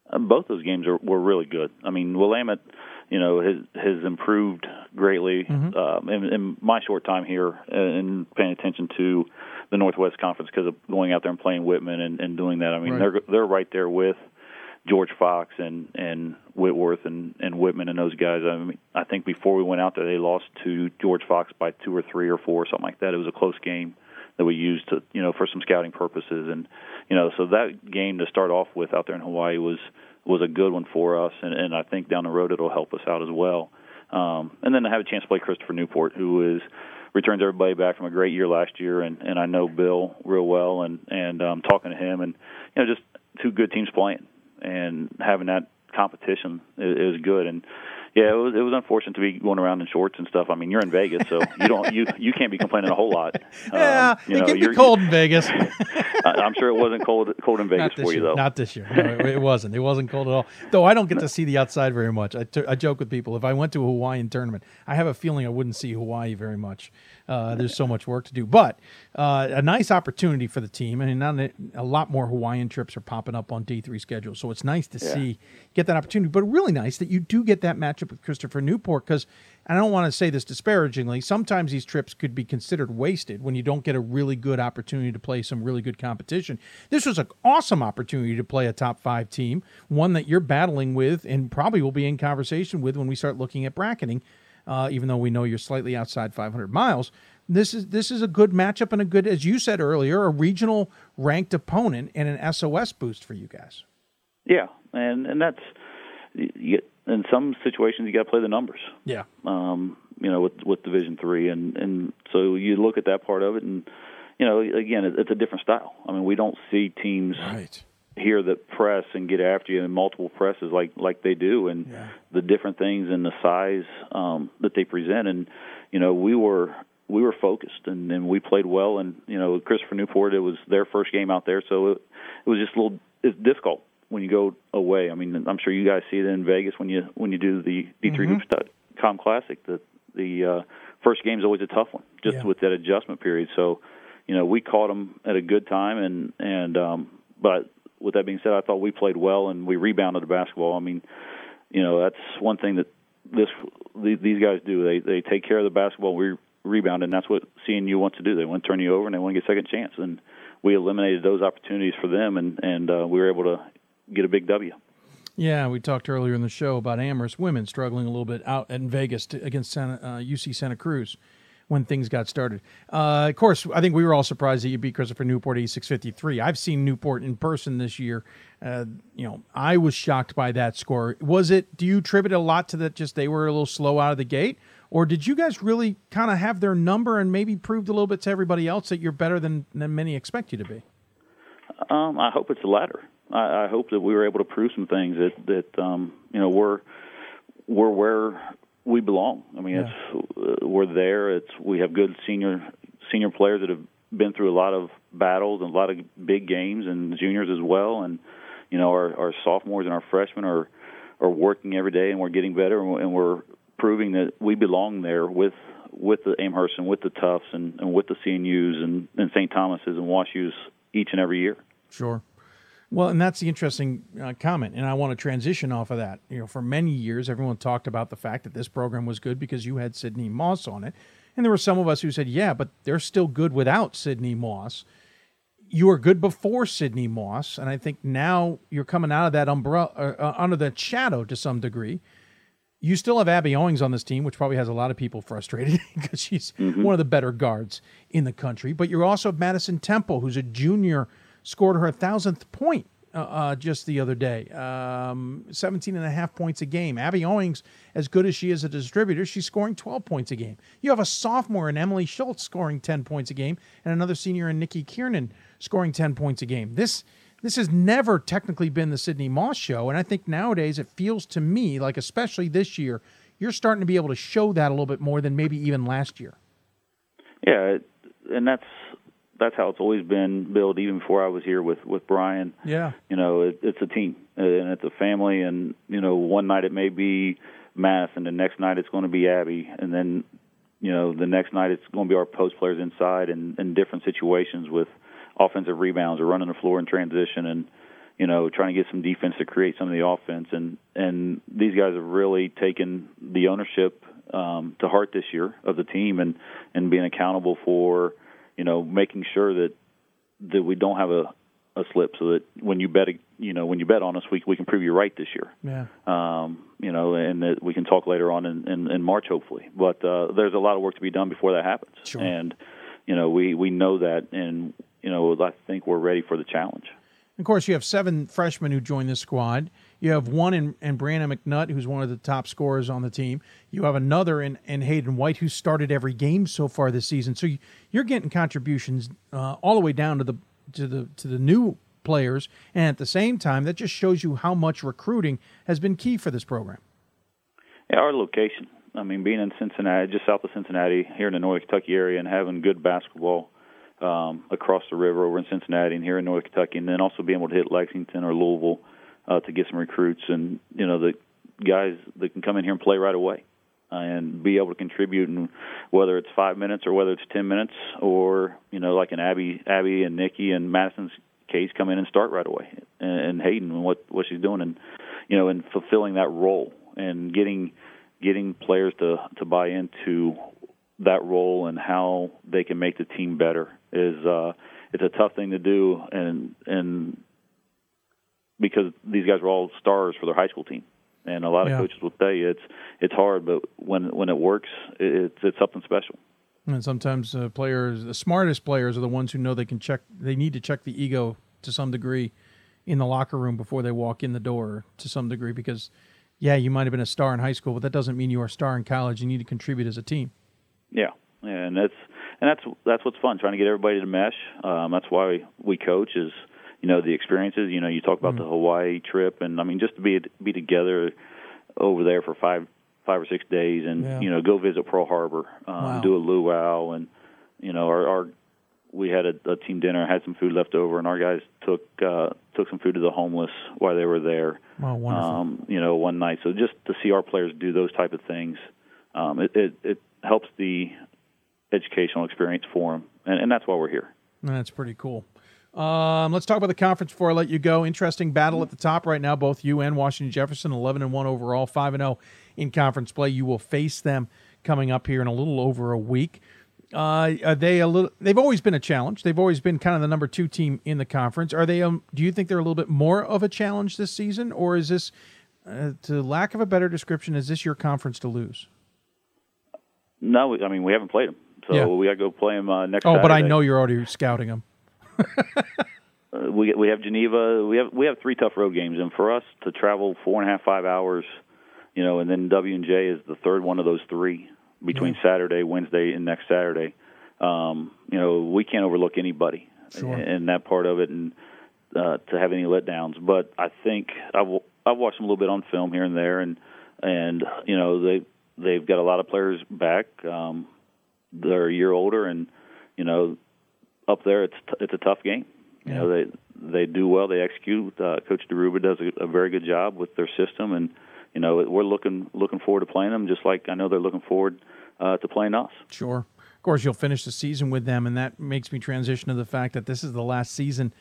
Uh, both those games are, were really good. I mean, Willamette, you know, has has improved greatly mm-hmm. uh, in, in my short time here and paying attention to the Northwest Conference because of going out there and playing Whitman and, and doing that. I mean, right. they're they're right there with George Fox and, and Whitworth and, and Whitman and those guys. I mean, I think before we went out there, they lost to George Fox by two or three or four or something like that. It was a close game that we used to, you know, for some scouting purposes, and you know, so that game to start off with out there in Hawaii was. was a good one for us, and, and I think down the road it'll help us out as well. Um, and then to have a chance to play Christopher Newport, who is returns everybody back from a great year last year, and, and I know Bill real well, and, and um, talking to him, and you know, just two good teams playing, and having that competition is, is good. And yeah, it was, it was unfortunate to be going around in shorts and stuff. I mean, you're in Vegas, so you don't you, you can't be complaining a whole lot. Um, yeah, you know, it can be cold in Vegas. I'm sure it wasn't cold cold in Vegas for you, though. Not this year. No, it, it wasn't. It wasn't cold at all. Though I don't get to see the outside very much. I, t- I joke with people, if I went to a Hawaiian tournament, I have a feeling I wouldn't see Hawaii very much. Uh, there's so much work to do, but uh, a nice opportunity for the team. I mean, not a, a lot more Hawaiian trips are popping up on D three schedules, so it's nice to yeah. see get that opportunity. But really nice that you do get that matchup with Christopher Newport, because I don't want to say this disparagingly. Sometimes these trips could be considered wasted when you don't get a really good opportunity to play some really good competition. This was an awesome opportunity to play a top five team, one that you're battling with and probably will be in conversation with when we start looking at bracketing. Uh, even though we know you're slightly outside five hundred miles, this is this is a good matchup and a good, as you said earlier, a regional ranked opponent and an S O S boost for you guys. Yeah, and and that's you, in some situations you got to play the numbers. Yeah, um, you know, with with Division three, and and so you look at that part of it, and you know, again, it's a different style. I mean, we don't see teams right. here that press and get after you in multiple presses like, like they do, and yeah. the different things and the size um, that they present. And, you know, we were we were focused, and, and we played well. And, you know, Christopher Newport, it was their first game out there, so it, it was just a little it's difficult when you go away. I mean, I'm sure you guys see it in Vegas when you when you do the D three mm-hmm. Hoops dot com Classic. The, the uh, first game is always a tough one, just yeah. with that adjustment period. So, you know, we caught them at a good time, and, and um, but – with that being said, I thought we played well and we rebounded the basketball. I mean, you know, that's one thing that this these guys do. They they take care of the basketball, we rebound, and that's what C N U wants to do. They want to turn you over and they want to get a second chance. And we eliminated those opportunities for them, and, and uh, we were able to get a big W. Yeah, we talked earlier in the show about Amherst women struggling a little bit out in Vegas to, against Santa, uh, U C Santa Cruz when things got started. Uh, of course, I think we were all surprised that you beat Christopher Newport eighty-six fifty-three. I've seen Newport in person this year. Uh, you know, I was shocked by that score. Was it, do you attribute a lot to that, just they were a little slow out of the gate? Or did you guys really kind of have their number and maybe proved a little bit to everybody else that you're better than, than many expect you to be? Um, I hope it's the latter. I, I hope that we were able to prove some things that, that um, you know, we're, we're where we belong. I mean, yeah. it's, uh, we're there. It's we have good senior senior players that have been through a lot of battles and a lot of big games, and juniors as well. And you know, our, our sophomores and our freshmen are are working every day, and we're getting better, and we're, and we're proving that we belong there with with the Amherst and with the Tufts and, and with the C N Us and, and Saint Thomas's and WashUs each and every year. Sure. Well, and that's the interesting uh, comment, and I want to transition off of that. You know, for many years, everyone talked about the fact that this program was good because you had Sidney Moss on it, and there were some of us who said, yeah, but they're still good without Sidney Moss. You were good before Sidney Moss, and I think now you're coming out of that umbrella, uh, under that shadow to some degree. You still have Abby Owings on this team, which probably has a lot of people frustrated because she's mm-hmm. one of the better guards in the country, but you're also Madison Temple, who's a junior, scored her one thousandth point uh, uh, just the other day, um, seventeen and a half points a game. Abby Owings, as good as she is a distributor, she's scoring twelve points a game. You have a sophomore in Emily Schultz scoring ten points a game, and another senior in Nikki Kiernan scoring ten points a game. This this has never technically been the Sidney Moss show, and I think nowadays it feels to me like, especially this year, you're starting to be able to show that a little bit more than maybe even last year. Yeah, and that's... that's how it's always been built, even before I was here with, with Brian. Yeah. You know, it, it's a team, and it's a family, and, you know, one night it may be math, and the next night it's going to be Abby, and then, you know, the next night it's going to be our post players inside and in different situations with offensive rebounds or running the floor in transition and, you know, trying to get some defense to create some of the offense. And, and these guys have really taken the ownership um, to heart this year of the team and, and being accountable for, you know, making sure that that we don't have a, a slip, so that when you bet, you know, when you bet on us, we we can prove you right this year. Yeah. Um, you know, and that we can talk later on in, in, in March, hopefully. But uh, there's a lot of work to be done before that happens. Sure. And you know, we, we know that, and you know, I think we're ready for the challenge. Of course, you have seven freshmen who joined this squad. You have one in, in Brianna McNutt, who's one of the top scorers on the team. You have another in, in Hayden White, who started every game so far this season. So you, you're getting contributions uh, all the way down to the to the to the new players, and at the same time, that just shows you how much recruiting has been key for this program. Yeah, our location. I mean, being in Cincinnati, just south of Cincinnati, here in the Northern Kentucky area, and having good basketball. Um, across the river over in Cincinnati and here in North Kentucky, and then also being able to hit Lexington or Louisville uh, to get some recruits and, you know, the guys that can come in here and play right away. and be able to contribute, and whether it's five minutes or whether it's ten minutes, or, you know, like in Abby, Abby and Nikki and Madison's case, come in and start right away, and, and Hayden and what, what she's doing, and, you know, and fulfilling that role and getting getting players to, to buy into that role and how they can make the team better is uh, it's a tough thing to do, and and because these guys were all stars for their high school team. And a lot of yeah. coaches will tell you it's it's hard, but when when it works, it's it's something special. And sometimes uh, players, the smartest players, are the ones who know they can check. They need to check the ego to some degree in the locker room before they walk in the door, to some degree, because yeah, you might have been a star in high school, but that doesn't mean you are a star in college. You need to contribute as a team. Yeah, and that's and that's that's what's fun, trying to get everybody to mesh. Um, that's why we, we coach is. You know, the experiences, you know, you talk about mm. the Hawaii trip, and, I mean, just to be be together over there for five five or six days and, yeah. you know, go visit Pearl Harbor, um, wow. do a luau, and, you know, our, our we had a, a team dinner, had some food left over, and our guys took uh, took some food to the homeless while they were there, wow, wonderful. Um, you know, one night. So just to see our players do those type of things, um, it, it, it helps the educational experience for them, and, and that's why we're here. That's pretty cool. Um, let's talk about the conference before I let you go. Interesting battle at the top right now. Both you and Washington Jefferson, eleven and one overall, five and oh in conference play. You will face them coming up here in a little over a week. Uh, are they a little? They've always been a challenge. They've always been kind of the number two team in the conference. Are they? Um, do you think they're a little bit more of a challenge this season, or is this, uh, to lack of a better description, is this your conference to lose? No, I mean we haven't played them, so yeah. we got to go play them uh, next. Oh, Saturday. But I know you're already scouting them. uh, we we have Geneva. We have we have three tough road games, and for us to travel four and a half five hours, you know, and then W and J is the third one of those three between yeah. Saturday, Wednesday, and next Saturday. Um, you know, we can't overlook anybody sure. in, in that part of it, and uh, to have any letdowns. But I think I will, I've watched them a little bit on film here and there, and and you know they they've got a lot of players back. Um, they're a year older, and you know. Up there, it's t- it's a tough game. You yeah. know they they do well. They execute. Uh, Coach DeRuba does a, a very good job with their system, and you know we're looking looking forward to playing them. Just like I know they're looking forward uh, to playing us. Sure. Of course, you'll finish the season with them, and that makes me transition to the fact that this is the last season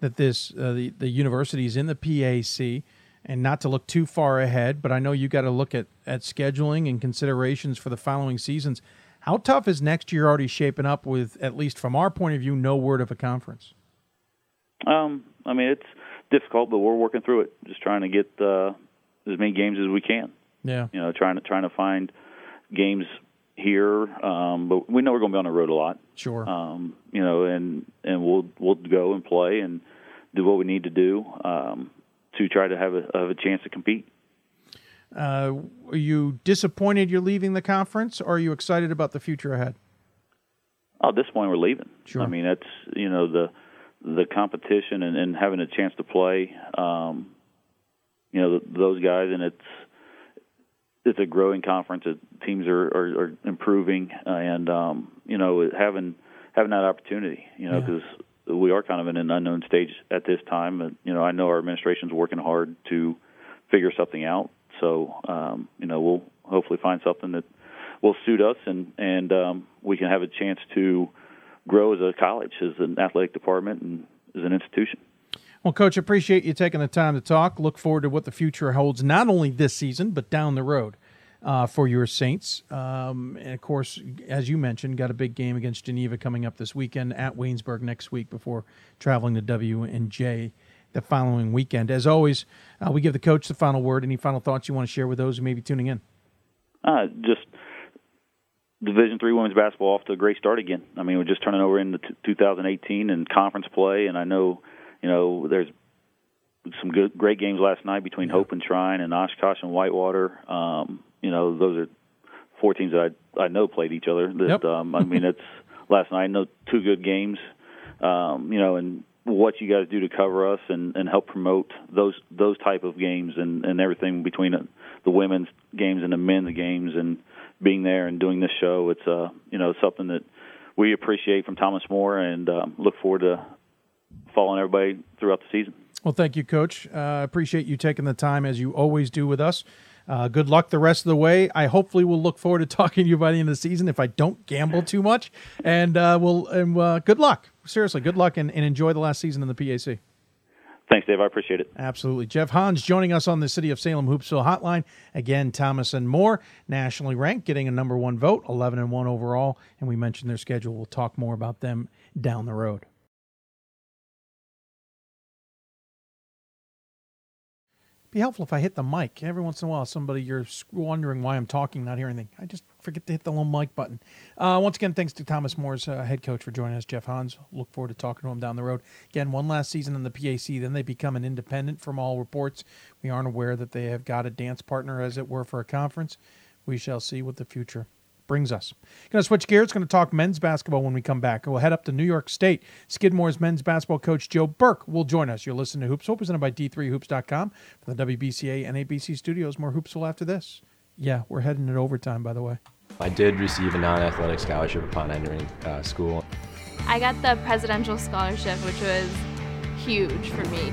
that this uh, the the university is in the P A C, and not to look too far ahead, but I know you got to look at at scheduling and considerations for the following seasons. How tough is next year already shaping up with, at least from our point of view, no word of a conference? Um, I mean, it's difficult, but we're working through it, just trying to get uh, as many games as we can. Yeah. You know, trying to trying to find games here, um, but we know we're going to be on the road a lot. Sure. Um, you know, and and we'll we'll go and play and do what we need to do um, to try to have a, have a chance to compete. Uh, are you disappointed you're leaving the conference, or are you excited about the future ahead? Oh, at this point, we're leaving. Sure. I mean, that's, you know, the the competition and, and having a chance to play, um, you know, th- those guys, and it's it's a growing conference. It, teams are, are, are improving, uh, and, um, you know, having having that opportunity, you know, because yeah. we are kind of in an unknown stage at this time. And, you know, I know our administration's working hard to figure something out. So, um, you know, we'll hopefully find something that will suit us, and, and um, we can have a chance to grow as a college, as an athletic department, and as an institution. Well, Coach, appreciate you taking the time to talk. Look forward to what the future holds, not only this season, but down the road uh, for your Saints. Um, and, of course, as you mentioned, got a big game against Geneva coming up this weekend, at Waynesburg next week before traveling to W and J the following weekend. As always, uh, we give the coach the final word. Any final thoughts you want to share with those who may be tuning in? Uh, just Division three women's basketball off to a great start again. I mean, we're just turning over into two thousand eighteen and conference play, and I know, you know, there's some good, great games last night between yeah. Hope and Trine and Oshkosh and Whitewater. Um, you know, those are four teams that I, I know played each other. That, yep. um, I mean, it's last night, I know two good games, um, you know, and what you guys do to cover us and, and help promote those those type of games and, and everything between the women's games and the men's games, and being there and doing this show, it's uh you know something that we appreciate from Thomas More, and uh, look forward to following everybody throughout the season. Well, thank you, Coach. I uh, appreciate you taking the time, as you always do with us. Uh, good luck the rest of the way. I hopefully will look forward to talking to you by the end of the season if I don't gamble too much. And uh, we'll and, uh, good luck. Seriously, good luck and, and enjoy the last season in the P A C. Thanks, Dave. I appreciate it. Absolutely. Jeff Hans joining us on the City of Salem Hoopsville Hotline. Again, Thomas and More, nationally ranked, getting a number one vote, eleven and one overall. And we mentioned their schedule. We'll talk more about them down the road. Be helpful if I hit the mic. Every once in a while, somebody, you're wondering why I'm talking, not hearing anything. I just forget to hit the little mic button. Uh, once again, thanks to Thomas Moore's uh, head coach for joining us, Jeff Hans. Look forward to talking to him down the road. Again, one last season in the P A C, then they become an independent from all reports. We aren't aware that they have got a dance partner, as it were, for a conference. We shall see what the future brings us. Going to switch gears. Going to talk men's basketball when we come back. We'll head up to New York State. Skidmore's men's basketball coach Joe Burke will join us. You're listening to Hoops Hope, presented by D three hoops dot com for the W B C A and N A B C studios. More Hoopsville after this. Yeah, we're heading into overtime, by the way. I did receive a non-athletic scholarship upon entering uh, school. I got the presidential scholarship, which was huge for me.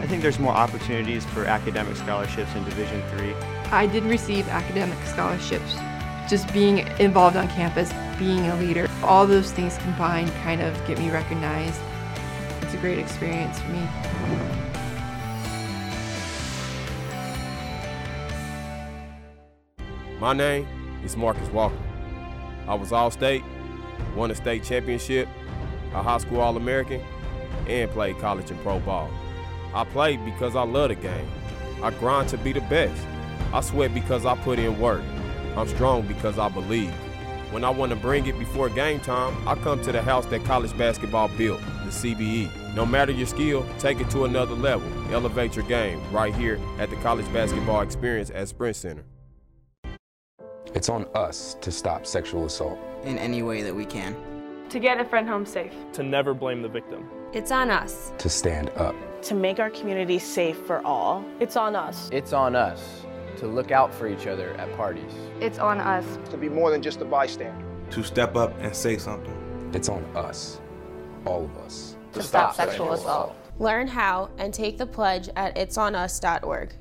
I think there's more opportunities for academic scholarships in Division three. I did receive academic scholarships. Just being involved on campus, being a leader, all those things combined kind of get me recognized. It's a great experience for me. My name is Marcus Walker. I was All-State, won a state championship, a high school All-American, and played college and pro ball. I played because I love the game. I grind to be the best. I sweat because I put in work. I'm strong because I believe. When I want to bring it before game time, I come to the house that college basketball built, the C B E. No matter your skill, take it to another level. Elevate your game right here at the College Basketball Experience at Sprint Center. It's on us to stop sexual assault. In any way that we can. To get a friend home safe. To never blame the victim. It's on us. To stand up. To make our community safe for all. It's on us. It's on us. To look out for each other at parties. It's on us. To be more than just a bystander. To step up and say something. It's on us, all of us. To, to stop, stop sexual assault. assault. Learn how and take the pledge at its on us dot org.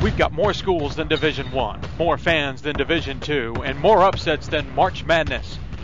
We've got more schools than Division One, more fans than Division Two, and more upsets than March Madness.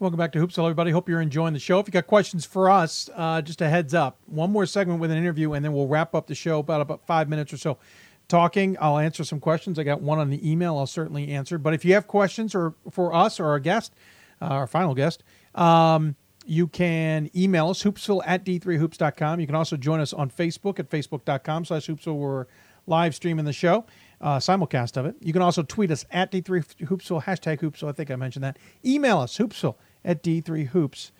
Welcome back to Hoopsville, everybody. Hope you're enjoying the show. If you got questions for us, uh, just a heads up. One more segment with an interview, and then we'll wrap up the show about about five minutes or so. Talking, I'll answer some questions. I got one on the email I'll certainly answer. But if you have questions or for us or our guest, uh, our final guest, um, you can email us, hoopsville at d three hoops dot com. You can also join us on Facebook at facebook dot com slash hoopsville. We're live streaming the show. Uh, simulcast of it. You can also tweet us at D three Hoopsville, hashtag Hoopsville. I think I mentioned that. Email us, Hoopsville at D three hoops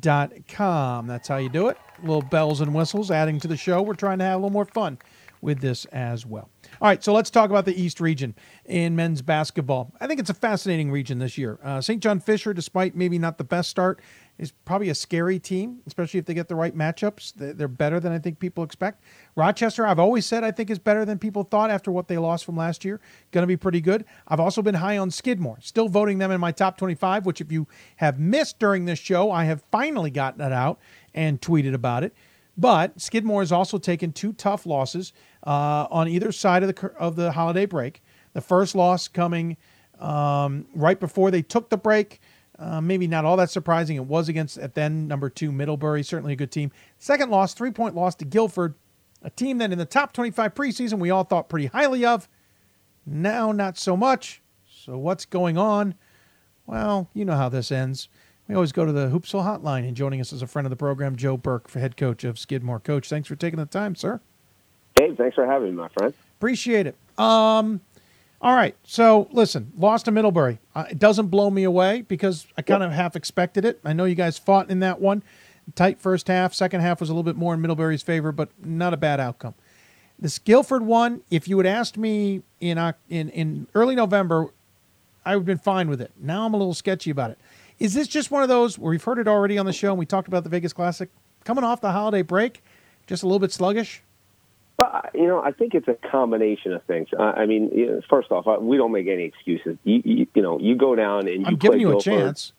dot com. That's how you do it. Little bells and whistles adding to the show. We're trying to have a little more fun with this as well. All right, so let's talk about the East region in men's basketball. I think it's a fascinating region this year. Uh, Saint John Fisher, despite maybe not the best start, is probably a scary team, especially if they get the right matchups. They're better than I think people expect. Rochester, I've always said I think is better than people thought after what they lost from last year. Going to be pretty good. I've also been high on Skidmore, still voting them in my top twenty-five, which if you have missed during this show, I have finally gotten it out and tweeted about it. But Skidmore has also taken two tough losses uh, on either side of the of the holiday break. The first loss coming um, right before they took the break. Uh, maybe not all that surprising. It was against, at then, number two, Middlebury. Certainly a good team. Second loss, three-point loss to Guilford, a team that in the top twenty-five preseason we all thought pretty highly of. Now, not so much. So what's going on? Well, you know how this ends. We always go to the Hoopsville Hotline, and joining us is a friend of the program, Joe Burke, head coach of Skidmore. Coach, thanks for taking the time, sir. Hey, thanks for having me, my friend. Appreciate it. Um... All right, so listen, lost to Middlebury. Uh, it doesn't blow me away because I kind of half expected it. I know you guys fought in that one. Tight first half. Second half was a little bit more in Middlebury's favor, but not a bad outcome. This Guilford one, if you had asked me in in in early November, I would have been fine with it. Now I'm a little sketchy about it. Is this just one of those where we've heard it already on the show and we talked about the Vegas Classic? Coming off the holiday break, just a little bit sluggish? Well, you know, I think it's a combination of things. I mean, first off, we don't make any excuses. You, you, you know, you go down and you I'm play giving you Guilford. A chance.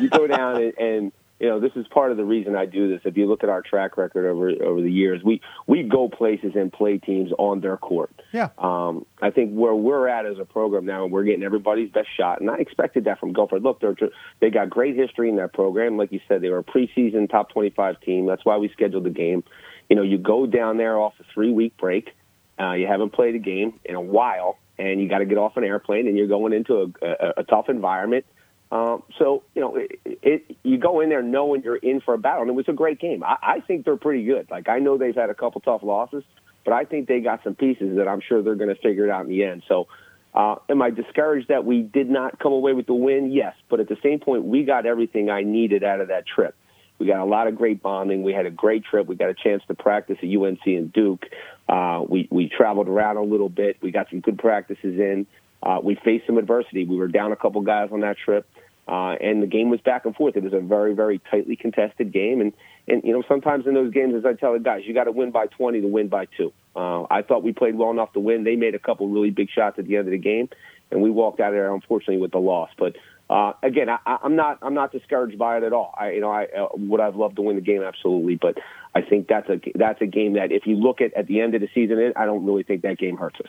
You go down and, and, you know, this is part of the reason I do this. If you look at our track record over over the years, we, we go places and play teams on their court. Yeah. Um, I think where we're at as a program now, we're getting everybody's best shot, and I expected that from Guilford. Look, they're, they got great history in that program. Like you said, they were a preseason top twenty-five team. That's why we scheduled the game. You know, you go down there off a three-week break. Uh, you haven't played a game in a while, and you got to get off an airplane, and you're going into a, a, a tough environment. Um, so, you know, it, it, you go in there knowing you're in for a battle, and it was a great game. I, I think they're pretty good. Like, I know they've had a couple tough losses, but I think they got some pieces that I'm sure they're going to figure it out in the end. So uh, am I discouraged that we did not come away with the win? Yes, but at the same point, we got everything I needed out of that trip. We got a lot of great bonding. We had a great trip. We got a chance to practice at U N C and Duke. Uh, we, we traveled around a little bit. We got some good practices in. Uh, we faced some adversity. We were down a couple guys on that trip, uh, and the game was back and forth. It was a very, very tightly contested game. And, and you know, sometimes in those games, as I tell the guys, you got to win by twenty to win by two. Uh, I thought we played well enough to win. They made a couple really big shots at the end of the game, and we walked out of there, unfortunately, with the loss. But, uh, again, I, I'm not I'm not discouraged by it at all. I, you know, I uh, would I've loved to win the game, absolutely. But I think that's a, that's a game that if you look at at the end of the season, I don't really think that game hurts us.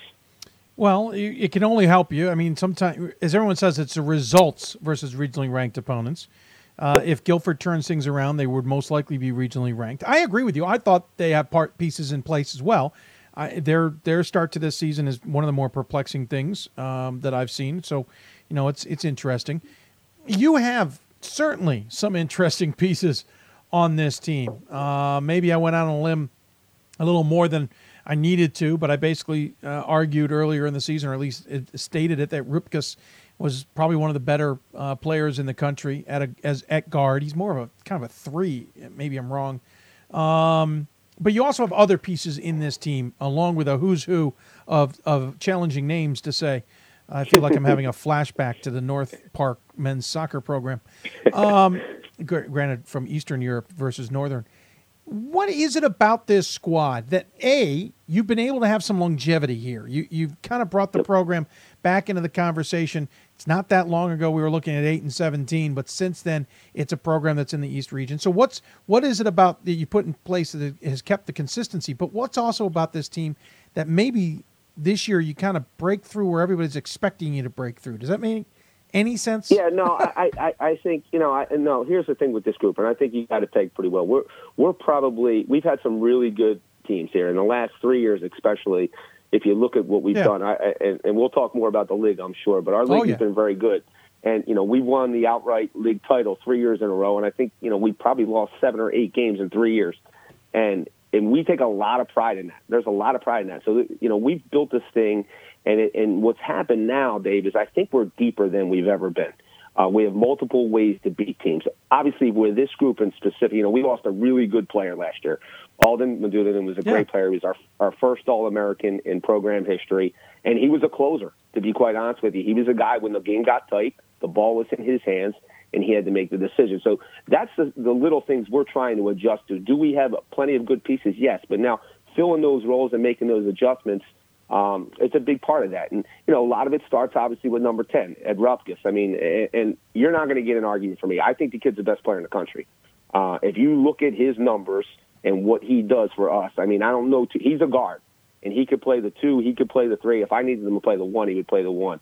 Well, it can only help you. I mean, sometimes, as everyone says, it's the results versus regionally ranked opponents. Uh, if Guilford turns things around, they would most likely be regionally ranked. I agree with you. I thought they have part pieces in place as well. I, their their start to this season is one of the more perplexing things um, that I've seen. So, you know, it's it's interesting. You have certainly some interesting pieces on this team. Uh, maybe I went out on a limb a little more than I needed to, but I basically uh, argued earlier in the season, or at least it stated it, that Rupkus was probably one of the better uh, players in the country at a, as at guard. He's more of a kind of a three. Maybe I'm wrong. Um, but you also have other pieces in this team, along with a who's who of, of challenging names to say. I feel like I'm having a flashback to the North Park men's soccer program. Um, granted, from Eastern Europe versus Northern. What is it about this squad that, A, you've been able to have some longevity here? You, you've kind of brought the program back into the conversation. It's not that long ago we were looking at eight and seventeen, but since then it's a program that's in the East region. So what's what is it about that you put in place that has kept the consistency? But what's also about this team that maybe this year you kind of break through where everybody's expecting you to break through? Does that mean any sense? Yeah, no, I, I, I think, you know, I, no, here's the thing with this group, and I think you got to take pretty well. We're, we're probably, we've had some really good teams here in the last three years, especially if you look at what we've yeah. done. I, and, and we'll talk more about the league, I'm sure, but our league oh, yeah. has been very good. And, you know, we won the outright league title three years in a row, and I think, you know, we probably lost seven or eight games in three years. And, and we take a lot of pride in that. There's a lot of pride in that. So, you know, we've built this thing. And, it, and what's happened now, Dave, is I think we're deeper than we've ever been. Uh, we have multiple ways to beat teams. Obviously, with this group in specific, you know, we lost a really good player last year. Alden Madulian was a yeah. great player. He was our, our first All-American in program history, and he was a closer, to be quite honest with you. He was a guy, when the game got tight, the ball was in his hands, and he had to make the decision. So that's the, the little things we're trying to adjust to. Do we have plenty of good pieces? Yes, but now filling those roles and making those adjustments, Um, it's a big part of that. And, you know, a lot of it starts, obviously, with number ten, Ed Rupkus. I mean, and, and you're not going to get an argument from me. I think the kid's the best player in the country. Uh, if you look at his numbers and what he does for us, I mean, I don't know. Too, he's a guard, and he could play the two. He could play the three. If I needed him to play the one, he would play the one.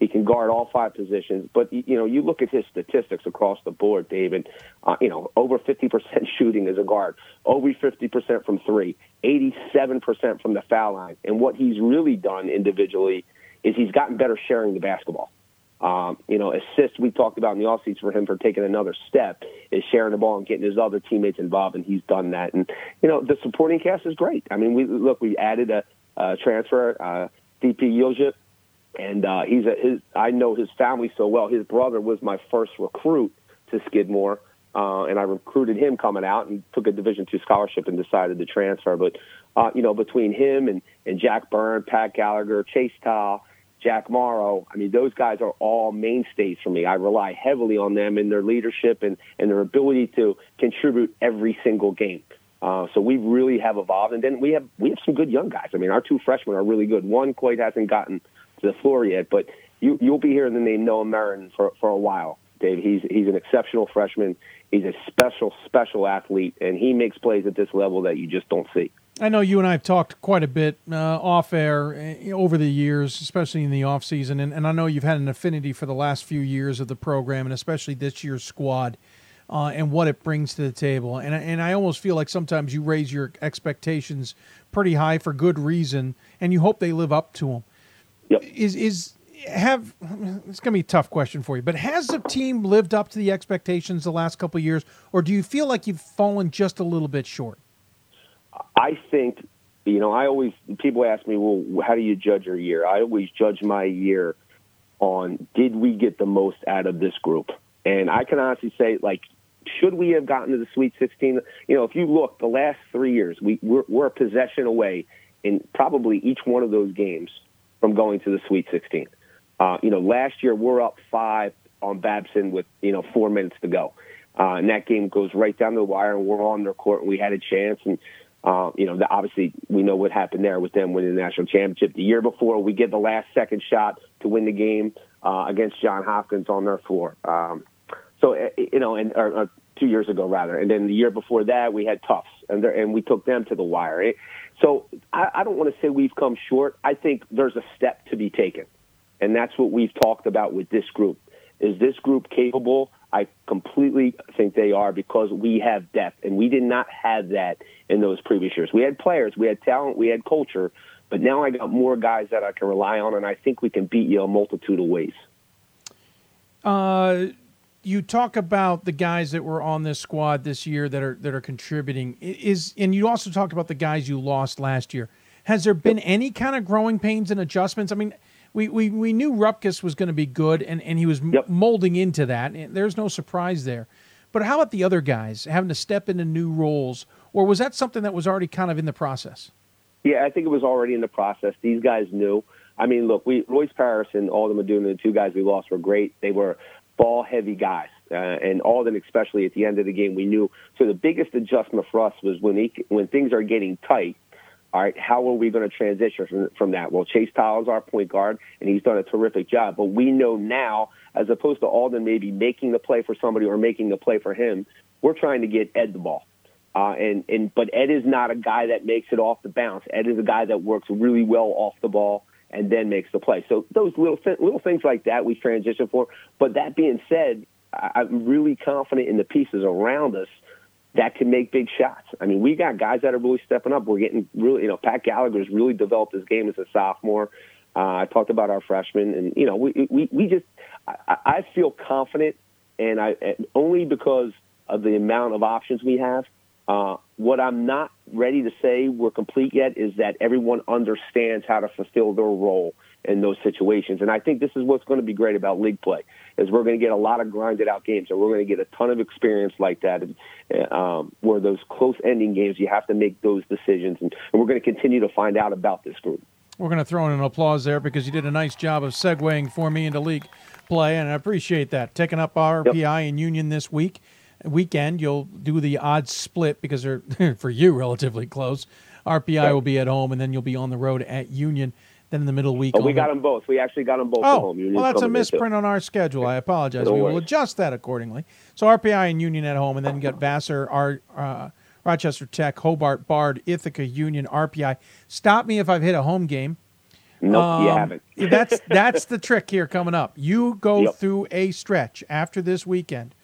He can guard all five positions. But, you know, you look at his statistics across the board, David, uh, you know, over fifty percent shooting as a guard, over fifty percent from three, eighty-seven percent from the foul line. And what he's really done individually is he's gotten better sharing the basketball. Um, you know, assists we talked about in the offseason for him for taking another step is sharing the ball and getting his other teammates involved, and he's done that. And, you know, the supporting cast is great. I mean, we look, we added a, a transfer, uh, D P Yiljic. And uh, he's a, his. I know his family so well. His brother was my first recruit to Skidmore, Uh, and I recruited him coming out and took a Division two scholarship and decided to transfer. But, uh, you know, between him and, and Jack Byrne, Pat Gallagher, Chase Tile, Jack Morrow, I mean, those guys are all mainstays for me. I rely heavily on them and their leadership and, and their ability to contribute every single game. Uh, so we really have evolved. And then we have we have some good young guys. I mean, our two freshmen are really good. One quite hasn't gotten to the floor yet, but you, you'll be hearing the name Noah Merrin for, for a while, Dave. He's, he's an exceptional freshman. He's a special, special athlete, and he makes plays at this level that you just don't see. I know you and I have talked quite a bit uh, off air over the years, especially in the off season, and, and I know you've had an affinity for the last few years of the program, and especially this year's squad uh, and what it brings to the table. And and I almost feel like sometimes you raise your expectations pretty high for good reason, and you hope they live up to them. Yep. Is is have it's going to be a tough question for you, but has the team lived up to the expectations the last couple of years, or do you feel like you've fallen just a little bit short? I think, you know, I always, people ask me, well, how do you judge your year? I always judge my year on, did we get the most out of this group? And I can honestly say, like, should we have gotten to the Sweet sixteen? You know, if you look, the last three years, we, we're, we're a possession away in probably each one of those games from going to the Sweet sixteen. Uh, you know, last year we're up five on Babson with, you know, four minutes to go. Uh, and that game goes right down the wire, and we're on their court, and we had a chance, and Uh, you know, the, obviously, we know what happened there with them winning the national championship. The year before, we get the last second shot to win the game uh, against John Hopkins on their floor. Um, so, uh, you know, and or, or two years ago, rather. And then the year before that, we had Tufts, and, and we took them to the wire. It, so I, I don't want to say we've come short. I think there's a step to be taken, and that's what we've talked about with this group. Is this group capable? I completely think they are, because we have depth, and we did not have that in those previous years. We had players, we had talent, we had culture, but now I got more guys that I can rely on, and I think we can beat you a multitude of ways. Uh, you talk about the guys that were on this squad this year that are that are contributing. Is and you also talked about the guys you lost last year. Has there been any kind of growing pains and adjustments? I mean, We, we we knew Rupkus was going to be good, and, and he was yep. molding into that. There's no surprise there. But how about the other guys having to step into new roles, or was that something that was already kind of in the process? Yeah, I think it was already in the process. These guys knew. I mean, look, we Royce Parrish and Alden Maduna, the two guys we lost, were great. They were ball-heavy guys, uh, and Alden especially at the end of the game, we knew. So the biggest adjustment for us was when he, when things are getting tight, all right, how are we going to transition from, from that? Well, Chase Tile is our point guard, and he's done a terrific job. But we know now, as opposed to Alden maybe making the play for somebody or making the play for him, we're trying to get Ed the ball. Uh, and and but Ed is not a guy that makes it off the bounce. Ed is a guy that works really well off the ball and then makes the play. So those little th- little things like that we transition for. But that being said, I- I'm really confident in the pieces around us that can make big shots. I mean, we got guys that are really stepping up. We're getting really, you know, Pat Gallagher's really developed his game as a sophomore. Uh, I talked about our freshmen, and, you know, we we, we just, I, I feel confident, and I and only because of the amount of options we have. Uh, what I'm not ready to say we're complete yet is that everyone understands how to fulfill their role in those situations. And I think this is what's going to be great about league play, is we're going to get a lot of grinded out games, and we're going to get a ton of experience like that, um, where those close ending games, you have to make those decisions. And, and we're going to continue to find out about this group. We're going to throw in an applause there, because you did a nice job of segueing for me into league play. And I appreciate that. Taking up R P I yep. and Union this week. Weekend, you'll do the odd split because they're, for you, relatively close. R P I right. will be at home, and then you'll be on the road at Union. Then in the middle of the week. Oh, we got the... them both. We actually got them both oh, at home. Union's well, that's a misprint on our schedule. I apologize. No we worries. will adjust that accordingly. So R P I and Union at home, and then you got Vassar, our, uh, Rochester Tech, Hobart, Bard, Ithaca, Union, R P I. Stop me if I've hit a home game. No, nope, um, you haven't. that's, that's the trick here coming up. You go yep. through a stretch after this weekend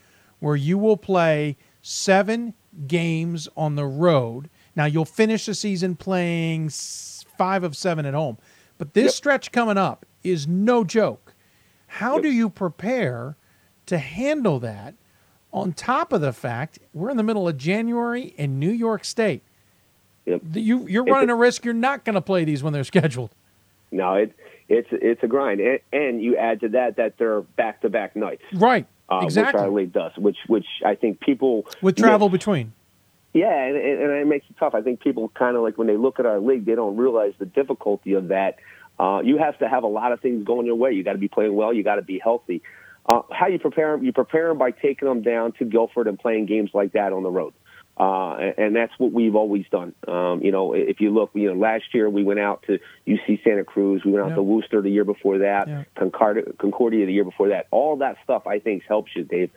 where you will play seven games on the road. Now, you'll finish the season playing five of seven at home. But this yep. stretch coming up is no joke. How yep. do you prepare to handle that, on top of the fact we're in the middle of January in New York State? Yep. You, you're running a risk you're not going to play these when they're scheduled. No, it, it's it's a grind. And you add to that that they're back-to-back nights. Right. uh, exactly. which our league does, which which I think people with travel miss. between. Yeah, and, and it makes it tough. I think people kind of like when they look at our league, they don't realize the difficulty of that. Uh, you have to have a lot of things going your way. You got to be playing well. You got to be healthy. Uh, how you prepare them? You prepare them by taking them down to Guilford and playing games like that on the road. Uh, and that's what we've always done. Um, you know, if you look, you know, last year we went out to U C Santa Cruz. We went out yeah. to Worcester the year before that, yeah. Concordia, Concordia the year before that. All that stuff, I think, helps you, Dave.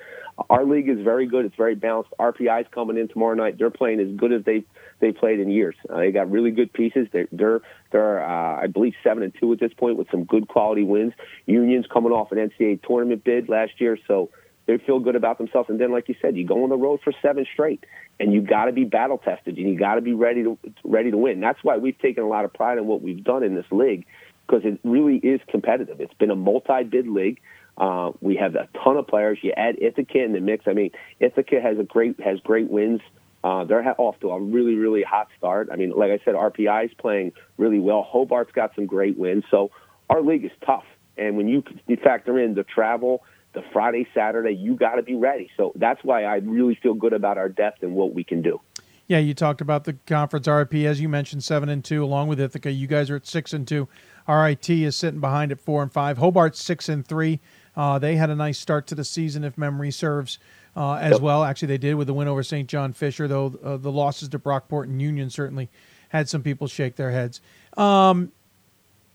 Our league is very good. It's very balanced. R P I's coming in tomorrow night. They're playing as good as they they played in years. Uh, they got really good pieces. They're, they're, they're uh, I believe, seven and two at this point with some good quality wins. Union's coming off an N C double A tournament bid last year, so they feel good about themselves. And then, like you said, you go on the road for seven straight, and you got to be battle-tested, and you got to be ready to ready to win. That's why we've taken a lot of pride in what we've done in this league, because it really is competitive. It's been a multi-bid league. Uh, we have a ton of players. You add Ithaca in the mix. I mean, Ithaca has a great has great wins. Uh, they're off to a really, really hot start. I mean, like I said, R P I is playing really well. Hobart's got some great wins. So our league is tough. And when you factor in the travel, the Friday, Saturday, you got to be ready. So that's why I really feel good about our depth and what we can do. Yeah, you talked about the conference R I P, as you mentioned, seven and two, along with Ithaca. You guys are at six and two. R I T is sitting behind at four and five. Hobart's six and three. Uh, they had a nice start to the season, if memory serves, uh, as yep. well. Actually, they did with the win over Saint John Fisher, though uh, the losses to Brockport and Union certainly had some people shake their heads. Um,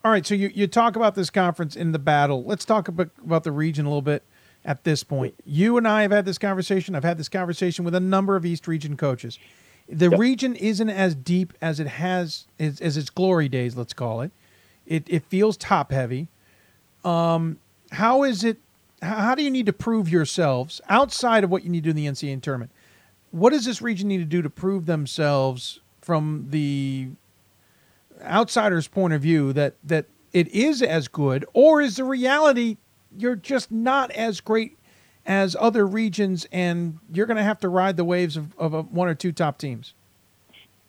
all right, so you, you talk about this conference in the battle. Let's talk about, about the region a little bit at this point. You and I have had this conversation. I've had this conversation with a number of East Region coaches. The yep. region isn't as deep as it has as, as its glory days, let's call it. It, it feels top-heavy. Um How is it? How do you need to prove yourselves outside of what you need to do in the N C double A tournament? What does this region need to do to prove themselves from the outsider's point of view that that it is as good, or is the reality you're just not as great as other regions, and you're going to have to ride the waves of, of, of one or two top teams?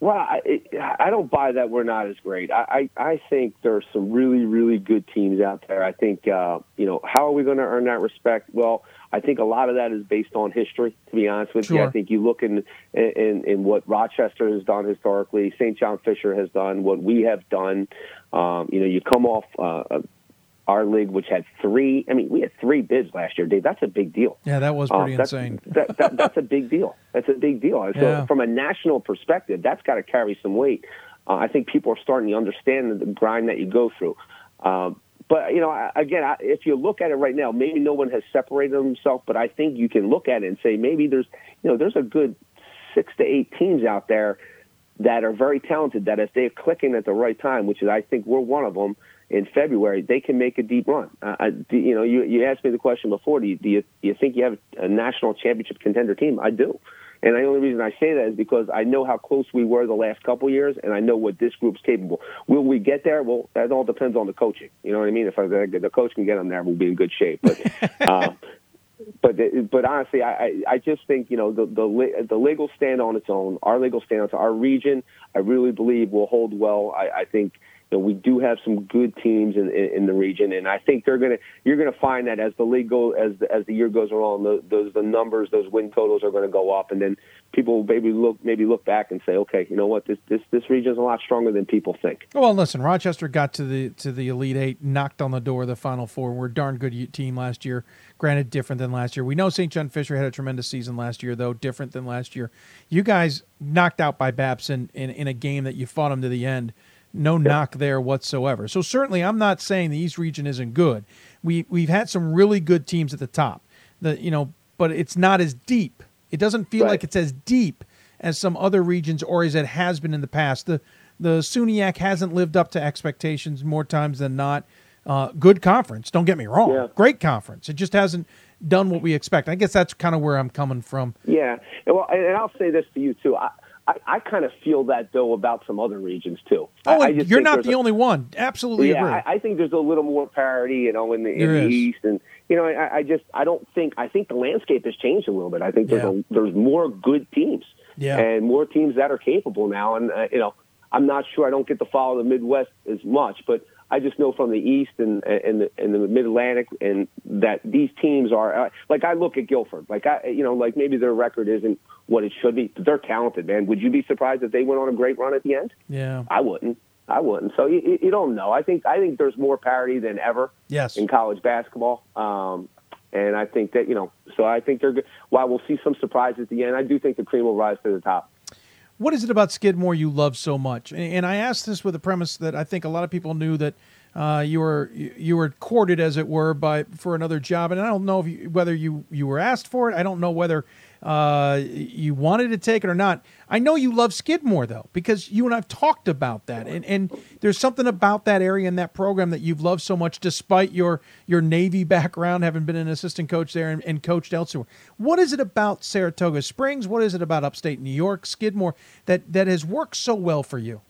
Well, I, I don't buy that we're not as great. I, I, I think there's some really, really good teams out there. I think, uh, you know, how are we going to earn that respect? Well, I think a lot of that is based on history, to be honest with sure. you. I think you look in, in in what Rochester has done historically, Saint John Fisher has done, what we have done. Um, you know, you come off uh, our league, which had three. I mean, we had three bids last year, Dave. That's a big deal. Yeah, that was pretty uh, that's, insane. that, that, that's a big deal. That's a big deal. And so yeah. from a national perspective, that's got to carry some weight. Uh, I think people are starting to understand the grind that you go through. Um, but, you know, I, again, I, if you look at it right now, maybe no one has separated themselves, but I think you can look at it and say maybe there's, you know, there's a good six to eight teams out there that are very talented, that if they're clicking at the right time, which is I think we're one of them, in February, they can make a deep run. Uh, I, you know, you, you asked me the question before, do you, do you, do you think you have a national championship contender team? I do. And the only reason I say that is because I know how close we were the last couple of years, and I know what this group's capable. Will we get there? Well, that all depends on the coaching. You know what I mean? If I, the coach can get them there, we'll be in good shape. But uh, but, but honestly, I, I just think, you know, the, the, the league will stand on its own. Our league will stand on its own. Our region, I really believe, will hold well. I, I think... You know, we do have some good teams in, in, in the region, and I think they're gonna. You're gonna find that as the league go as the, as the year goes along, those, those the numbers, those win totals are going to go up, and then people will maybe look maybe look back and say, okay, you know what, this this this region is a lot stronger than people think. Well, listen, Rochester got to the to the Elite Eight, knocked on the door of the Final Four. We're a darn good team last year. Granted, different than last year. We know Saint John Fisher had a tremendous season last year, though different than last year. You guys knocked out by Babson in, in, in a game that you fought him to the end. No yep. knock there whatsoever. So certainly I'm not saying the East region isn't good. We, we've had some really good teams at the top, the, you know, but it's not as deep. It doesn't feel right. like it's as deep as some other regions or as it has been in the past. The the Suniac hasn't lived up to expectations more times than not. Uh, good conference, don't get me wrong. Yeah. Great conference. It just hasn't done what we expect. I guess that's kind of where I'm coming from. Yeah, well, and I'll say this to you, too. I, I, I kind of feel that, though, about some other regions, too. Oh, I, I just you're not the a, only one. Absolutely yeah, agree. I, I think there's a little more parity, you know, in the, in the East. And, you know, I, I just – I don't think – I think the landscape has changed a little bit. I think there's, yeah. a, there's more good teams yeah. and more teams that are capable now. And, uh, you know, I'm not sure I don't get to follow the Midwest as much, but – I just know from the East and and the, and the Mid-Atlantic, and that these teams are like, I look at Guilford, like I you know like maybe their record isn't what it should be. They're talented, man. Would you be surprised if they went on a great run at the end? Yeah, I wouldn't. I wouldn't. So you, you don't know. I think I think there's more parity than ever. Yes. In college basketball. Um, and I think that you know. So I think they're good. While we'll see some surprise at the end, I do think the cream will rise to the top. What is it about Skidmore you love so much? And I asked this with a premise that I think a lot of people knew that uh, you were you were courted, as it were, by for another job. And I don't know if you, whether you, you were asked for it. I don't know whether uh, you wanted to take it or not. I know you love Skidmore, though, because you and I have talked about that. And, and there's something about that area and that program that you've loved so much, despite your, your Navy background, having been an assistant coach there and, and coached elsewhere. What is it about Saratoga Springs? What is it about upstate New York, Skidmore, that, that has worked so well for you?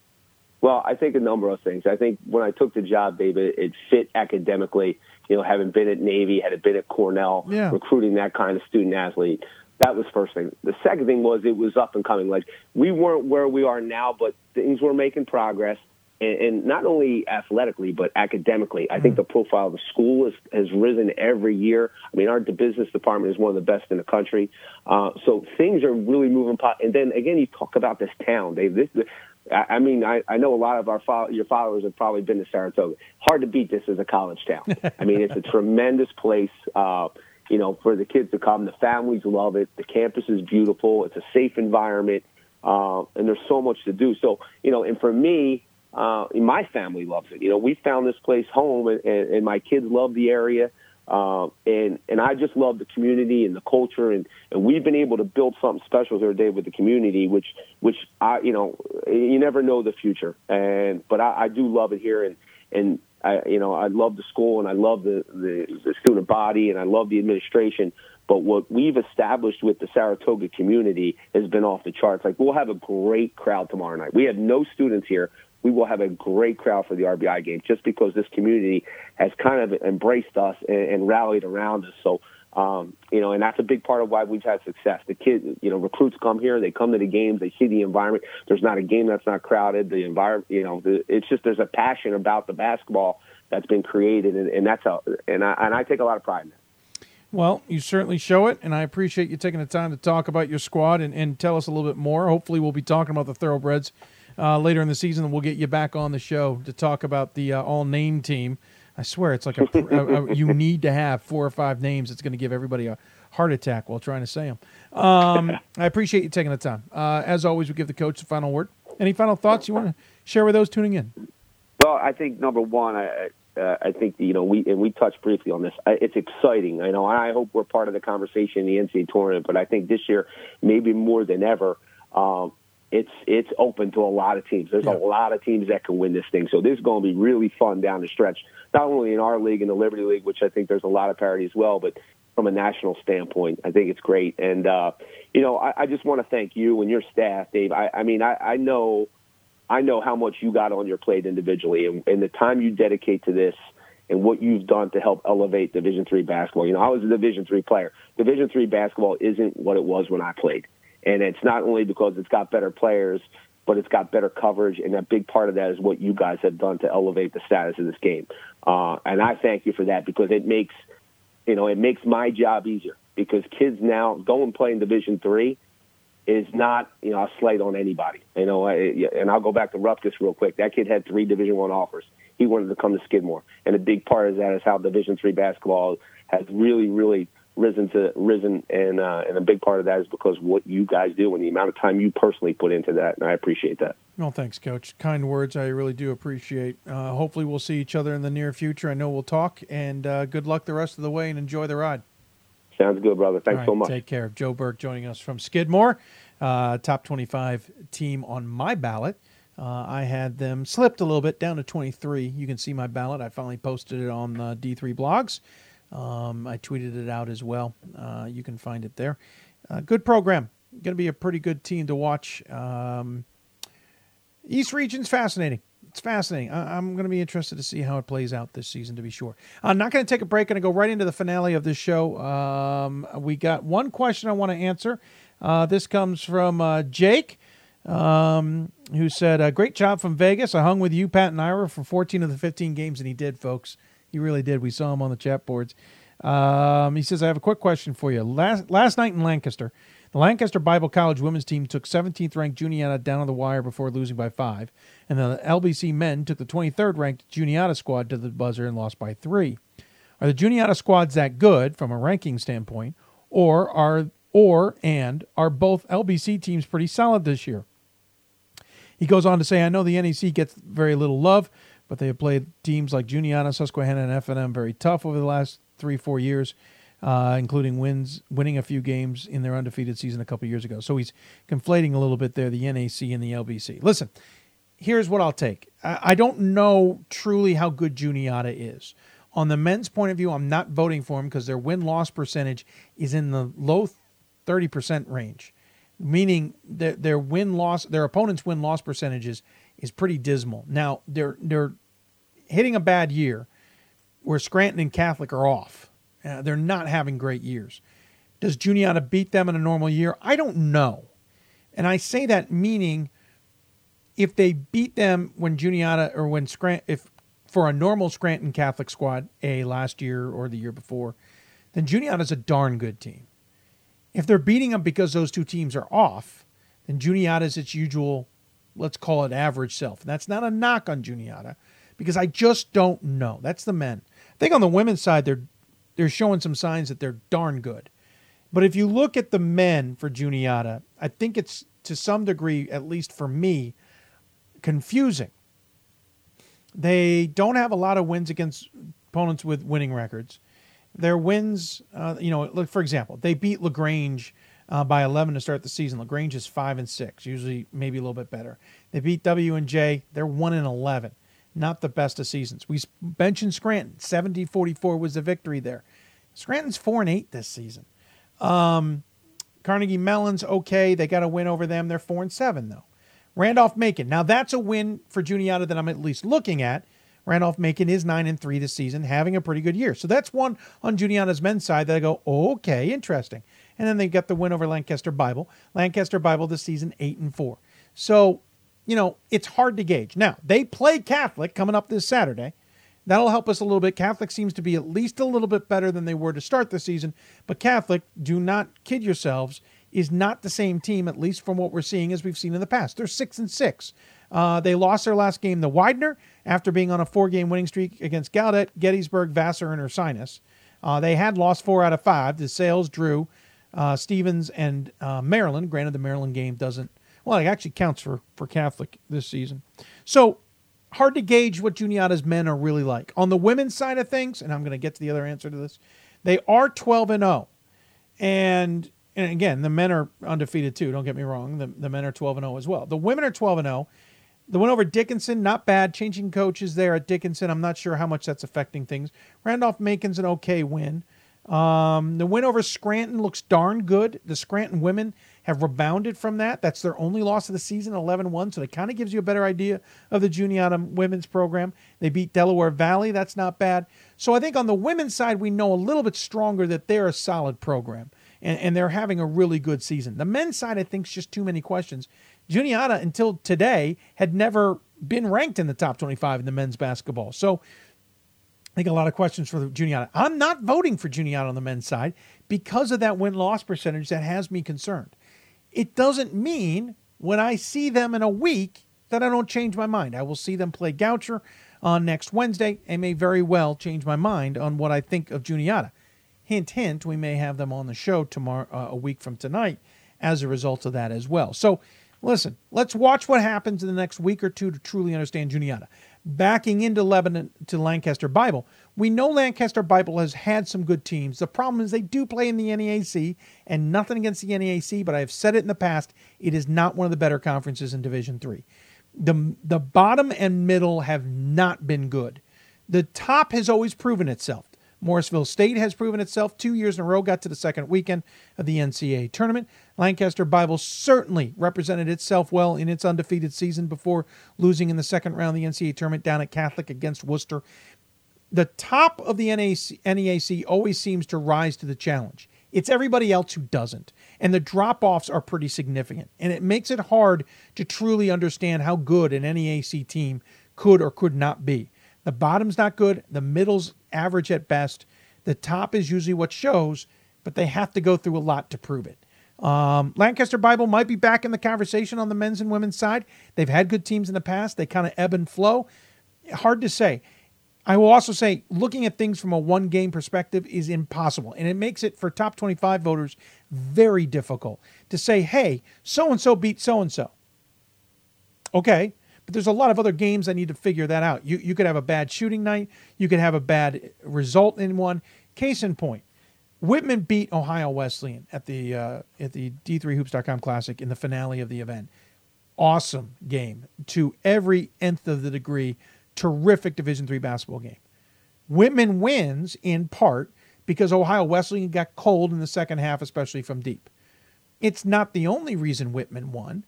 Well, I think a number of things. I think when I took the job, David, it fit academically. You know, having been at Navy, had been at Cornell, yeah. recruiting that kind of student athlete. That was the first thing. The second thing was it was up and coming. Like, we weren't where we are now, but things were making progress, and, and not only athletically, but academically. I mm-hmm. think the profile of the school is, has risen every year. I mean, our business department is one of the best in the country. Uh, so things are really moving. Po- and then, again, you talk about this town. They, this, this, I mean, I, I know a lot of our follow- your followers have probably been to Saratoga. Hard to beat this as a college town. I mean, it's a tremendous place. Uh, you know, for the kids to come. The families love it. The campus is beautiful. It's a safe environment. Uh, and there's so much to do. So, you know, and for me, uh, my family loves it. You know, we found this place home, and, and, and my kids love the area. Uh, and, and I just love the community and the culture. And, and we've been able to build something special here, Dave, with the community, which, which I, you know, you never know the future. And, but I, I do love it here. And, and, I, you know, I love the school, and I love the, the, the student body, and I love the administration. But what we've established with the Saratoga community has been off the charts. Like, we'll have a great crowd tomorrow night. We have no students here. We will have a great crowd for the R B I game, just because this community has kind of embraced us and, and rallied around us. So, um, you know, and that's a big part of why we've had success. The kids, you know, recruits come here. They come to the games. They see the environment. There's not a game that's not crowded. The environment, you know, the, it's just there's a passion about the basketball that's been created, and, and that's how. And I and I take a lot of pride in that. Well, you certainly show it, and I appreciate you taking the time to talk about your squad and, and tell us a little bit more. Hopefully, we'll be talking about the Thoroughbreds uh, later in the season, and we'll get you back on the show to talk about the uh, all-name team. I swear, it's like a, a, a, you need to have four or five names. It's going to give everybody a heart attack while trying to say them. Um, I appreciate you taking the time. Uh, as always, we give the coach the final word. Any final thoughts you want to share with those tuning in? Well, I think, number one, I, uh, I think, you know, we and we touched briefly on this. I, it's exciting. I know, and I hope we're part of the conversation in the N C double A tournament, but I think this year, maybe more than ever, um, it's it's open to a lot of teams. There's yeah. a lot of teams that can win this thing. So this is going to be really fun down the stretch, not only in our league and the Liberty League, which I think there's a lot of parity as well, but from a national standpoint, I think it's great. And, uh, you know, I, I just want to thank you and your staff, Dave. I, I mean, I, I know I know how much you got on your plate individually, and, and the time you dedicate to this and what you've done to help elevate Division three basketball. You know, I was a Division three player. Division three basketball isn't what it was when I played. And it's not only because it's got better players, but it's got better coverage, and a big part of that is what you guys have done to elevate the status of this game. Uh, and I thank you for that, because it makes, you know, it makes my job easier, because kids now go and play in Division three is not, you know, a slight on anybody. You know, I, and I'll go back to Rutgers real quick. That kid had three Division one offers. He wanted to come to Skidmore, and a big part of that is how Division three basketball has really, really risen to risen, and uh, and a big part of that is because what you guys do and the amount of time you personally put into that, and I appreciate that. Well, thanks, Coach. Kind words, I really do appreciate. Uh, hopefully, we'll see each other in the near future. I know we'll talk, and uh, good luck the rest of the way, and enjoy the ride. Sounds good, brother. Thanks right, so much. Take care. Joe Burke joining us from Skidmore, uh, top twenty-five team on my ballot. Uh, I had them slipped a little bit down to twenty-three. You can see my ballot. I finally posted it on uh, D three Blogs. Um, I tweeted it out as well. Uh, you can find it there. Uh, good program. Going to be a pretty good team to watch. Um, East Region's fascinating. It's fascinating. I- I'm going to be interested to see how it plays out this season, to be sure. I'm not going to take a break. I'm going to go right into the finale of this show. Um, we got one question I want to answer. Uh, this comes from uh, Jake. um, who said, uh, great job from Vegas. I hung with you, Pat, and Ira for fourteen of the fifteen games, and he did, folks. He really did. We saw him on the chat boards. Um, he says, I have a quick question for you. Last last night in Lancaster, the Lancaster Bible College women's team took seventeenth-ranked Juniata down to the wire before losing by five, and the L B C men took the twenty-third-ranked Juniata squad to the buzzer and lost by three. Are the Juniata squads that good from a ranking standpoint, or are or and are both L B C teams pretty solid this year? He goes on to say, I know the N E C gets very little love, but they have played teams like Juniata, Susquehanna, and F and M very tough over the last three, four years, uh, including wins, winning a few games in their undefeated season a couple years ago. So he's conflating a little bit there, the N A C and the L B C. Listen, here's what I'll take. I don't know truly how good Juniata is. On the men's point of view, I'm not voting for them because their win-loss percentage is in the low thirty percent range, meaning that their win-loss, their opponent's win-loss percentages is pretty dismal. Now, they're they're hitting a bad year where Scranton and Catholic are off. Uh, they're not having great years. Does Juniata beat them in a normal year? I don't know. And I say that meaning if they beat them when Juniata or when Scranton, if for a normal Scranton Catholic squad, A, last year or the year before, then Juniata's a darn good team. If they're beating them because those two teams are off, then Juniata's its usual, let's call it average self. And that's not a knock on Juniata because I just don't know. That's the men. I think on the women's side, they're they're showing some signs that they're darn good. But if you look at the men for Juniata, I think it's, to some degree, at least for me, confusing. They don't have a lot of wins against opponents with winning records. Their wins, uh, you know, look, for example, they beat LaGrange uh, by eleven to start the season. LaGrange is five and six, usually maybe a little bit better. They beat W and J. They're one and eleven. Not the best of seasons. We mentioned Scranton. seventy forty-four was the victory there. Scranton's four and eight this season. Um, Carnegie Mellon's okay. They got a win over them. They're four and seven though. Randolph-Macon. Now, that's a win for Juniata that I'm at least looking at. Randolph-Macon is nine and three this season, having a pretty good year. So that's one on Juniata's men's side that I go, okay, interesting. And then they got the win over Lancaster Bible. Lancaster Bible this season, eight and four. So, you know, it's hard to gauge. Now, they play Catholic coming up this Saturday. That'll help us a little bit. Catholic seems to be at least a little bit better than they were to start the season. But Catholic, do not kid yourselves, is not the same team, at least from what we're seeing as we've seen in the past. They're six and six. Uh, they lost their last game to Widener after being on a four-game winning streak against Gallaudet, Gettysburg, Vassar, and Ursinus. Uh, they had lost four out of five to Sales, Drew, uh, Stevens, and uh, Maryland. Granted, the Maryland game doesn't, well, it actually counts for, for Catholic this season. So hard to gauge what Juniata's men are really like. On the women's side of things, and I'm going to get to the other answer to this, they are twelve and oh. And... And again, the men are undefeated too. Don't get me wrong. The, the men are twelve and oh as well. The women are twelve and oh. The win over Dickinson, not bad. Changing coaches there at Dickinson. I'm not sure how much that's affecting things. Randolph-Macon's an okay win. Um, the win over Scranton looks darn good. The Scranton women have rebounded from that. That's their only loss of the season, eleven one. So that kind of gives you a better idea of the Juniata women's program. They beat Delaware Valley. That's not bad. So I think on the women's side, we know a little bit stronger that they're a solid program. And, and they're having a really good season. The men's side, I think, is just too many questions. Juniata, until today, had never been ranked in the top twenty-five in the men's basketball. So I think a lot of questions for Juniata. I'm not voting for Juniata on the men's side because of that win-loss percentage that has me concerned. It doesn't mean when I see them in a week that I don't change my mind. I will see them play Goucher on next Wednesday and may very well change my mind on what I think of Juniata. Hint, hint, we may have them on the show tomorrow, uh, a week from tonight as a result of that as well. So, listen, let's watch what happens in the next week or two to truly understand Juniata. Backing into Lebanon to Lancaster Bible, we know Lancaster Bible has had some good teams. The problem is they do play in the N A C, and nothing against the N A C, but I have said it in the past, it is not one of the better conferences in Division three. The, the bottom and middle have not been good. The top has always proven itself. Morrisville State has proven itself two years in a row, got to the second weekend of the N C A A tournament. Lancaster Bible certainly represented itself well in its undefeated season before losing in the second round of the N C A A tournament down at Catholic against Worcester. The top of the N A C, N E A C always seems to rise to the challenge. It's everybody else who doesn't. And the drop-offs are pretty significant. And it makes it hard to truly understand how good an N E A C team could or could not be. The bottom's not good. The middle's average at best. The top is usually what shows, but they have to go through a lot to prove it. Um, Lancaster Bible might be back in the conversation on the men's and women's side. They've had good teams in the past. They kind of ebb and flow. Hard to say. I will also say looking at things from a one-game perspective is impossible, and it makes it for top twenty-five voters very difficult to say, hey, so-and-so beat so-and-so. Okay, but there's a lot of other games that need to figure that out. You, you could have a bad shooting night. You could have a bad result in one. Case in point, Whitman beat Ohio Wesleyan at the uh, at the D three hoops dot com Classic in the finale of the event. Awesome game to every nth of the degree. Terrific Division three basketball game. Whitman wins in part because Ohio Wesleyan got cold in the second half, especially from deep. It's not the only reason Whitman won,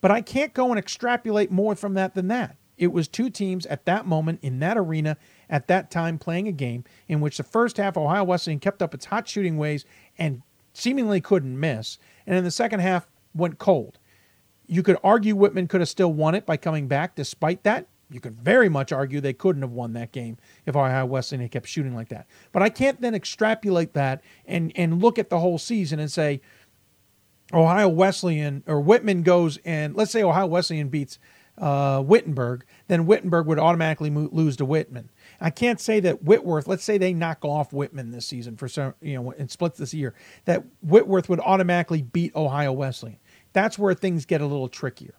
but I can't go and extrapolate more from that than that. It was two teams at that moment in that arena at that time playing a game in which the first half Ohio Wesleyan kept up its hot shooting ways and seemingly couldn't miss, and in the second half went cold. You could argue Whitman could have still won it by coming back despite that. You could very much argue they couldn't have won that game if Ohio Wesleyan had kept shooting like that. But I can't then extrapolate that and, and look at the whole season and say Ohio Wesleyan or Whitman goes and let's say Ohio Wesleyan beats uh, Wittenberg, then Wittenberg would automatically move, lose to Whitman. I can't say that Whitworth, let's say they knock off Whitman this season for some, you know, and splits this year, that Whitworth would automatically beat Ohio Wesleyan. That's where things get a little trickier.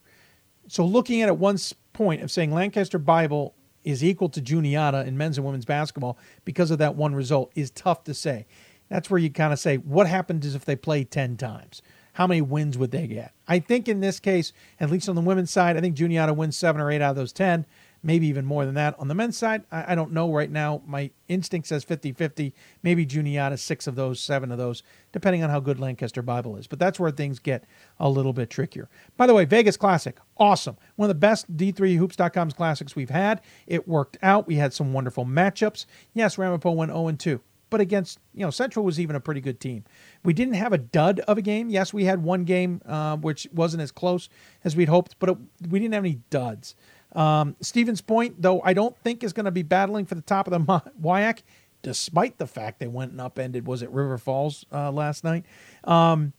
So looking at it one point of saying Lancaster Bible is equal to Juniata in men's and women's basketball because of that one result is tough to say. That's where you kind of say, what happens if they play ten times? How many wins would they get? I think in this case, at least on the women's side, I think Juniata wins seven or eight out of those ten, maybe even more than that. On the men's side, I, I don't know right now. My instinct says fifty-fifty, maybe Juniata six of those, seven of those, depending on how good Lancaster Bible is. But that's where things get a little bit trickier. By the way, Vegas Classic, awesome. One of the best D three hoops dot com's classics we've had. It worked out. We had some wonderful matchups. Yes, Ramapo went oh and two. But against, you know, Central was even a pretty good team. We didn't have a dud of a game. Yes, we had one game, uh, which wasn't as close as we'd hoped, but it, we didn't have any duds. Um, Stevens Point, though, I don't think is going to be battling for the top of the W I A C, despite the fact they went and upended, was it River Falls uh, last night? Um,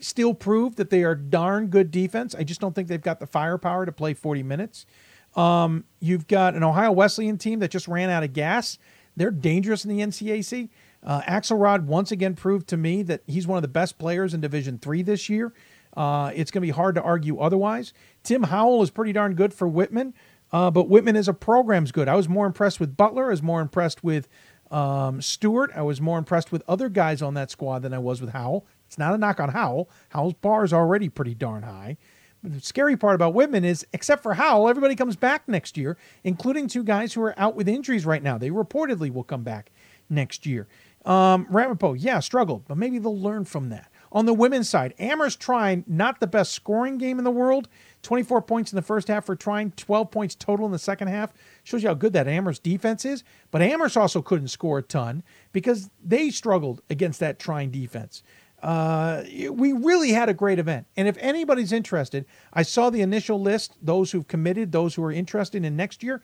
still proved that they are darn good defense. I just don't think they've got the firepower to play forty minutes. Um, you've got an Ohio Wesleyan team that just ran out of gas. They're dangerous in the N C A C. Uh, Axelrod once again proved to me that he's one of the best players in Division three this year. Uh, it's going to be hard to argue otherwise. Tim Howell is pretty darn good for Whitman, uh, but Whitman as a program's good. I was more impressed with Butler. I was more impressed with um, Stewart. I was more impressed with other guys on that squad than I was with Howell. It's not a knock on Howell. Howell's bar is already pretty darn high. But the scary part about Whitman is, except for Howell, everybody comes back next year, including two guys who are out with injuries right now. They reportedly will come back next year. Um, Ramapo, yeah, struggled, but maybe they'll learn from that. On the women's side, Amherst Trine, not the best scoring game in the world. twenty-four points in the first half for Trine, twelve points total in the second half. Shows you how good that Amherst defense is. But Amherst also couldn't score a ton because they struggled against that Trine defense. Uh, we really had a great event. And if anybody's interested, I saw the initial list, those who've committed, those who are interested in next year.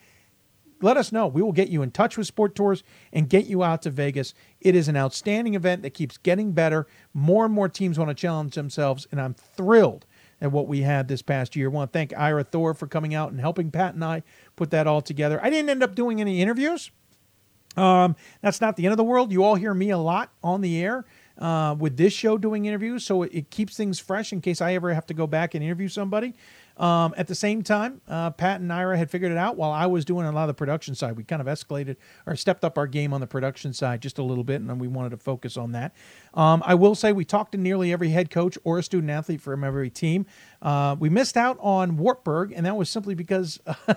Let us know. We will get you in touch with Sport Tours and get you out to Vegas. It is an outstanding event that keeps getting better. More and more teams want to challenge themselves, and I'm thrilled at what we had this past year. I want to thank Ira Thor for coming out and helping Pat and I put that all together. I didn't end up doing any interviews. Um, that's not the end of the world. You all hear me a lot on the air uh, with this show doing interviews, so it, it keeps things fresh in case I ever have to go back and interview somebody. Um, at the same time, uh, Pat and Ira had figured it out while I was doing a lot of the production side. We kind of escalated or stepped up our game on the production side just a little bit, and then we wanted to focus on that. Um, I will say we talked to nearly every head coach or a student athlete from every team. Uh, we missed out on Wartburg, and that was simply because uh,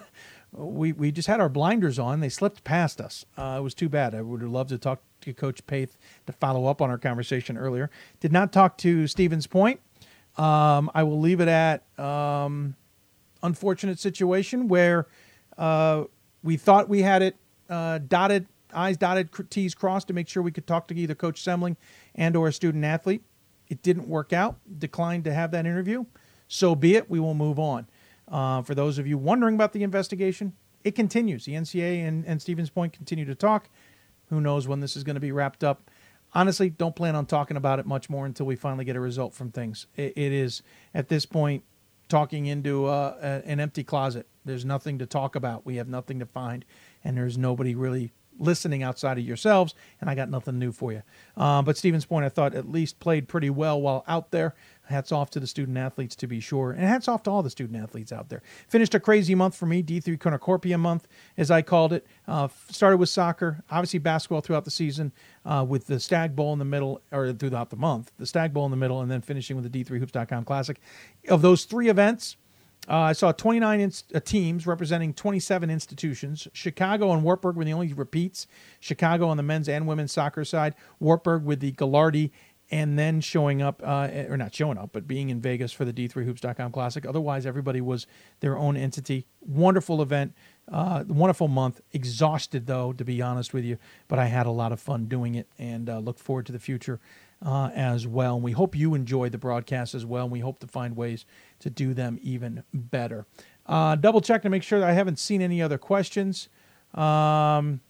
we, we just had our blinders on. They slipped past us. Uh, it was too bad. I would have loved to talk to Coach Paith to follow up on our conversation earlier. Did not talk to Stevens Point. Um, I will leave it at um, unfortunate situation where uh, we thought we had it uh, dotted I's dotted, T's crossed to make sure we could talk to either Coach Semling and or a student athlete. It didn't work out. Declined to have that interview. So be it. We will move on. Uh, for those of you wondering about the investigation, it continues. The N C A A and, and Stevens Point continue to talk. Who knows when this is going to be wrapped up. Honestly, don't plan on talking about it much more until we finally get a result from things. It, it is, at this point, talking into uh, a, an empty closet. There's nothing to talk about. We have nothing to find, and there's nobody really listening outside of yourselves, and I got nothing new for you. Uh, but Stevens Point, I thought, at least played pretty well while out there. Hats off to the student athletes, to be sure, and hats off to all the student athletes out there. Finished a crazy month for me, D three Cornucopia month, as I called it. Uh, started with soccer, obviously basketball throughout the season, uh, with the Stag Bowl in the middle, or throughout the month, the Stag Bowl in the middle, and then finishing with the D three hoops dot com Classic. Of those three events, Uh, I saw twenty-nine inst- uh, teams representing twenty-seven institutions. Chicago and Wartburg were the only repeats. Chicago on the men's and women's soccer side. Wartburg with the Gallardi, and then showing up, uh, or not showing up, but being in Vegas for the D three hoops dot com Classic. Otherwise, everybody was their own entity. Wonderful event. Uh, wonderful month. Exhausted, though, to be honest with you. But I had a lot of fun doing it, and uh, look forward to the future Uh, as well. And we hope you enjoyed the broadcast as well. And we hope to find ways to do them even better. Uh, double check to make sure that I haven't seen any other questions. Um,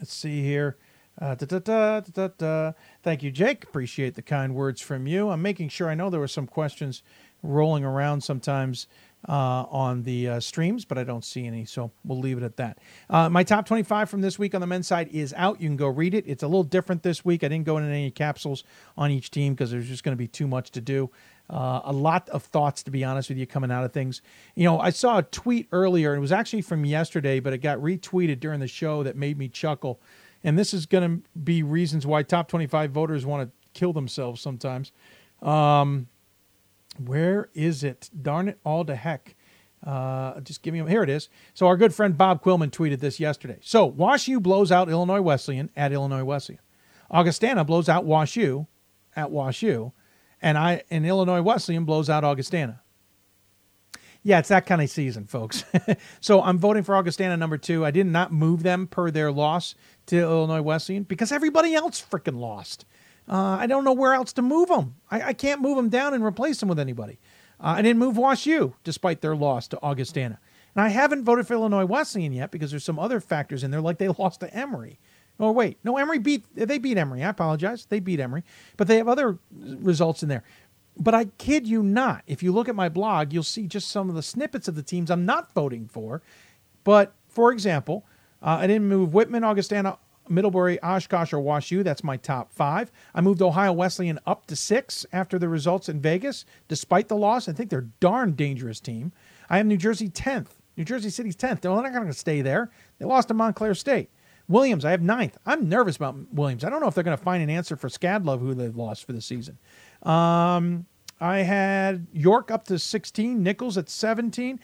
let's see here. Uh, da, da, da, da, da. Thank you, Jake. Appreciate the kind words from you. I'm making sure, I know there were some questions rolling around sometimes uh, on the uh, streams, but I don't see any, so we'll leave it at that. Uh, my top twenty-five from this week on the men's side is out. You can go read it. It's a little different this week. I didn't go into any capsules on each team because there's just going to be too much to do. Uh, a lot of thoughts, to be honest with you, coming out of things. You know, I saw a tweet earlier. It was actually from yesterday, but it got retweeted during the show that made me chuckle. And this is going to be reasons why top twenty-five voters want to kill themselves sometimes. Um... Where is it? Darn it all to heck. Uh, just give me a... Here it is. So our good friend Bob Quillman tweeted this yesterday. So WashU blows out Illinois Wesleyan at Illinois Wesleyan. Augustana blows out WashU at WashU. And, I, and Illinois Wesleyan blows out Augustana. Yeah, it's that kind of season, folks. So I'm voting for Augustana number two. I did not move them per their loss to Illinois Wesleyan because everybody else freaking lost. Uh, I don't know where else to move them. I, I can't move them down and replace them with anybody. Uh, I didn't move WashU despite their loss to Augustana. And I haven't voted for Illinois Wesleyan yet because there's some other factors in there, like they lost to Emory. Oh, wait. No, Emory beat – they beat Emory. I apologize. They beat Emory. But they have other results in there. But I kid you not. If you look at my blog, you'll see just some of the snippets of the teams I'm not voting for. But, for example, uh, I didn't move Whitman, Augustana, Middlebury, Oshkosh, or WashU. That's my top five. I moved Ohio Wesleyan up to six after the results in Vegas. Despite the loss, I think they're a darn dangerous team. I have New Jersey tenth. New Jersey City's tenth. They're not going to stay there. They lost to Montclair State. Williams, I have ninth. I'm nervous about Williams. I don't know if they're going to find an answer for Skadlove, who they've lost for the season. Um, I had York up to sixteen. Nichols at seventeen.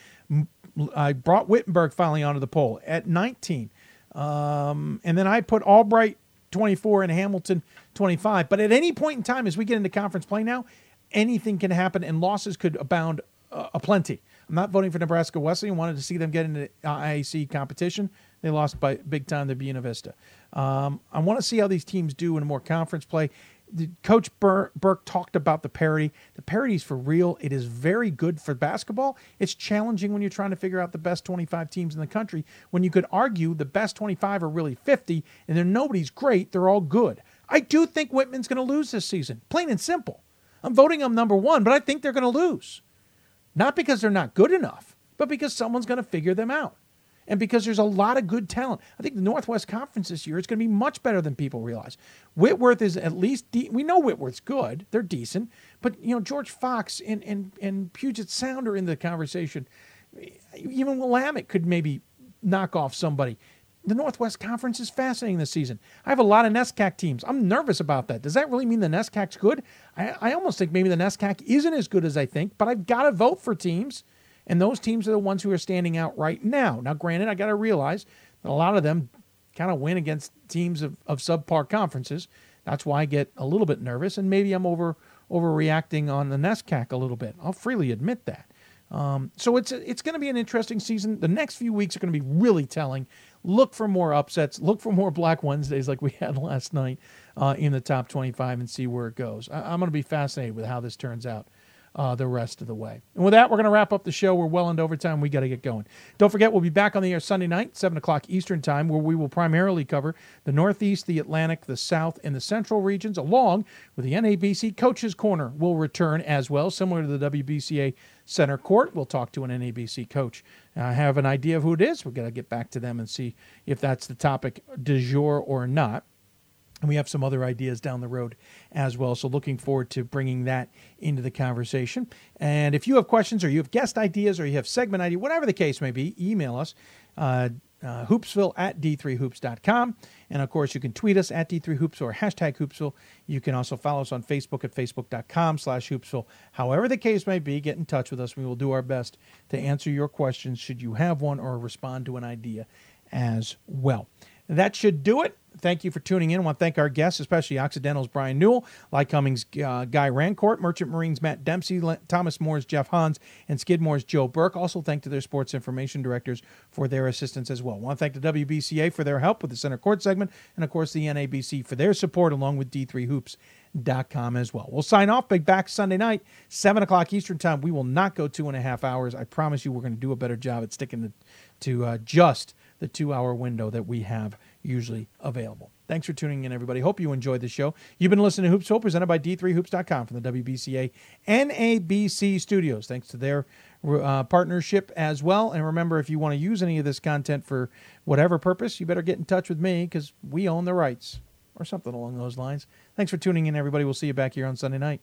I brought Wittenberg finally onto the poll at nineteen. Um, and then I put Albright twenty-four and Hamilton twenty-five. But at any point in time, as we get into conference play now, anything can happen, and losses could abound uh, aplenty. I'm not voting for Nebraska Wesleyan. Wanted to see them get into I A C competition. They lost by big time to Buena Vista. Um, I want to see how these teams do in more conference play. The, Coach Bur- Burke talked about the parity. The parity is for real. It is very good for basketball. It's challenging when you're trying to figure out the best twenty-five teams in the country, when you could argue the best twenty-five are really fifty, and then nobody's great. They're all good. I do think Whitman's going to lose this season, plain and simple. I'm voting them number one, but I think they're going to lose. Not because they're not good enough, but because someone's going to figure them out. And because there's a lot of good talent. I think the Northwest Conference this year is going to be much better than people realize. Whitworth is at least de- – we know Whitworth's good. They're decent. But, you know, George Fox and, and, and Puget Sound are in the conversation. Even Willamette could maybe knock off somebody. The Northwest Conference is fascinating this season. I have a lot of NESCAC teams. I'm nervous about that. Does that really mean the NESCAC's good? I, I almost think maybe the NESCAC isn't as good as I think, but I've got to vote for teams. And those teams are the ones who are standing out right now. Now, granted, I got to realize that a lot of them kind of win against teams of, of subpar conferences. That's why I get a little bit nervous, and maybe I'm over overreacting on the NESCAC a little bit. I'll freely admit that. Um, so it's it's going to be an interesting season. The next few weeks are going to be really telling. Look for more upsets. Look for more Black Wednesdays like we had last night uh, in the top twenty-five and see where it goes. I- I'm going to be fascinated with how this turns out Uh, the rest of the way. And with that, we're going to wrap up the show. We're well into overtime. We got to get going. Don't forget, we'll be back on the air Sunday night, seven o'clock Eastern time, where we will primarily cover the Northeast, the Atlantic, the South, and the Central regions, along with the N A B C Coaches Corner will return as well, similar to the W B C A Center Court. We'll talk to an N A B C coach. I have an idea of who it is. We've got to get back to them and see if that's the topic du jour or not. And we have some other ideas down the road as well. So looking forward to bringing that into the conversation. And if you have questions or you have guest ideas or you have segment ideas, whatever the case may be, email us, uh, uh, hoopsville at d three hoops dot com. And, of course, you can tweet us at d three hoops or hashtag hoopsville. You can also follow us on Facebook at facebook.com slash hoopsville. However the case may be, get in touch with us. We will do our best to answer your questions should you have one or respond to an idea as well. That should do it. Thank you for tuning in. I want to thank our guests, especially Occidental's Brian Newell, Lycoming's uh, Guy Rancourt, Merchant Marine's Matt Dempsey, Le- Thomas Moore's Jeff Hans, and Skidmore's Joe Burke. Also thank to their sports information directors for their assistance as well. I want to thank the W B C A for their help with the Center Court segment, and, of course, the N A B C for their support, along with d three hoops dot com as well. We'll sign off. Big back Sunday night, seven o'clock Eastern time. We will not go two and a half hours. I promise you we're going to do a better job at sticking to, to uh, just the two-hour window that we have usually available. Thanks for tuning in, everybody. Hope you enjoyed the show. You've been listening to Hoops Hope, presented by d three hoops dot com from the W B C A N A B C studios. Thanks to their uh, partnership as well. And remember, if you want to use any of this content for whatever purpose, you better get in touch with me because we own the rights or something along those lines. Thanks for tuning in, everybody. We'll see you back here on Sunday night.